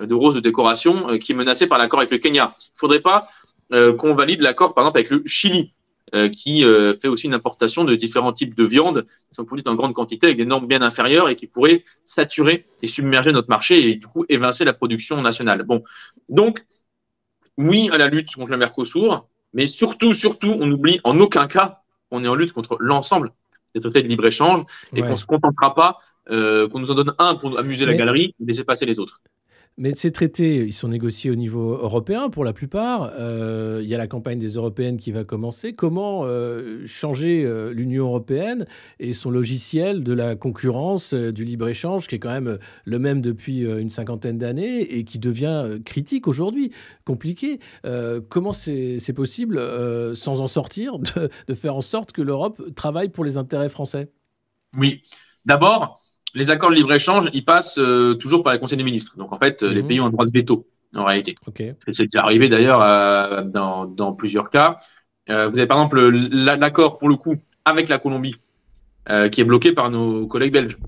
de décoration, qui est menacée par l'accord avec le Kenya. Il ne faudrait pas qu'on valide l'accord, par exemple, avec le Chili, qui fait aussi une importation de différents types de viandes qui sont produites en grande quantité avec des normes bien inférieures et qui pourraient saturer et submerger notre marché et du coup évincer la production nationale. Bon, donc, oui à la lutte contre le Mercosur, mais surtout, on n'oublie en aucun cas on est en lutte contre l'ensemble des traités de libre-échange et qu'on ne se contentera pas, qu'on nous en donne un pour amuser la galerie, laisser passer les autres. Mais ces traités, ils sont négociés au niveau européen pour la plupart. Il y a la campagne des européennes qui va commencer. Comment changer l'Union européenne et son logiciel de la concurrence, du libre-échange, qui est quand même le même depuis une cinquantaine d'années et qui devient critique aujourd'hui, compliqué. Comment c'est possible, sans en sortir, de faire en sorte que l'Europe travaille pour les intérêts français? Oui. D'abord, les accords de libre-échange, ils passent toujours par les conseils des ministres. Donc, en fait, les pays ont un droit de veto, en réalité. Okay. C'est déjà arrivé, d'ailleurs, dans plusieurs cas. Vous avez, par exemple, l'accord, pour le coup, avec la Colombie, qui est bloqué par nos collègues belges.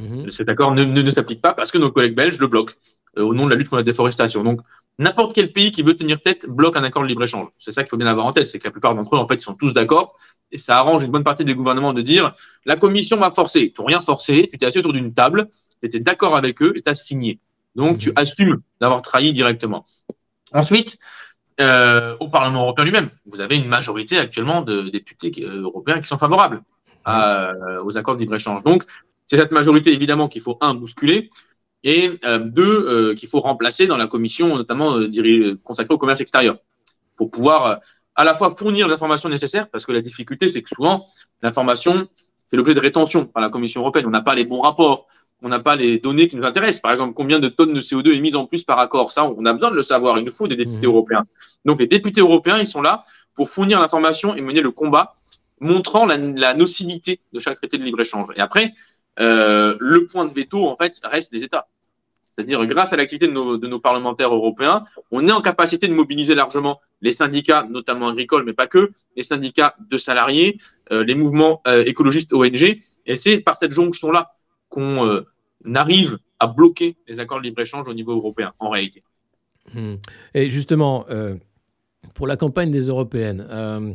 Mmh. Cet accord ne s'applique pas parce que nos collègues belges le bloquent au nom de la lutte contre la déforestation. Donc, n'importe quel pays qui veut tenir tête bloque un accord de libre-échange. C'est ça qu'il faut bien avoir en tête. C'est que la plupart d'entre eux, en fait, ils sont tous d'accord. Et ça arrange une bonne partie des gouvernements de dire « La commission m'a forcé. » Tu n'as rien forcé, tu t'es assis autour d'une table, tu étais d'accord avec eux et tu as signé. Donc, tu assumes d'avoir trahi directement. Ensuite, au Parlement européen lui-même, vous avez une majorité actuellement de députés européens qui sont favorables aux accords de libre-échange. Donc, c'est cette majorité, évidemment, qu'il faut, un, bousculer, et deux, qu'il faut remplacer dans la commission, notamment consacrée au commerce extérieur, pour pouvoir à la fois fournir les informations nécessaires, parce que la difficulté, c'est que souvent, l'information fait l'objet de rétention par la Commission européenne. On n'a pas les bons rapports, on n'a pas les données qui nous intéressent. Par exemple, combien de tonnes de CO2 est mise en plus par accord? Ça, on a besoin de le savoir, il nous faut des députés européens. Donc, les députés européens, ils sont là pour fournir l'information et mener le combat, montrant la nocivité de chaque traité de libre-échange. Et après, le point de veto, en fait, reste les États. C'est-à-dire, grâce à l'activité de nos parlementaires européens, on est en capacité de mobiliser largement les syndicats, notamment agricoles, mais pas que, les syndicats de salariés, les mouvements écologistes, ONG. Et c'est par cette jonction-là qu'on arrive à bloquer les accords de libre-échange au niveau européen, en réalité. Et justement, pour la campagne des européennes,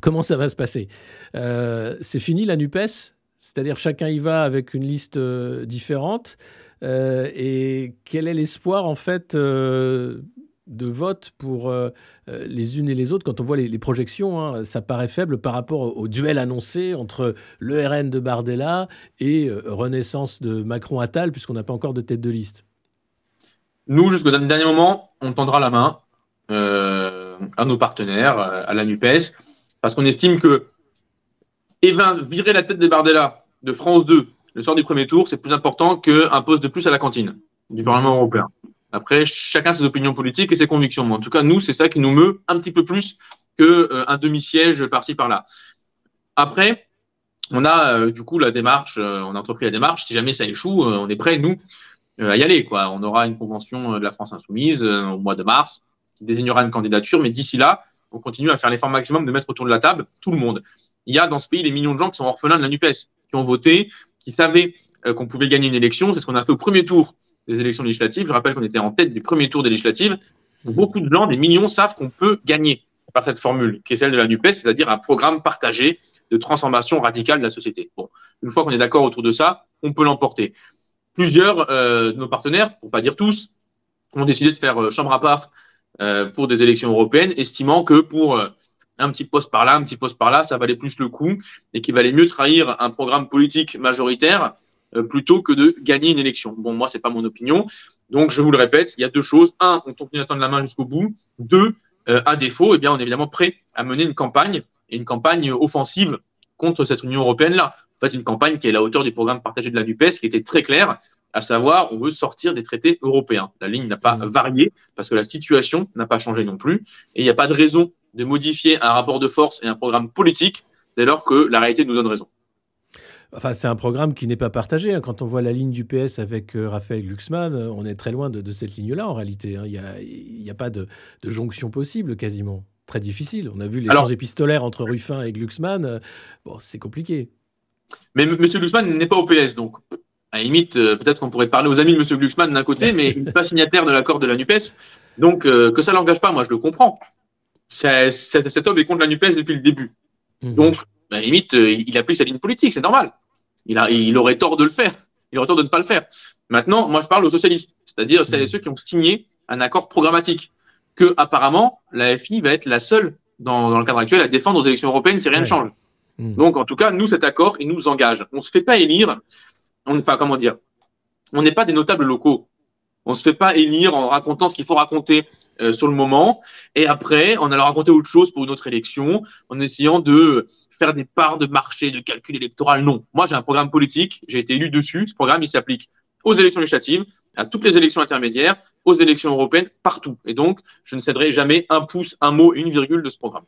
comment ça va se passer? C'est fini la NUPES? C'est-à-dire chacun y va avec une liste différente. Et quel est l'espoir, en fait, de vote pour les unes et les autres? Quand on voit les projections, hein, ça paraît faible par rapport au duel annoncé entre le RN de Bardella et Renaissance de Macron-Attal, puisqu'on n'a pas encore de tête de liste. Nous, jusqu'au dernier moment, on tendra la main à nos partenaires, à la NUPES, parce qu'on estime que virer la tête de Bardella de France 2 le soir du premier tour, c'est plus important qu'un poste de plus à la cantine du Parlement européen. Après, chacun ses opinions politiques et ses convictions. Mais en tout cas, nous, c'est ça qui nous meut un petit peu plus qu'un demi-siège par-ci, par-là. Après, on a du coup la démarche, on a entrepris la démarche. Si jamais ça échoue, on est prêt, nous, à y aller, quoi. On aura une convention de la France Insoumise au mois de mars qui désignera une candidature. Mais d'ici là, on continue à faire l'effort maximum de mettre autour de la table tout le monde. Il y a dans ce pays des millions de gens qui sont orphelins de la NUPES, qui ont voté, qui savaient qu'on pouvait gagner une élection. C'est ce qu'on a fait au premier tour des élections législatives. Je rappelle qu'on était en tête du premier tour des législatives. Beaucoup de gens, des millions, savent qu'on peut gagner par cette formule, qui est celle de la NUPES, c'est-à-dire un programme partagé de transformation radicale de la société. Bon, une fois qu'on est d'accord autour de ça, on peut l'emporter. Plusieurs de nos partenaires, pour ne pas dire tous, ont décidé de faire chambre à part pour des élections européennes, estimant que pour un petit poste par là, un petit poste par là, ça valait plus le coup et qu'il valait mieux trahir un programme politique majoritaire plutôt que de gagner une élection. Bon, moi, c'est pas mon opinion. Donc, je vous le répète, il y a deux choses. Un, on continue à tendre la main jusqu'au bout. Deux, à défaut, eh bien, on est évidemment prêt à mener une campagne offensive contre cette Union européenne-là. En fait, une campagne qui est à la hauteur du programme partagé de la NUPES, qui était très claire, à savoir, on veut sortir des traités européens. La ligne n'a pas varié parce que la situation n'a pas changé non plus. Et il n'y a pas de raison de modifier un rapport de force et un programme politique dès lors que la réalité nous donne raison. Enfin, c'est un programme qui n'est pas partagé, hein. Quand on voit la ligne du PS avec Raphaël Glucksmann, on est très loin de cette ligne-là en réalité, hein. Il n'y a pas de jonction possible quasiment. Très difficile. On a vu les échanges épistolaires entre Ruffin et Glucksmann. Bon, c'est compliqué. Mais M. Glucksmann n'est pas au PS, donc à la limite, peut-être qu'on pourrait parler aux amis de M. Glucksmann d'un côté, mais il n'est pas signataire de l'accord de la NUPES. Donc, que ça ne l'engage pas, moi, je le comprends. Cet homme est contre la NUPES depuis le début. Donc, à la limite, il a pris sa ligne politique, c'est normal. Il aurait tort de le faire. Il aurait tort de ne pas le faire. Maintenant, moi, je parle aux socialistes, c'est-à-dire celles et ceux qui ont signé un accord programmatique, que, apparemment, la FI va être la seule, dans le cadre actuel, à défendre aux élections européennes si rien ne change. Donc, en tout cas, nous, cet accord, il nous engage. On ne se fait pas élire. Enfin, comment dire, on n'est pas des notables locaux. On ne se fait pas élire en racontant ce qu'il faut raconter sur le moment et après en allant raconter autre chose pour une autre élection, en essayant de faire des parts de marché, de calcul électoral. Non, moi j'ai un programme politique, j'ai été élu dessus, ce programme il s'applique aux élections législatives, à toutes les élections intermédiaires, aux élections européennes, partout. Et donc, je ne céderai jamais un pouce, un mot, une virgule de ce programme.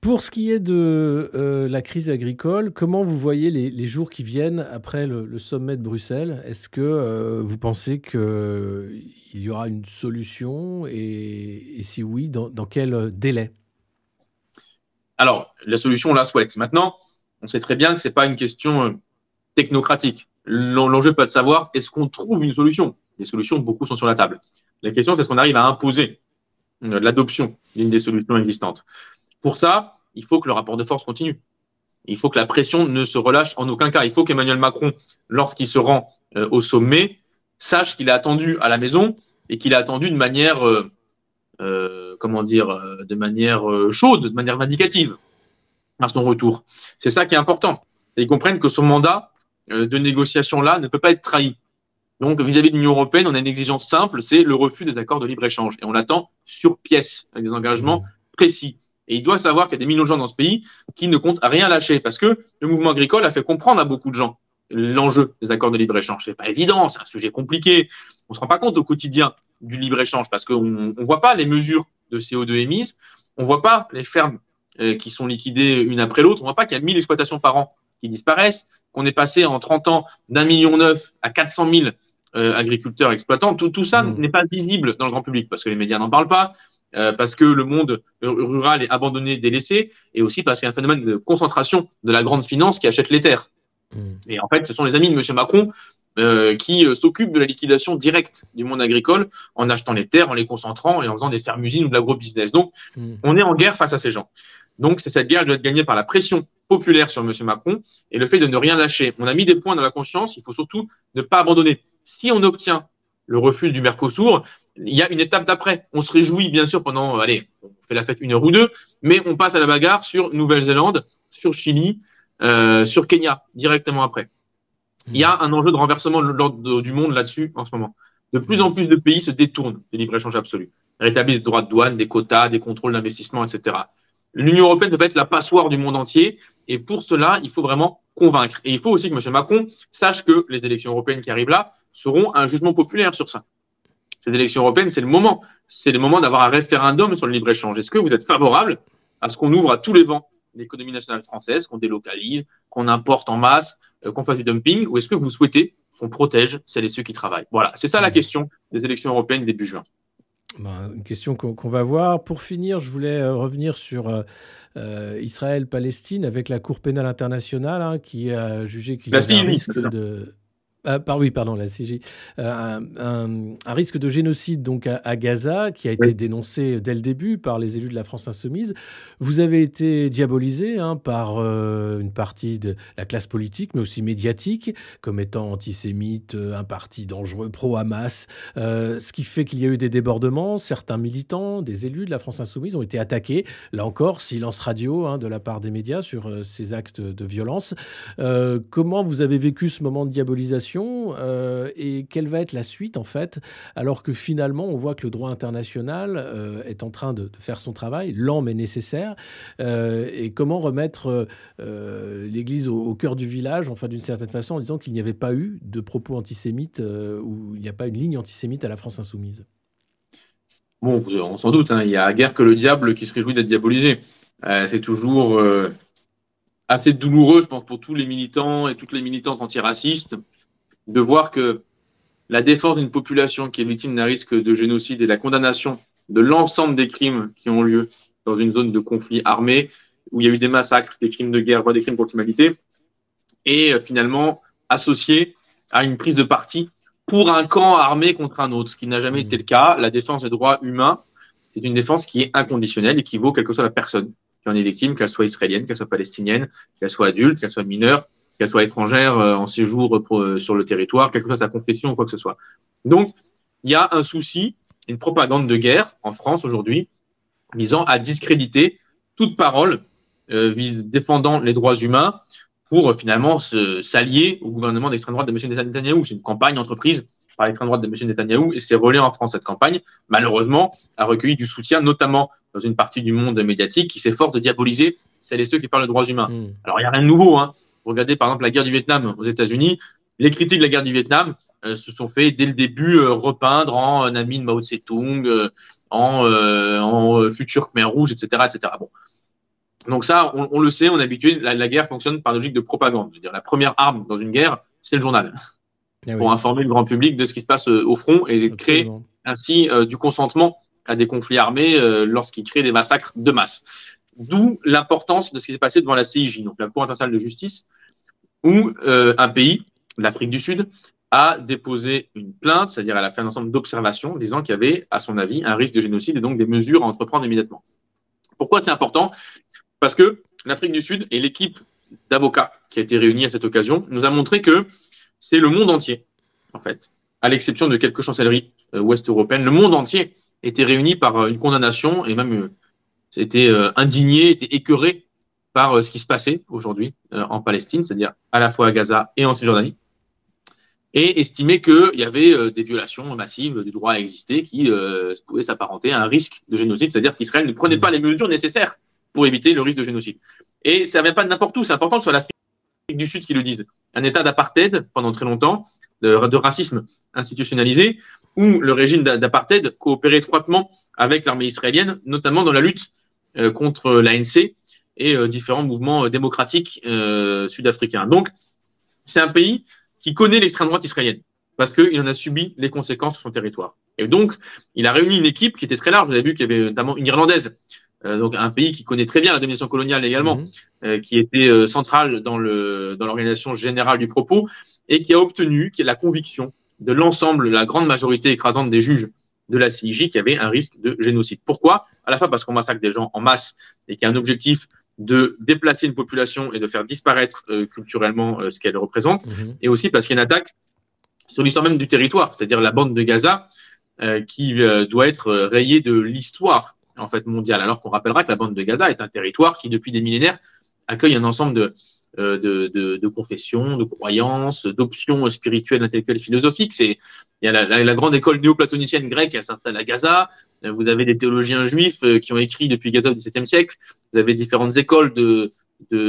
Pour ce qui est de la crise agricole, comment vous voyez les jours qui viennent après le sommet de Bruxelles? Est-ce que vous pensez qu'il y aura une solution et si oui, dans quel délai? Alors, la solution, on la souhaite. Maintenant, on sait très bien que ce n'est pas une question technocratique. L'enjeu n'est pas de savoir est-ce qu'on trouve une solution. Des solutions, beaucoup sont sur la table. La question, c'est est-ce qu'on arrive à imposer l'adoption d'une des solutions existantes. Pour ça, il faut que le rapport de force continue. Il faut que la pression ne se relâche en aucun cas. Il faut qu'Emmanuel Macron, lorsqu'il se rend au sommet, sache qu'il est attendu à la maison et qu'il est attendu de manière, chaude, de manière vindicative à son retour. C'est ça qui est important. Et ils comprennent que son mandat de négociation-là ne peut pas être trahi. Donc, vis-à-vis de l'Union européenne, on a une exigence simple, c'est le refus des accords de libre-échange. Et on l'attend sur pièce, avec des engagements précis. Et il doit savoir qu'il y a des millions de gens dans ce pays qui ne comptent rien lâcher, parce que le mouvement agricole a fait comprendre à beaucoup de gens l'enjeu des accords de libre-échange. Ce n'est pas évident, c'est un sujet compliqué. On ne se rend pas compte au quotidien du libre-échange, parce qu'on ne voit pas les mesures de CO2 émises, on ne voit pas les fermes qui sont liquidées une après l'autre, on ne voit pas qu'il y a 1000 exploitations par an qui disparaissent, qu'on est passé en 30 ans d'1,9 million à 400 000 agriculteurs exploitants. Tout ça n'est pas visible dans le grand public, parce que les médias n'en parlent pas, parce que le monde rural est abandonné, délaissé, et aussi parce qu'il y a un phénomène de concentration de la grande finance qui achète les terres. Et en fait, ce sont les amis de M. Macron qui s'occupent de la liquidation directe du monde agricole en achetant les terres, en les concentrant et en faisant des fermes-usines ou de l'agro-business. Donc, on est en guerre face à ces gens. Donc, cette guerre doit être gagnée par la pression populaire sur M. Macron et le fait de ne rien lâcher. On a mis des points dans la conscience, il faut surtout ne pas abandonner. Si on obtient le refus du Mercosur, il y a une étape d'après. On se réjouit bien sûr pendant, allez, on fait la fête une heure ou deux, mais on passe à la bagarre sur Nouvelle-Zélande, sur Chili, sur Kenya, directement après. Il y a un enjeu de renversement de l'ordre du monde là-dessus en ce moment. De plus en plus de pays se détournent du libre-échange absolu, rétablissent des droits de douane, des quotas, des contrôles d'investissement, etc. L'Union européenne ne peut pas être la passoire du monde entier, et pour cela, il faut vraiment convaincre. Et il faut aussi que M. Macron sache que les élections européennes qui arrivent là seront un jugement populaire sur ça. Ces élections européennes, c'est le moment. C'est le moment d'avoir un référendum sur le libre-échange. Est-ce que vous êtes favorable à ce qu'on ouvre à tous les vents l'économie nationale française, qu'on délocalise, qu'on importe en masse, qu'on fasse du dumping, ou est-ce que vous souhaitez qu'on protège celles et ceux qui travaillent? Voilà, c'est ça la question des élections européennes début juin. Une question qu'on va voir. Pour finir, je voulais revenir sur Israël-Palestine avec la Cour pénale internationale qui a jugé qu'il y avait un risque de... la CIJ. Un risque de génocide donc à Gaza qui a été dénoncé dès le début par les élus de la France Insoumise. Vous avez été diabolisé par une partie de la classe politique, mais aussi médiatique, comme étant antisémite, un parti dangereux, pro-Hamas. Ce qui fait qu'il y a eu des débordements. Certains militants, des élus de la France Insoumise ont été attaqués. Là encore, silence radio de la part des médias sur ces actes de violence. Comment vous avez vécu ce moment de diabolisation? Et quelle va être la suite en fait, alors que finalement on voit que le droit international est en train de faire son travail, lent mais nécessaire, et comment remettre l'Église au cœur du village, enfin d'une certaine façon, en disant qu'il n'y avait pas eu de propos antisémites ou il n'y a pas une ligne antisémite à la France Insoumise? Bon, on s'en doute, il n'y a guère que le diable qui se réjouit d'être diabolisé. C'est toujours assez douloureux, je pense, pour tous les militants et toutes les militantes antiracistes de voir que la défense d'une population qui est victime d'un risque de génocide et la condamnation de l'ensemble des crimes qui ont lieu dans une zone de conflit armé, où il y a eu des massacres, des crimes de guerre, voire des crimes contre l'humanité, est finalement associée à une prise de parti pour un camp armé contre un autre, ce qui n'a jamais été le cas. La défense des droits humains, c'est une défense qui est inconditionnelle et qui vaut quelle que soit la personne qui en est victime, qu'elle soit israélienne, qu'elle soit palestinienne, qu'elle soit adulte, qu'elle soit mineure, qu'elle soit étrangère, en séjour sur le territoire, quelle que soit sa confession ou quoi que ce soit. Donc, il y a un souci, une propagande de guerre en France aujourd'hui, visant à discréditer toute parole défendant les droits humains pour finalement s'allier au gouvernement d'extrême droite de M. Netanyahou. C'est une campagne entreprise par l'extrême droite de M. Netanyahou et s'est relais en France. Cette campagne, malheureusement, a recueilli du soutien, notamment dans une partie du monde médiatique qui s'efforce de diaboliser celles et ceux qui parlent de droits humains. Alors, il n'y a rien de nouveau, hein. Regardez par exemple la guerre du Vietnam aux États-Unis. Les critiques de la guerre du Vietnam se sont fait dès le début repeindre en ami de Mao Tse-tung, en futur Khmer Rouge, etc. etc. Bon. Donc ça, on le sait, on est habitué, la guerre fonctionne par logique de propagande. Je veux dire, la première arme dans une guerre, c'est le journal. Ah, pour informer le grand public de ce qui se passe au front et créer ainsi du consentement à des conflits armés lorsqu'ils créent des massacres de masse. D'où l'importance de ce qui s'est passé devant la CIJ, donc la Cour internationale de justice, où un pays, l'Afrique du Sud, a déposé une plainte, c'est-à-dire elle a fait un ensemble d'observations disant qu'il y avait, à son avis, un risque de génocide et donc des mesures à entreprendre immédiatement. Pourquoi c'est important ? Parce que l'Afrique du Sud et l'équipe d'avocats qui a été réunie à cette occasion nous a montré que c'est le monde entier, en fait, à l'exception de quelques chancelleries ouest-européennes, le monde entier était réuni par une condamnation et même était indigné, était écœuré par ce qui se passait aujourd'hui en Palestine, c'est-à-dire à la fois à Gaza et en Cisjordanie, et estimé qu'il y avait des violations massives du droit à exister qui pouvaient s'apparenter à un risque de génocide, c'est-à-dire qu'Israël ne prenait pas les mesures nécessaires pour éviter le risque de génocide. Et ça ne vient pas de n'importe où, c'est important que ce soit l'Afrique du Sud qui le dise. Un état d'apartheid, pendant très longtemps, de racisme institutionnalisé, où le régime d'apartheid coopérait étroitement avec l'armée israélienne, notamment dans la lutte contre l'ANC et différents mouvements démocratiques sud-africains. Donc, c'est un pays qui connaît l'extrême droite israélienne, parce qu'il en a subi les conséquences sur son territoire. Et donc, il a réuni une équipe qui était très large. Vous avez vu qu'il y avait notamment une Irlandaise, donc un pays qui connaît très bien la domination coloniale également, qui était centrale dans l'organisation générale du propos, et qui a obtenu la conviction de l'ensemble, la grande majorité écrasante des juges de la CIJ, qu'il y avait un risque de génocide. Pourquoi ? À la fois parce qu'on massacre des gens en masse et qu'il y a un objectif de déplacer une population et de faire disparaître culturellement ce qu'elle représente, et aussi parce qu'il y a une attaque sur l'histoire même du territoire, c'est-à-dire la bande de Gaza qui doit être rayée de l'histoire en fait mondiale, alors qu'on rappellera que la bande de Gaza est un territoire qui, depuis des millénaires, accueille un ensemble de confessions, de croyances, d'options spirituelles, intellectuelles, philosophiques. Il y a la grande école néoplatonicienne grecque, elle s'installe à Gaza. Vous avez des théologiens juifs qui ont écrit depuis Gaza au XVIIe siècle. Vous avez différentes écoles de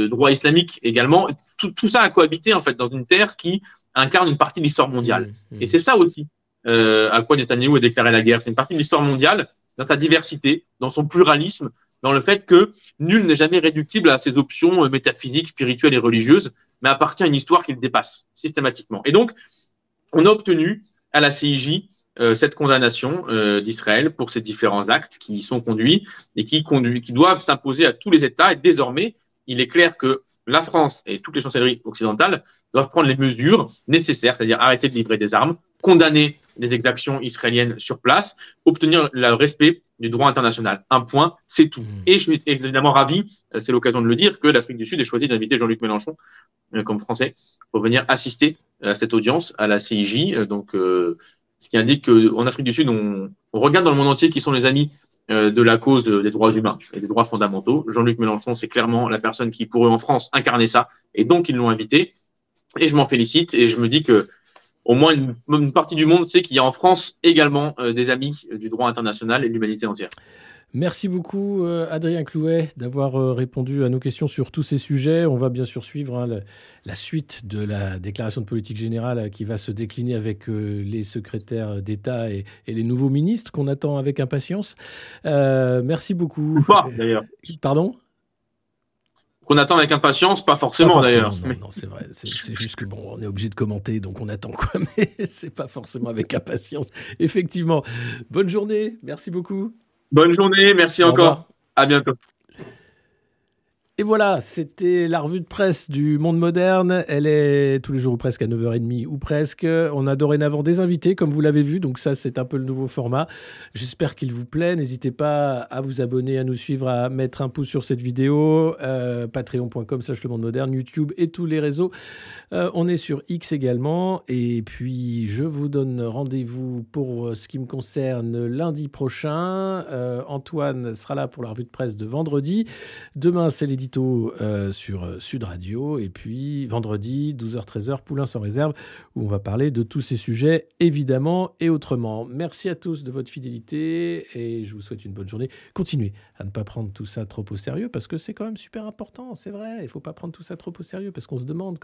droit islamique également. Tout ça a cohabité en fait dans une terre qui incarne une partie de l'histoire mondiale. Et c'est ça aussi à quoi Netanyahou a déclaré la guerre. C'est une partie de l'histoire mondiale, dans sa diversité, dans son pluralisme, dans le fait que nul n'est jamais réductible à ses options métaphysiques, spirituelles et religieuses, mais appartient à une histoire qu'il dépasse systématiquement. Et donc, on a obtenu à la CIJ cette condamnation d'Israël pour ces différents actes qui y sont conduits et qui doivent s'imposer à tous les États. Et désormais, il est clair que la France et toutes les chancelleries occidentales doivent prendre les mesures nécessaires, c'est-à-dire arrêter de livrer des armes, condamner les exactions israéliennes sur place, obtenir le respect du droit international. Un point, c'est tout. Et je suis évidemment ravi, c'est l'occasion de le dire, que l'Afrique du Sud ait choisi d'inviter Jean-Luc Mélenchon, comme Français, pour venir assister à cette audience à la CIJ. Donc, ce qui indique qu'en Afrique du Sud, on regarde dans le monde entier qui sont les amis de la cause des droits humains et des droits fondamentaux. Jean-Luc Mélenchon, c'est clairement la personne qui, pour eux en France, incarnait ça, et donc ils l'ont invité. Et je m'en félicite, et je me dis que au moins une partie du monde sait qu'il y a en France également des amis du droit international et de l'humanité entière. Merci beaucoup Adrien Clouet d'avoir répondu à nos questions sur tous ces sujets. On va bien sûr suivre la suite de la déclaration de politique générale qui va se décliner avec les secrétaires d'État et les nouveaux ministres qu'on attend avec impatience. Merci beaucoup. Pas d'ailleurs. Pardon ? Qu'on attend avec impatience, pas forcément d'ailleurs. Non, c'est vrai. C'est juste que bon, on est obligé de commenter, donc on attend quoi, mais c'est pas forcément avec impatience. Effectivement. Bonne journée. Merci beaucoup. Bonne journée, merci encore. À bientôt. Et voilà, c'était la revue de presse du Monde Moderne. Elle est tous les jours ou presque à 9h30 ou presque. On a dorénavant des invités, comme vous l'avez vu. Donc ça, c'est un peu le nouveau format. J'espère qu'il vous plaît. N'hésitez pas à vous abonner, à nous suivre, à mettre un pouce sur cette vidéo. Patreon.com/le Monde Moderne, YouTube et tous les réseaux. On est sur X également. Et puis, je vous donne rendez-vous pour ce qui me concerne lundi prochain. Antoine sera là pour la revue de presse de vendredi. Demain, c'est l'édition édito sur Sud Radio. Et puis vendredi, 12h-13h, Poulain sans réserve, où on va parler de tous ces sujets, évidemment et autrement. Merci à tous de votre fidélité et je vous souhaite une bonne journée. Continuez à ne pas prendre tout ça trop au sérieux parce que c'est quand même super important, c'est vrai. Il ne faut pas prendre tout ça trop au sérieux parce qu'on se demande...